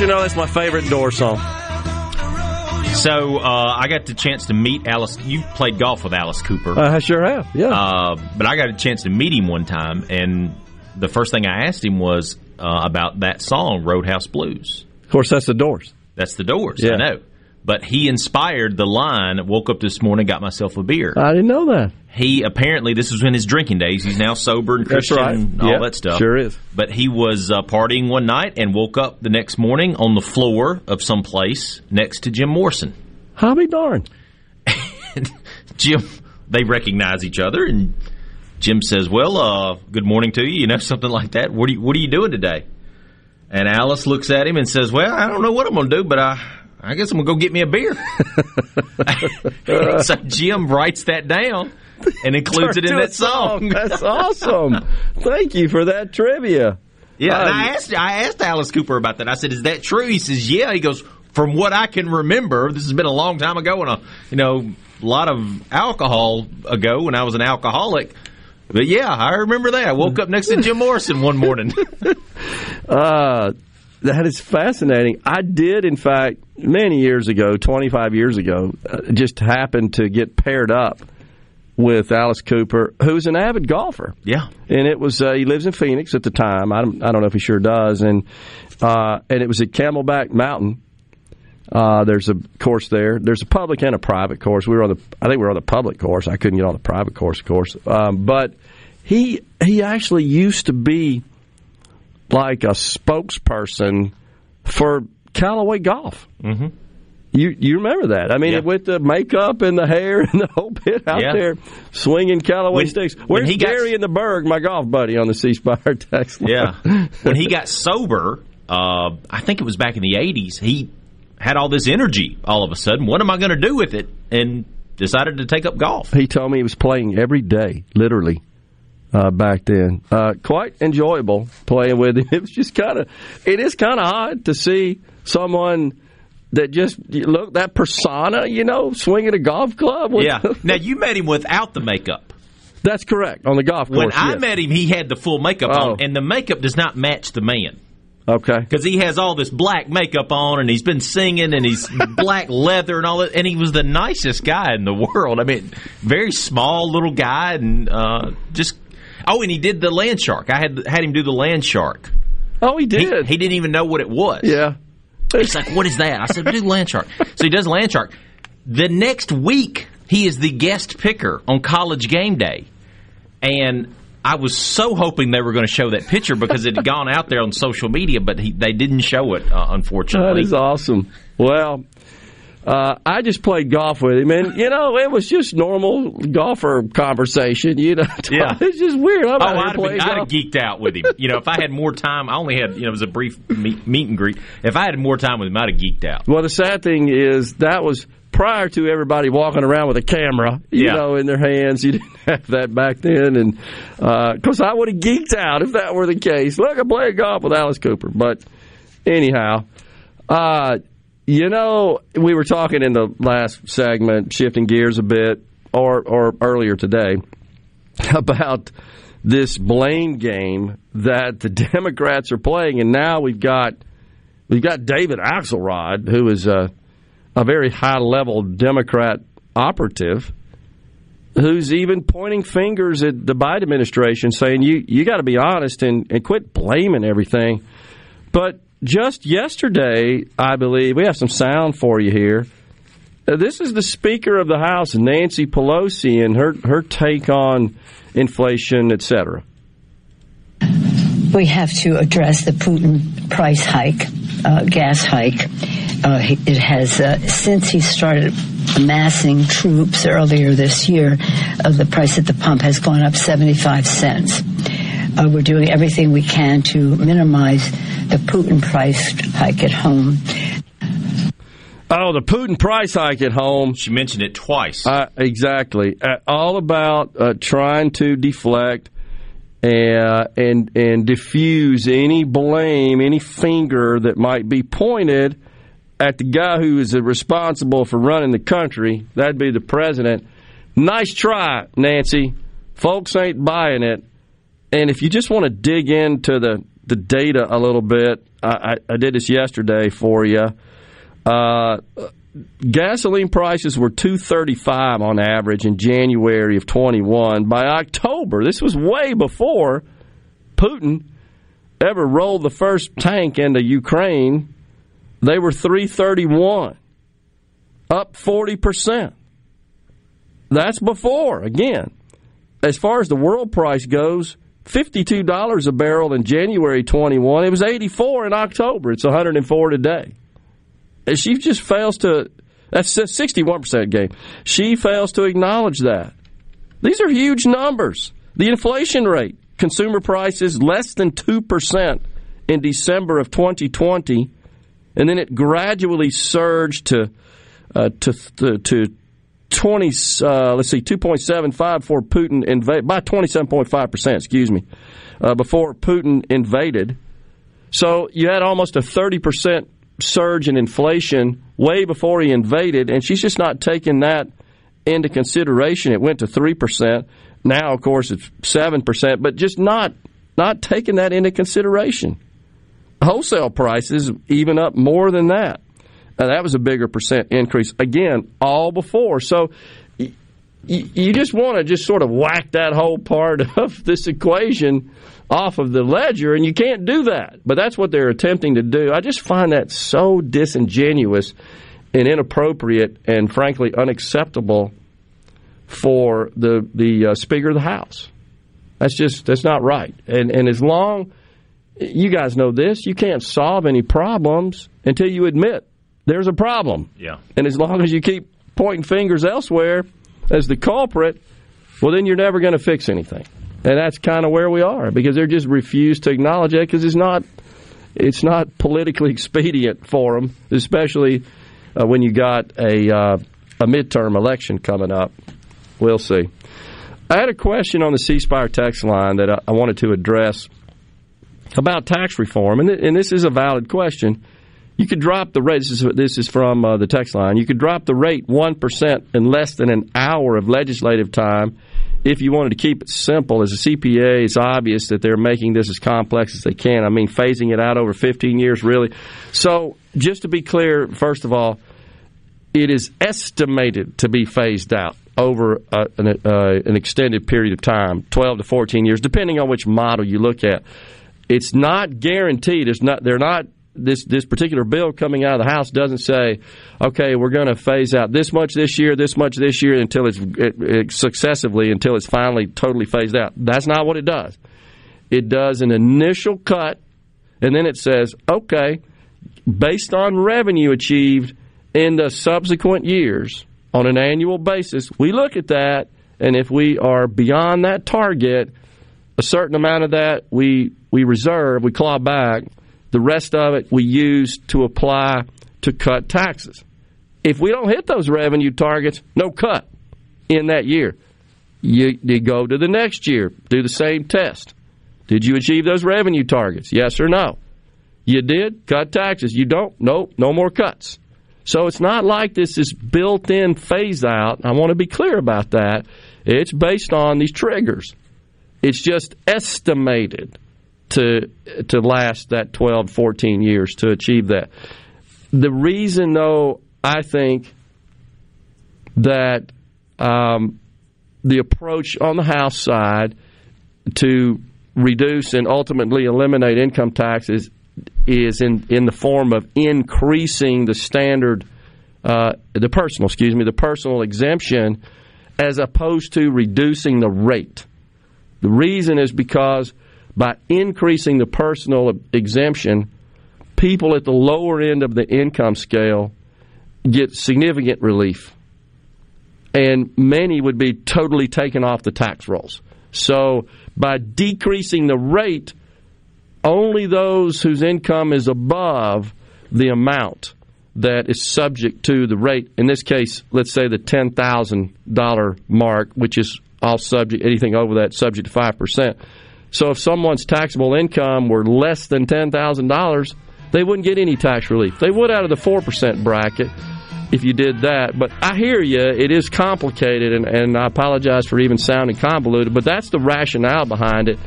You know, that's my favorite Door song. So, I got the chance to meet Alice. You played golf with Alice Cooper. I sure have, yeah. But I got a chance to meet him one time, and the first thing I asked him was about that song, Roadhouse Blues. Of course, that's the Doors. That's the Doors, yeah. I know. But he inspired the line, woke up this morning, got myself a beer. I didn't know that. He apparently, this was in his drinking days. He's now sober and Christian and all that stuff. Sure is. But he was partying one night and woke up the next morning on the floor of some place next to Jim Morrison. How be darned. Jim, they recognize each other, and Jim says, well, good morning to you, you know, something like that. What are you doing today? And Alice looks at him and says, well, I don't know what I'm going to do, but I guess I'm going to go get me a beer. So Jim writes that down and includes it in that song. That's awesome. Thank you for that trivia. Yeah, and I asked Alice Cooper about that. I said, is that true? He says, yeah. He goes, from what I can remember, this has been a long time ago and a lot of alcohol ago when I was an alcoholic. But, yeah, I remember that. I woke up next to Jim Morrison one morning. That is fascinating. I did, in fact, many years ago, 25 years ago, just happened to get paired up with Alice Cooper, who's an avid golfer. Yeah. And it was, he lives in Phoenix at the time. I don't know if he sure does. And it was at Camelback Mountain. There's a course there. There's a public and a private course. I think we were on the public course. I couldn't get on the private course, of course. But he actually used to be like a spokesperson for Callaway Golf. Mm-hmm. You remember that? I mean, with the makeup and the hair and the whole bit out there swinging Callaway sticks. Where's Gary in the Berg, my golf buddy, on the C Spire text line? Yeah. When he got sober, I think it was back in the 80s, he had all this energy all of a sudden. What am I going to do with it? And decided to take up golf. He told me he was playing every day, literally. Back then, quite enjoyable playing with him. It was just it is kind of odd to see someone that just look that persona, swinging a golf club. Yeah. Now you met him without the makeup. That's correct, on the golf course. When I met him, he had the full makeup on, and the makeup does not match the man. Okay. Because he has all this black makeup on, and he's been singing, and he's black leather and all that, and he was the nicest guy in the world. I mean, very small little guy, and just. Oh, and he did the land shark. I had him do the land shark. Oh, he did? He didn't even know what it was. Yeah. He's like, what is that? I said, do land shark. So he does land shark. The next week, he is the guest picker on College Game Day. And I was so hoping they were going to show that picture because it had gone out there on social media, but they didn't show it, unfortunately. That is awesome. Well... I just played golf with him, and, it was just normal golfer conversation, It's just weird. I'd have geeked out with him. If I had more time, I only had, it was a brief meet and greet. If I had more time with him, I'd have geeked out. Well, the sad thing is that was prior to everybody walking around with a camera, in their hands. You didn't have that back then, and of course I would have geeked out if that were the case. Look, I played golf with Alice Cooper, but anyhow, we were talking in the last segment, shifting gears a bit, or earlier today, about this blame game that the Democrats are playing, and now we've got David Axelrod, who is a very high-level Democrat operative, who's even pointing fingers at the Biden administration, saying you got to be honest and quit blaming everything, but. Just yesterday, I believe, we have some sound for you here. This is the Speaker of the House, Nancy Pelosi, and her take on inflation, et cetera. We have to address the Putin price hike, gas hike. It has, since he started amassing troops earlier this year, the price at the pump has gone up 75 cents. We're doing everything we can to minimize the Putin price hike at home. Oh, the Putin price hike at home. She mentioned it twice. Exactly. All about trying to deflect and diffuse any blame, any finger that might be pointed at the guy who is responsible for running the country. That'd be the president. Nice try, Nancy. Folks ain't buying it. And if you just want to dig into the data a little bit, I did this yesterday for you. Gasoline prices were $2.35 on average in January of 21. By October, this was way before Putin ever rolled the first tank into Ukraine, they were $3.31, up 40%. That's before, again. As far as the world price goes, $52 a barrel in January 21. It was $84 in October. It's $104 today. And she just fails to... That's a 61% gain. She fails to acknowledge that. These are huge numbers. The inflation rate, consumer prices less than 2% in December of 2020, and then it gradually surged to 2.75 for Putin invade by 27.5%. Before Putin invaded, so you had almost a 30% surge in inflation way before he invaded, and she's just not taking that into consideration. It went to 3%. Now, of course, it's 7%, but just not taking that into consideration. Wholesale prices even up more than that. That was a bigger percent increase. Again, all before. So you just want to just sort of whack that whole part of this equation off of the ledger, and you can't do that. But that's what they're attempting to do. I just find that so disingenuous and inappropriate and, frankly, unacceptable for the Speaker of the House. That's not right. And as long you guys know this, you can't solve any problems until you admit there's a problem. Yeah. And as long as you keep pointing fingers elsewhere as the culprit, well, then you're never going to fix anything. And that's kind of where we are, because they just refuse to acknowledge it, because it's not politically expedient for them, especially when you got a midterm election coming up. We'll see. I had a question on the ceasefire text line that I wanted to address about tax reform, and this is a valid question. You could drop the rate. This is from the text line. You could drop the rate 1% in less than an hour of legislative time if you wanted to keep it simple. As a CPA, it's obvious that they're making this as complex as they can. I mean, phasing it out over 15 years, really. So just to be clear, first of all, it is estimated to be phased out over an extended period of time, 12 to 14 years, depending on which model you look at. It's not guaranteed. This particular bill coming out of the House doesn't say, okay, we're going to phase out this much this year, until it's successively until it's finally totally phased out. That's not what it does. It does an initial cut, and then it says, okay, based on revenue achieved in the subsequent years on an annual basis, we look at that, and if we are beyond that target, a certain amount of that we reserve, we claw back. The rest of it we use to apply to cut taxes. If we don't hit those revenue targets, no cut in that year. You go to the next year, do the same test. Did you achieve those revenue targets? Yes or no? You did? Cut taxes. You don't? Nope. No more cuts. So it's not like this is built-in phase-out. I want to be clear about that. It's based on these triggers. It's just estimated to last that 12, 14 years to achieve that. The reason, though, I think that the approach on the House side to reduce and ultimately eliminate income taxes is in the form of increasing the standard, the personal exemption, as opposed to reducing the rate. The reason is because by increasing the personal exemption, people at the lower end of the income scale get significant relief, and many would be totally taken off the tax rolls. So by decreasing the rate, only those whose income is above the amount that is subject to the rate, in this case, let's say the $10,000 mark, which is all subject, anything over that subject to 5%. So if someone's taxable income were less than $10,000, they wouldn't get any tax relief. They would out of the 4% bracket if you did that. But I hear you. It is complicated, and I apologize for even sounding convoluted, but that's the rationale behind it.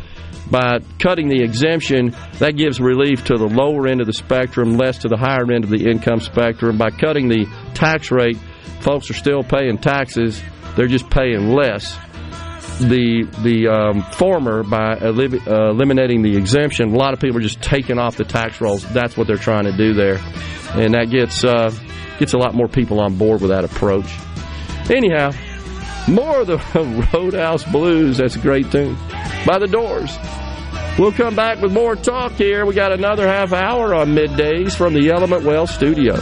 By cutting the exemption, that gives relief to the lower end of the spectrum, less to the higher end of the income spectrum. By cutting the tax rate, folks are still paying taxes. They're just paying less. The former, by eliminating the exemption, a lot of people are just taking off the tax rolls. That's what they're trying to do there. And that gets a lot more people on board with that approach. Anyhow, more of the Roadhouse Blues. That's a great tune by The Doors. We'll come back with more talk here. We got another half hour on middays from the Element Wealth Studios.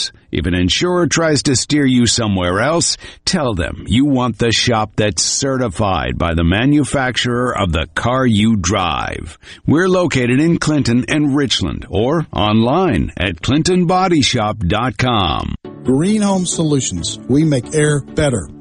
If an insurer tries to steer you somewhere else, tell them you want the shop that's certified by the manufacturer of the car you drive. We're located in Clinton and Richland or online at ClintonBodyShop.com. Green Home Solutions. We make air better.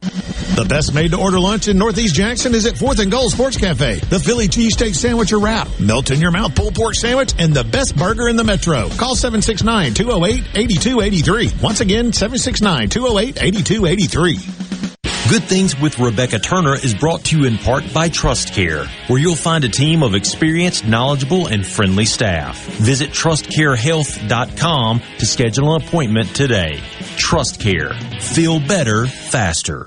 The best made-to-order lunch in Northeast Jackson is at 4th and Gold Sports Cafe. The Philly cheesesteak sandwich or wrap, melt-in-your-mouth pulled pork sandwich, and the best burger in the metro. Call 769-208-8283. Once again, 769-208-8283. Good Things with Rebecca Turner is brought to you in part by TrustCare, where you'll find a team of experienced, knowledgeable, and friendly staff. Visit TrustCareHealth.com to schedule an appointment today. TrustCare. Feel better, faster.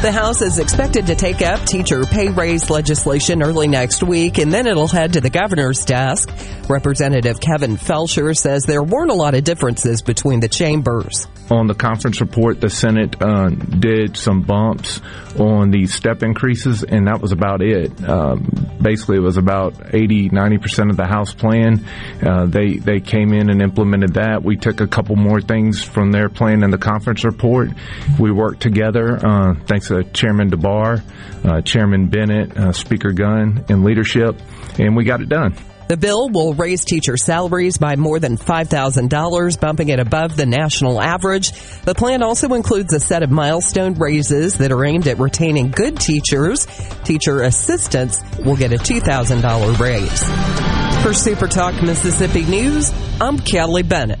The House is expected to take up teacher pay raise legislation early next week, and then it'll head to the governor's desk. Representative Kevin Felsher says there weren't a lot of differences between the chambers. On the conference report, the Senate did some bumps on the step increases, and that was about it. Basically, it was about 80-90% of the House plan. They came in and implemented that. We took a couple more things from their plan in the conference report. We worked together, thanks Chairman DeBar, Chairman Bennett, Speaker Gunn, and leadership, and we got it done. The bill will raise teacher salaries by more than $5,000, bumping it above the national average. The plan also includes a set of milestone raises that are aimed at retaining good teachers. Teacher assistants will get a $2,000 raise. For Super Talk Mississippi News, I'm Kelly Bennett.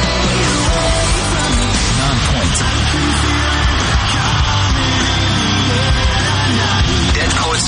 Non-point. Dead Poets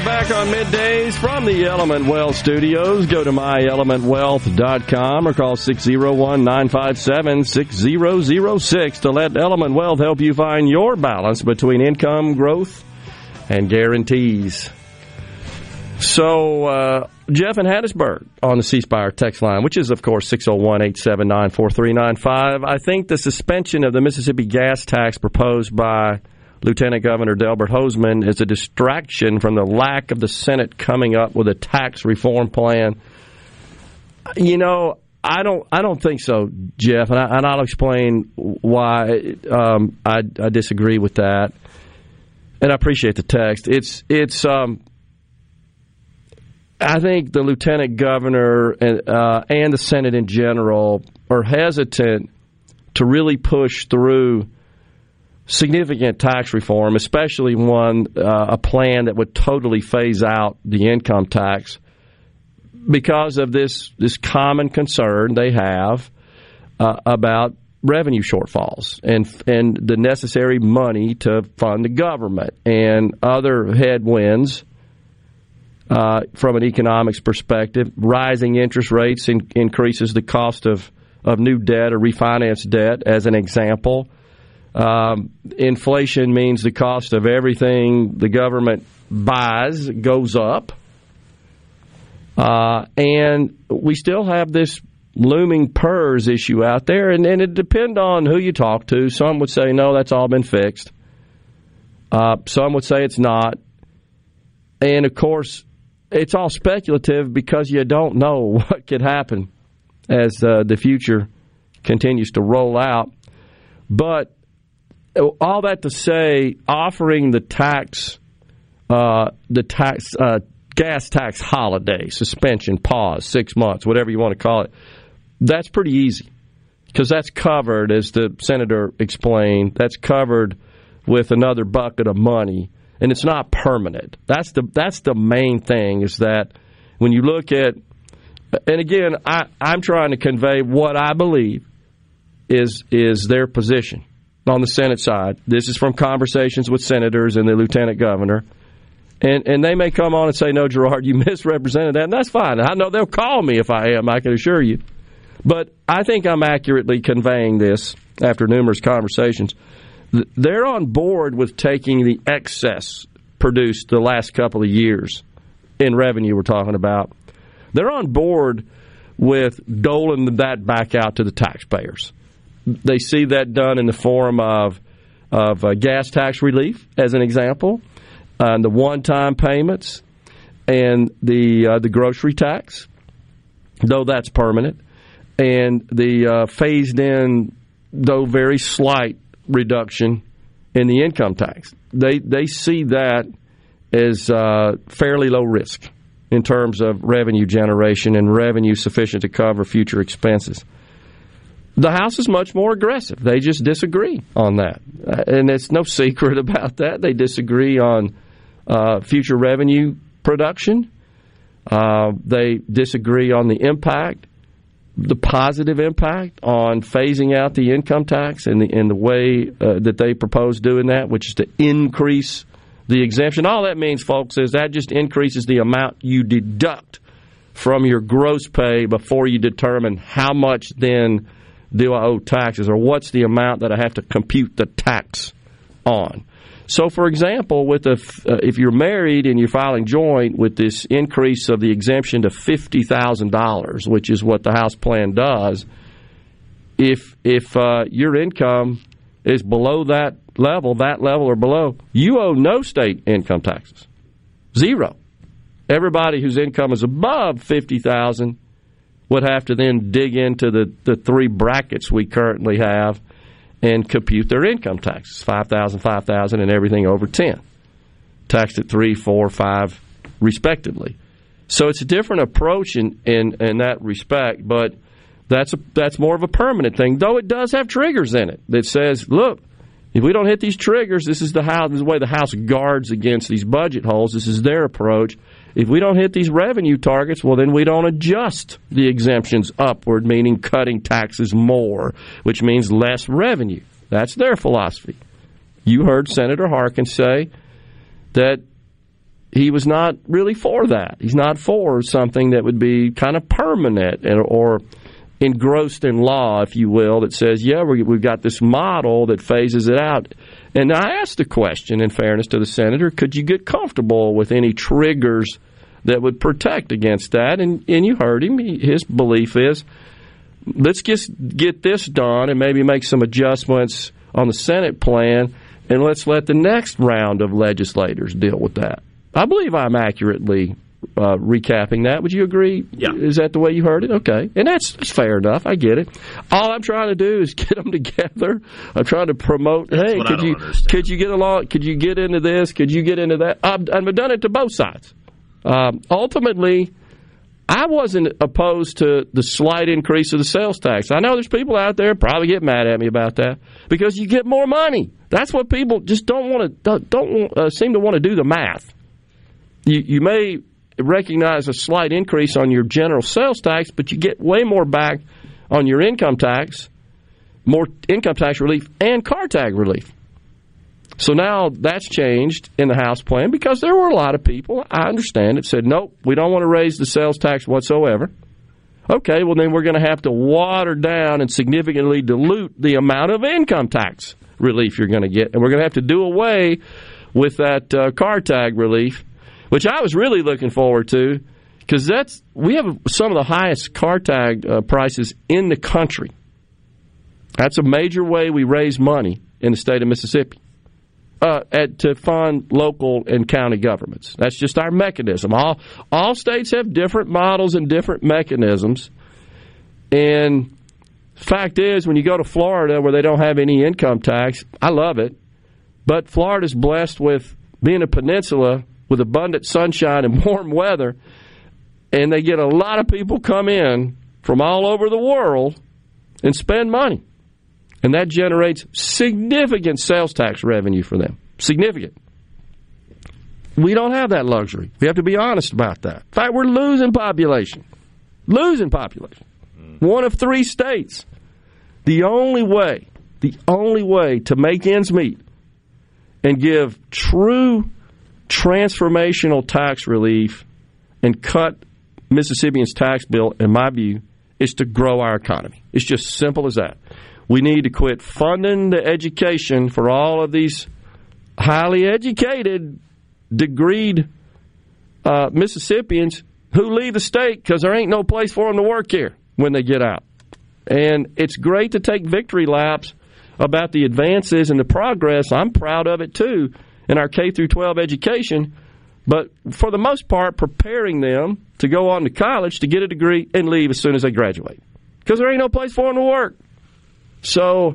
are back on middays from the Element Wealth Studios. Go to myelementwealth.com or call 601-957-6006 to let Element Wealth help you find your balance between income, growth, and guarantees. So, Jeff in Hattiesburg on the ceasefire text line, which is, of course, 601-879-4395. I think the suspension of the Mississippi gas tax proposed by Lieutenant Governor Delbert Hosemann is a distraction from the lack of the Senate coming up with a tax reform plan. You know, I don't think so, Jeff, and I'll explain why I disagree with that. And I appreciate the text. It's I think the Lieutenant Governor and the Senate in general are hesitant to really push through significant tax reform, especially a plan that would totally phase out the income tax because of this common concern they have about revenue shortfalls and the necessary money to fund the government and other headwinds from an economics perspective. Rising interest rates increases the cost of new debt or refinance debt, as an example. Inflation means the cost of everything the government buys goes up. And we still have this looming PERS issue out there, and it depends on who you talk to. Some would say, no, that's all been fixed. Some would say it's not. And, of course, it's all speculative because you don't know what could happen as the future continues to roll out. But all that to say, offering the gas tax holiday, suspension, pause, 6 months, whatever you want to call it, that's pretty easy because that's covered, as the senator explained, that's covered with another bucket of money, and it's not permanent. That's the main thing, is that when you look at, and again, I'm trying to convey what I believe is their position on the Senate side. This is from conversations with senators and the lieutenant governor. And they may come on and say, no, Gerard, you misrepresented that, and that's fine. I know they'll call me if I am, I can assure you. But I think I'm accurately conveying this after numerous conversations. They're on board with taking the excess produced the last couple of years in revenue we're talking about. They're on board with doling that back out to the taxpayers. They see that done in the form of gas tax relief, as an example, and the one-time payments, and the grocery tax, though that's permanent, and the phased-in, though very slight, reduction in the income tax. They see that as fairly low risk in terms of revenue generation and revenue sufficient to cover future expenses. The House is much more aggressive. They just disagree on that. And it's no secret about that. They disagree on future revenue production. They disagree on the impact, the positive impact on phasing out the income tax and the way that they propose doing that, which is to increase the exemption. All that means, folks, is that just increases the amount you deduct from your gross pay before you determine how much then do I owe taxes, or what's the amount that I have to compute the tax on. So, for example, if you're married and you're filing joint with this increase of the exemption to $50,000, which is what the House plan does, if your income is below that level or below, you owe no state income taxes. Zero. Everybody whose income is above $50,000 would have to then dig into the three brackets we currently have and compute their income taxes, $5,000, $5,000, and everything over $10,000, taxed at $3,000, $4,000, $5,000, respectively. So it's a different approach in that respect, but that's more of a permanent thing, though it does have triggers in it that says, look, if we don't hit these triggers, this is the way the House guards against these budget holes. This is their approach. If we don't hit these revenue targets, well, then we don't adjust the exemptions upward, meaning cutting taxes more, which means less revenue. That's their philosophy. You heard Senator Harkins say that he was not really for that. He's not for something that would be kind of permanent or engrossed in law, if you will, that says, yeah, we've got this model that phases it out. And I asked the question, in fairness to the senator, could you get comfortable with any triggers that would protect against that? And you heard him. His belief is, let's just get this done and maybe make some adjustments on the Senate plan, and let's let the next round of legislators deal with that. I believe I'm accurately recapping that. Would you agree? Yeah. Is that the way you heard it? Okay. And that's fair enough. I get it. All I'm trying to do is get them together. I'm trying to promote, that's hey, could you get along? Could you get into this? Could you get into that? I've done it to both sides. Ultimately, I wasn't opposed to the slight increase of the sales tax. I know there's people out there probably get mad at me about that because you get more money. That's what people just don't seem to want to do the math. You may recognize a slight increase on your general sales tax, but you get way more back on your income tax, more income tax relief and car tag relief. So now that's changed in the House plan because there were a lot of people, I understand, that said, nope, we don't want to raise the sales tax whatsoever. Okay, well, then we're going to have to water down and significantly dilute the amount of income tax relief you're going to get. And we're going to have to do away with that car tag relief, which I was really looking forward to because we have some of the highest car tag prices in the country. That's a major way we raise money in the state of Mississippi. To fund local and county governments. That's just our mechanism. All states have different models and different mechanisms. And fact is, when you go to Florida where they don't have any income tax, I love it. But Florida's blessed with being a peninsula with abundant sunshine and warm weather. And they get a lot of people come in from all over the world and spend money. And that generates significant sales tax revenue for them. Significant. We don't have that luxury. We have to be honest about that. In fact, we're losing population. Losing population. One of three states. The only way to make ends meet and give true transformational tax relief and cut Mississippians' tax bill, in my view, is to grow our economy. It's just simple as that. We need to quit funding the education for all of these highly educated, degreed Mississippians who leave the state because there ain't no place for them to work here when they get out. And it's great to take victory laps about the advances and the progress. I'm proud of it, too, in our K-12 education, but for the most part, preparing them to go on to college to get a degree and leave as soon as they graduate because there ain't no place for them to work. So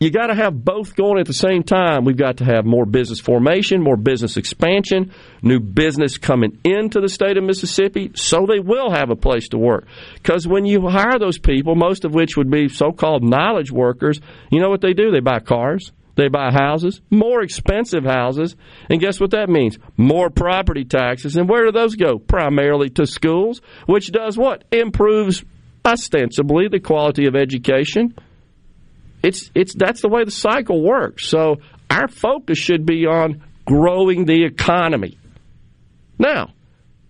you got to have both going at the same time. We've got to have more business formation, more business expansion, new business coming into the state of Mississippi so they will have a place to work. Because when you hire those people, most of which would be so-called knowledge workers, you know what they do? They buy cars. They buy houses, more expensive houses. And guess what that means? More property taxes. And where do those go? Primarily to schools, which does what? Improves, ostensibly, the quality of education. That's the way the cycle works. So our focus should be on growing the economy. Now,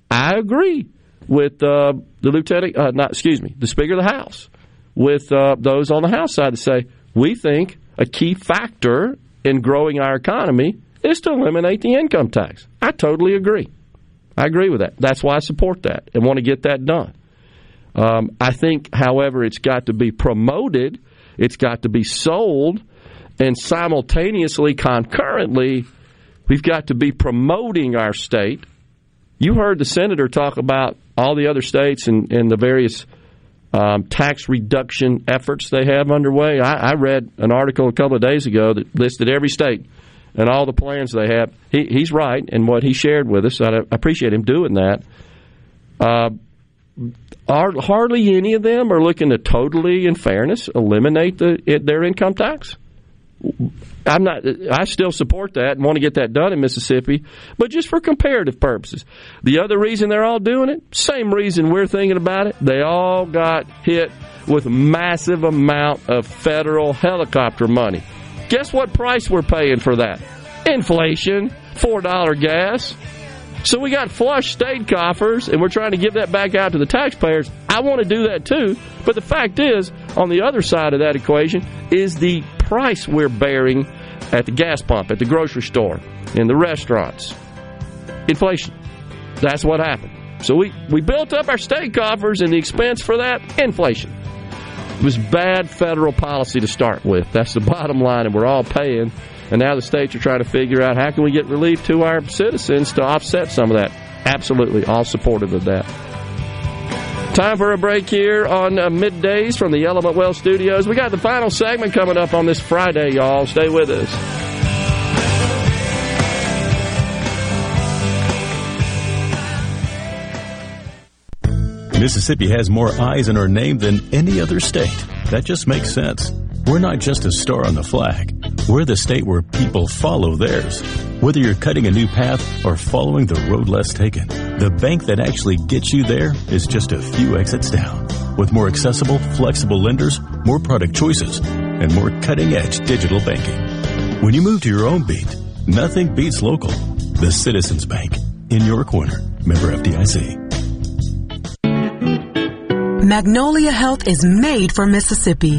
I agree with the Speaker of the House, with those on the House side that say we think a key factor in growing our economy is to eliminate the income tax. I totally agree. I agree with that. That's why I support that and want to get that done. I think, however, it's got to be promoted. It's got to be sold, and simultaneously, concurrently, we've got to be promoting our state. You heard the senator talk about all the other states and the various tax reduction efforts they have underway. I read an article a couple of days ago that listed every state and all the plans they have. He's right in what he shared with us. I appreciate him doing that. Hardly any of them are looking to totally, in fairness, eliminate their income tax. I still support that and want to get that done in Mississippi, but just for comparative purposes. The other reason they're all doing it, same reason we're thinking about it, they all got hit with a massive amount of federal helicopter money. Guess what price we're paying for that? Inflation, $4 gas. So we got flush state coffers, and we're trying to give that back out to the taxpayers. I want to do that too, but the fact is, on the other side of that equation is the price we're bearing at the gas pump, at the grocery store, in the restaurants. Inflation. That's what happened. So we built up our state coffers, and the expense for that, inflation. It was bad federal policy to start with. That's the bottom line, and we're all paying. And now the states are trying to figure out how can we get relief to our citizens to offset some of that. Absolutely all supportive of that. Time for a break here on middays from the Element Wealth Studios. We got the final segment coming up on this Friday, y'all. Stay with us. Mississippi has more I's in her name than any other state. That just makes sense. We're not just a star on the flag. We're the state where people follow theirs. Whether you're cutting a new path or following the road less taken, the bank that actually gets you there is just a few exits down. With more accessible, flexible lenders, more product choices, and more cutting-edge digital banking. When you move to your own beat, nothing beats local. The Citizens Bank. In your corner. Member FDIC. Magnolia Health is made for Mississippi.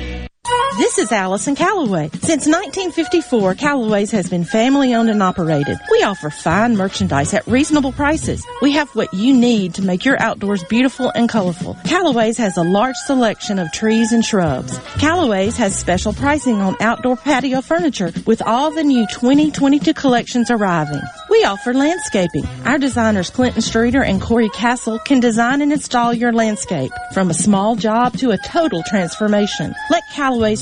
This is Allison Callaway. Since 1954, Callaway's has been family-owned and operated. We offer fine merchandise at reasonable prices. We have what you need to make your outdoors beautiful and colorful. Callaway's has a large selection of trees and shrubs. Callaway's has special pricing on outdoor patio furniture, with all the new 2022 collections arriving. We offer landscaping. Our designers Clinton Streeter and Corey Castle can design and install your landscape, from a small job to a total transformation. Let Callaway's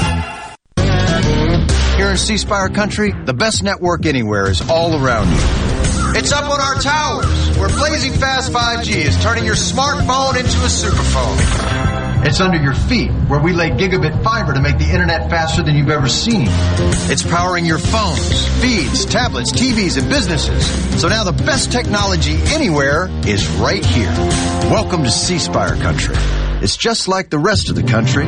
Here in C-Spire Country, the best network anywhere is all around you. It's up on our towers, where blazing fast 5G is turning your smartphone into a superphone. It's under your feet, where we lay gigabit fiber to make the internet faster than you've ever seen. It's powering your phones, feeds, tablets, TVs, and businesses. So now the best technology anywhere is right here. Welcome to C-Spire Country. It's just like the rest of the country,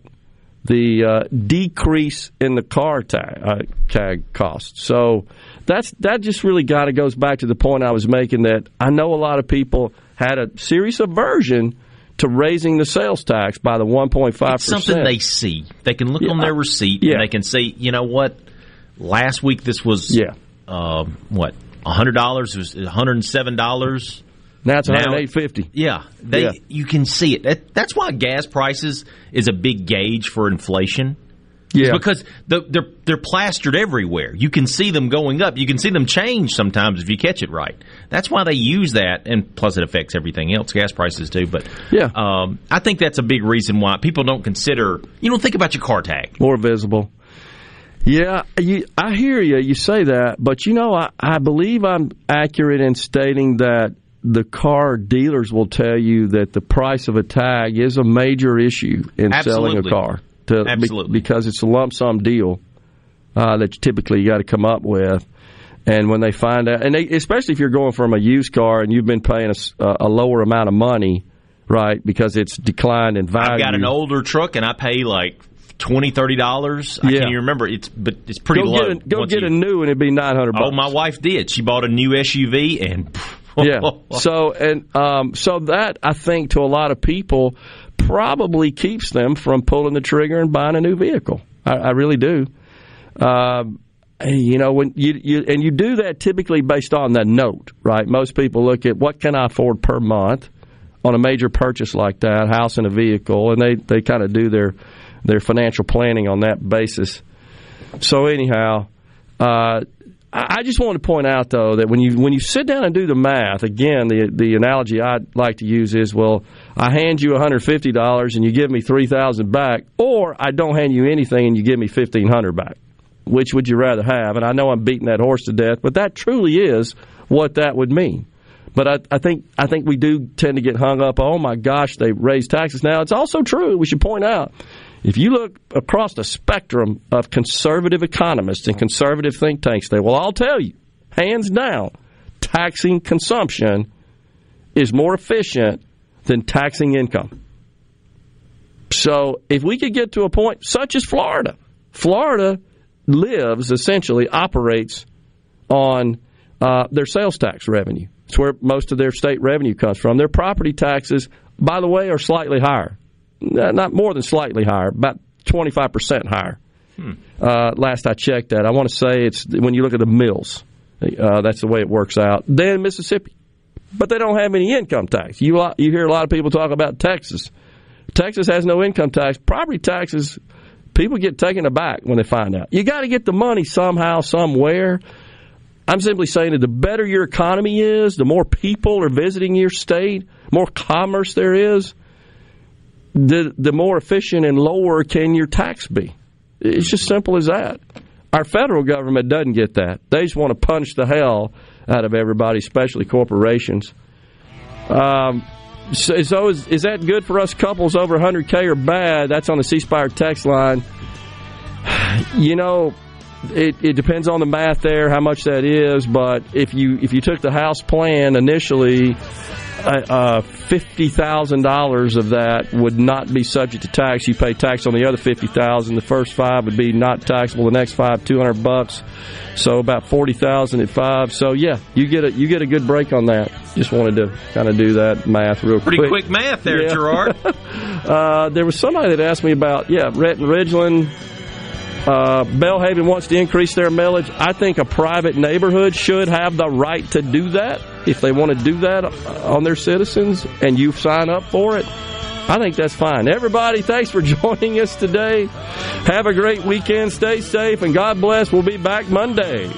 the decrease in the car tag cost. So that just really kind of goes back to the point I was making, that I know a lot of people had a serious aversion to raising the sales tax by the 1.5%. It's something they see. They can look on their receipt, and they can see, you know what, last week this was, $100? It was $107. Now it's $108.50. Yeah. You can see it. That's why gas prices is a big gauge for inflation. Yeah. It's because they're plastered everywhere. You can see them going up. You can see them change sometimes if you catch it right. That's why they use that, and plus it affects everything else, gas prices too. But I think that's a big reason why people don't consider. You don't think about your car tag. More visible. Yeah, I hear you. You say that, but I believe I'm accurate in stating that the car dealers will tell you that the price of a tag is a major issue in selling a car. Absolutely. Because it's a lump sum deal that typically you got to come up with, and when they find out, and especially if you're going from a used car and you've been paying a lower amount of money, right? Because it's declined in value. I've got an older truck and I pay like $20-$30. I can't even remember. But it's pretty low. Go get a new and it'd be $900. Oh, my wife did. She bought a new SUV and. Yeah. So so that, I think, to a lot of people, probably keeps them from pulling the trigger and buying a new vehicle. I really do. When you do that typically based on the note, right? Most people look at what can I afford per month on a major purchase like that, house and a vehicle, and they kind of do their financial planning on that basis. So anyhow, I just want to point out, though, that when you sit down and do the math, again, the analogy I'd like to use is, well, I hand you $150 and you give me $3,000 back, or I don't hand you anything and you give me $1,500 back. Which would you rather have? And I know I'm beating that horse to death, but that truly is what that would mean. But I think we do tend to get hung up, oh, my gosh, they raised taxes. Now, it's also true, we should point out, if you look across the spectrum of conservative economists and conservative think tanks, they will all tell you, hands down, taxing consumption is more efficient than taxing income. So if we could get to a point such as Florida. Florida lives, essentially, operates on their sales tax revenue. It's where most of their state revenue comes from. Their property taxes, by the way, are slightly higher. Not more than slightly higher, about 25% higher. Last I checked that. I want to say it's when you look at the mills, that's the way it works out. Then Mississippi. But they don't have any income tax. You hear a lot of people talk about Texas. Texas has no income tax. Property taxes, people get taken aback when they find out. You got to get the money somehow, somewhere. I'm simply saying that the better your economy is, the more people are visiting your state, more commerce there is, the more efficient and lower can your tax be. It's just simple as that. Our federal government doesn't get that. They just want to punch the hell out of everybody, especially corporations. So is that good for us couples over 100K or bad? That's on the ceasefire text line. You know, it depends on the math there, how much that is. But if you took the House plan initially, $50,000 of that would not be subject to tax. You pay tax on the other $50,000. The first $5,000 would be not taxable. The next $5,000, $200. So about $40,000 at $5,000. So yeah, you get a good break on that. Just wanted to kind of do that math real quick. Pretty quick math there, yeah. Gerard. There was somebody that asked me about Rhett and Ridgeland. Bellhaven wants to increase their millage. I think a private neighborhood should have the right to do that if they want to do that on their citizens, and you sign up for it. I think that's fine. Everybody, thanks for joining us today. Have a great weekend. Stay safe, and God bless. We'll be back Monday.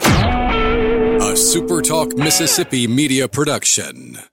A Super Talk Mississippi media production.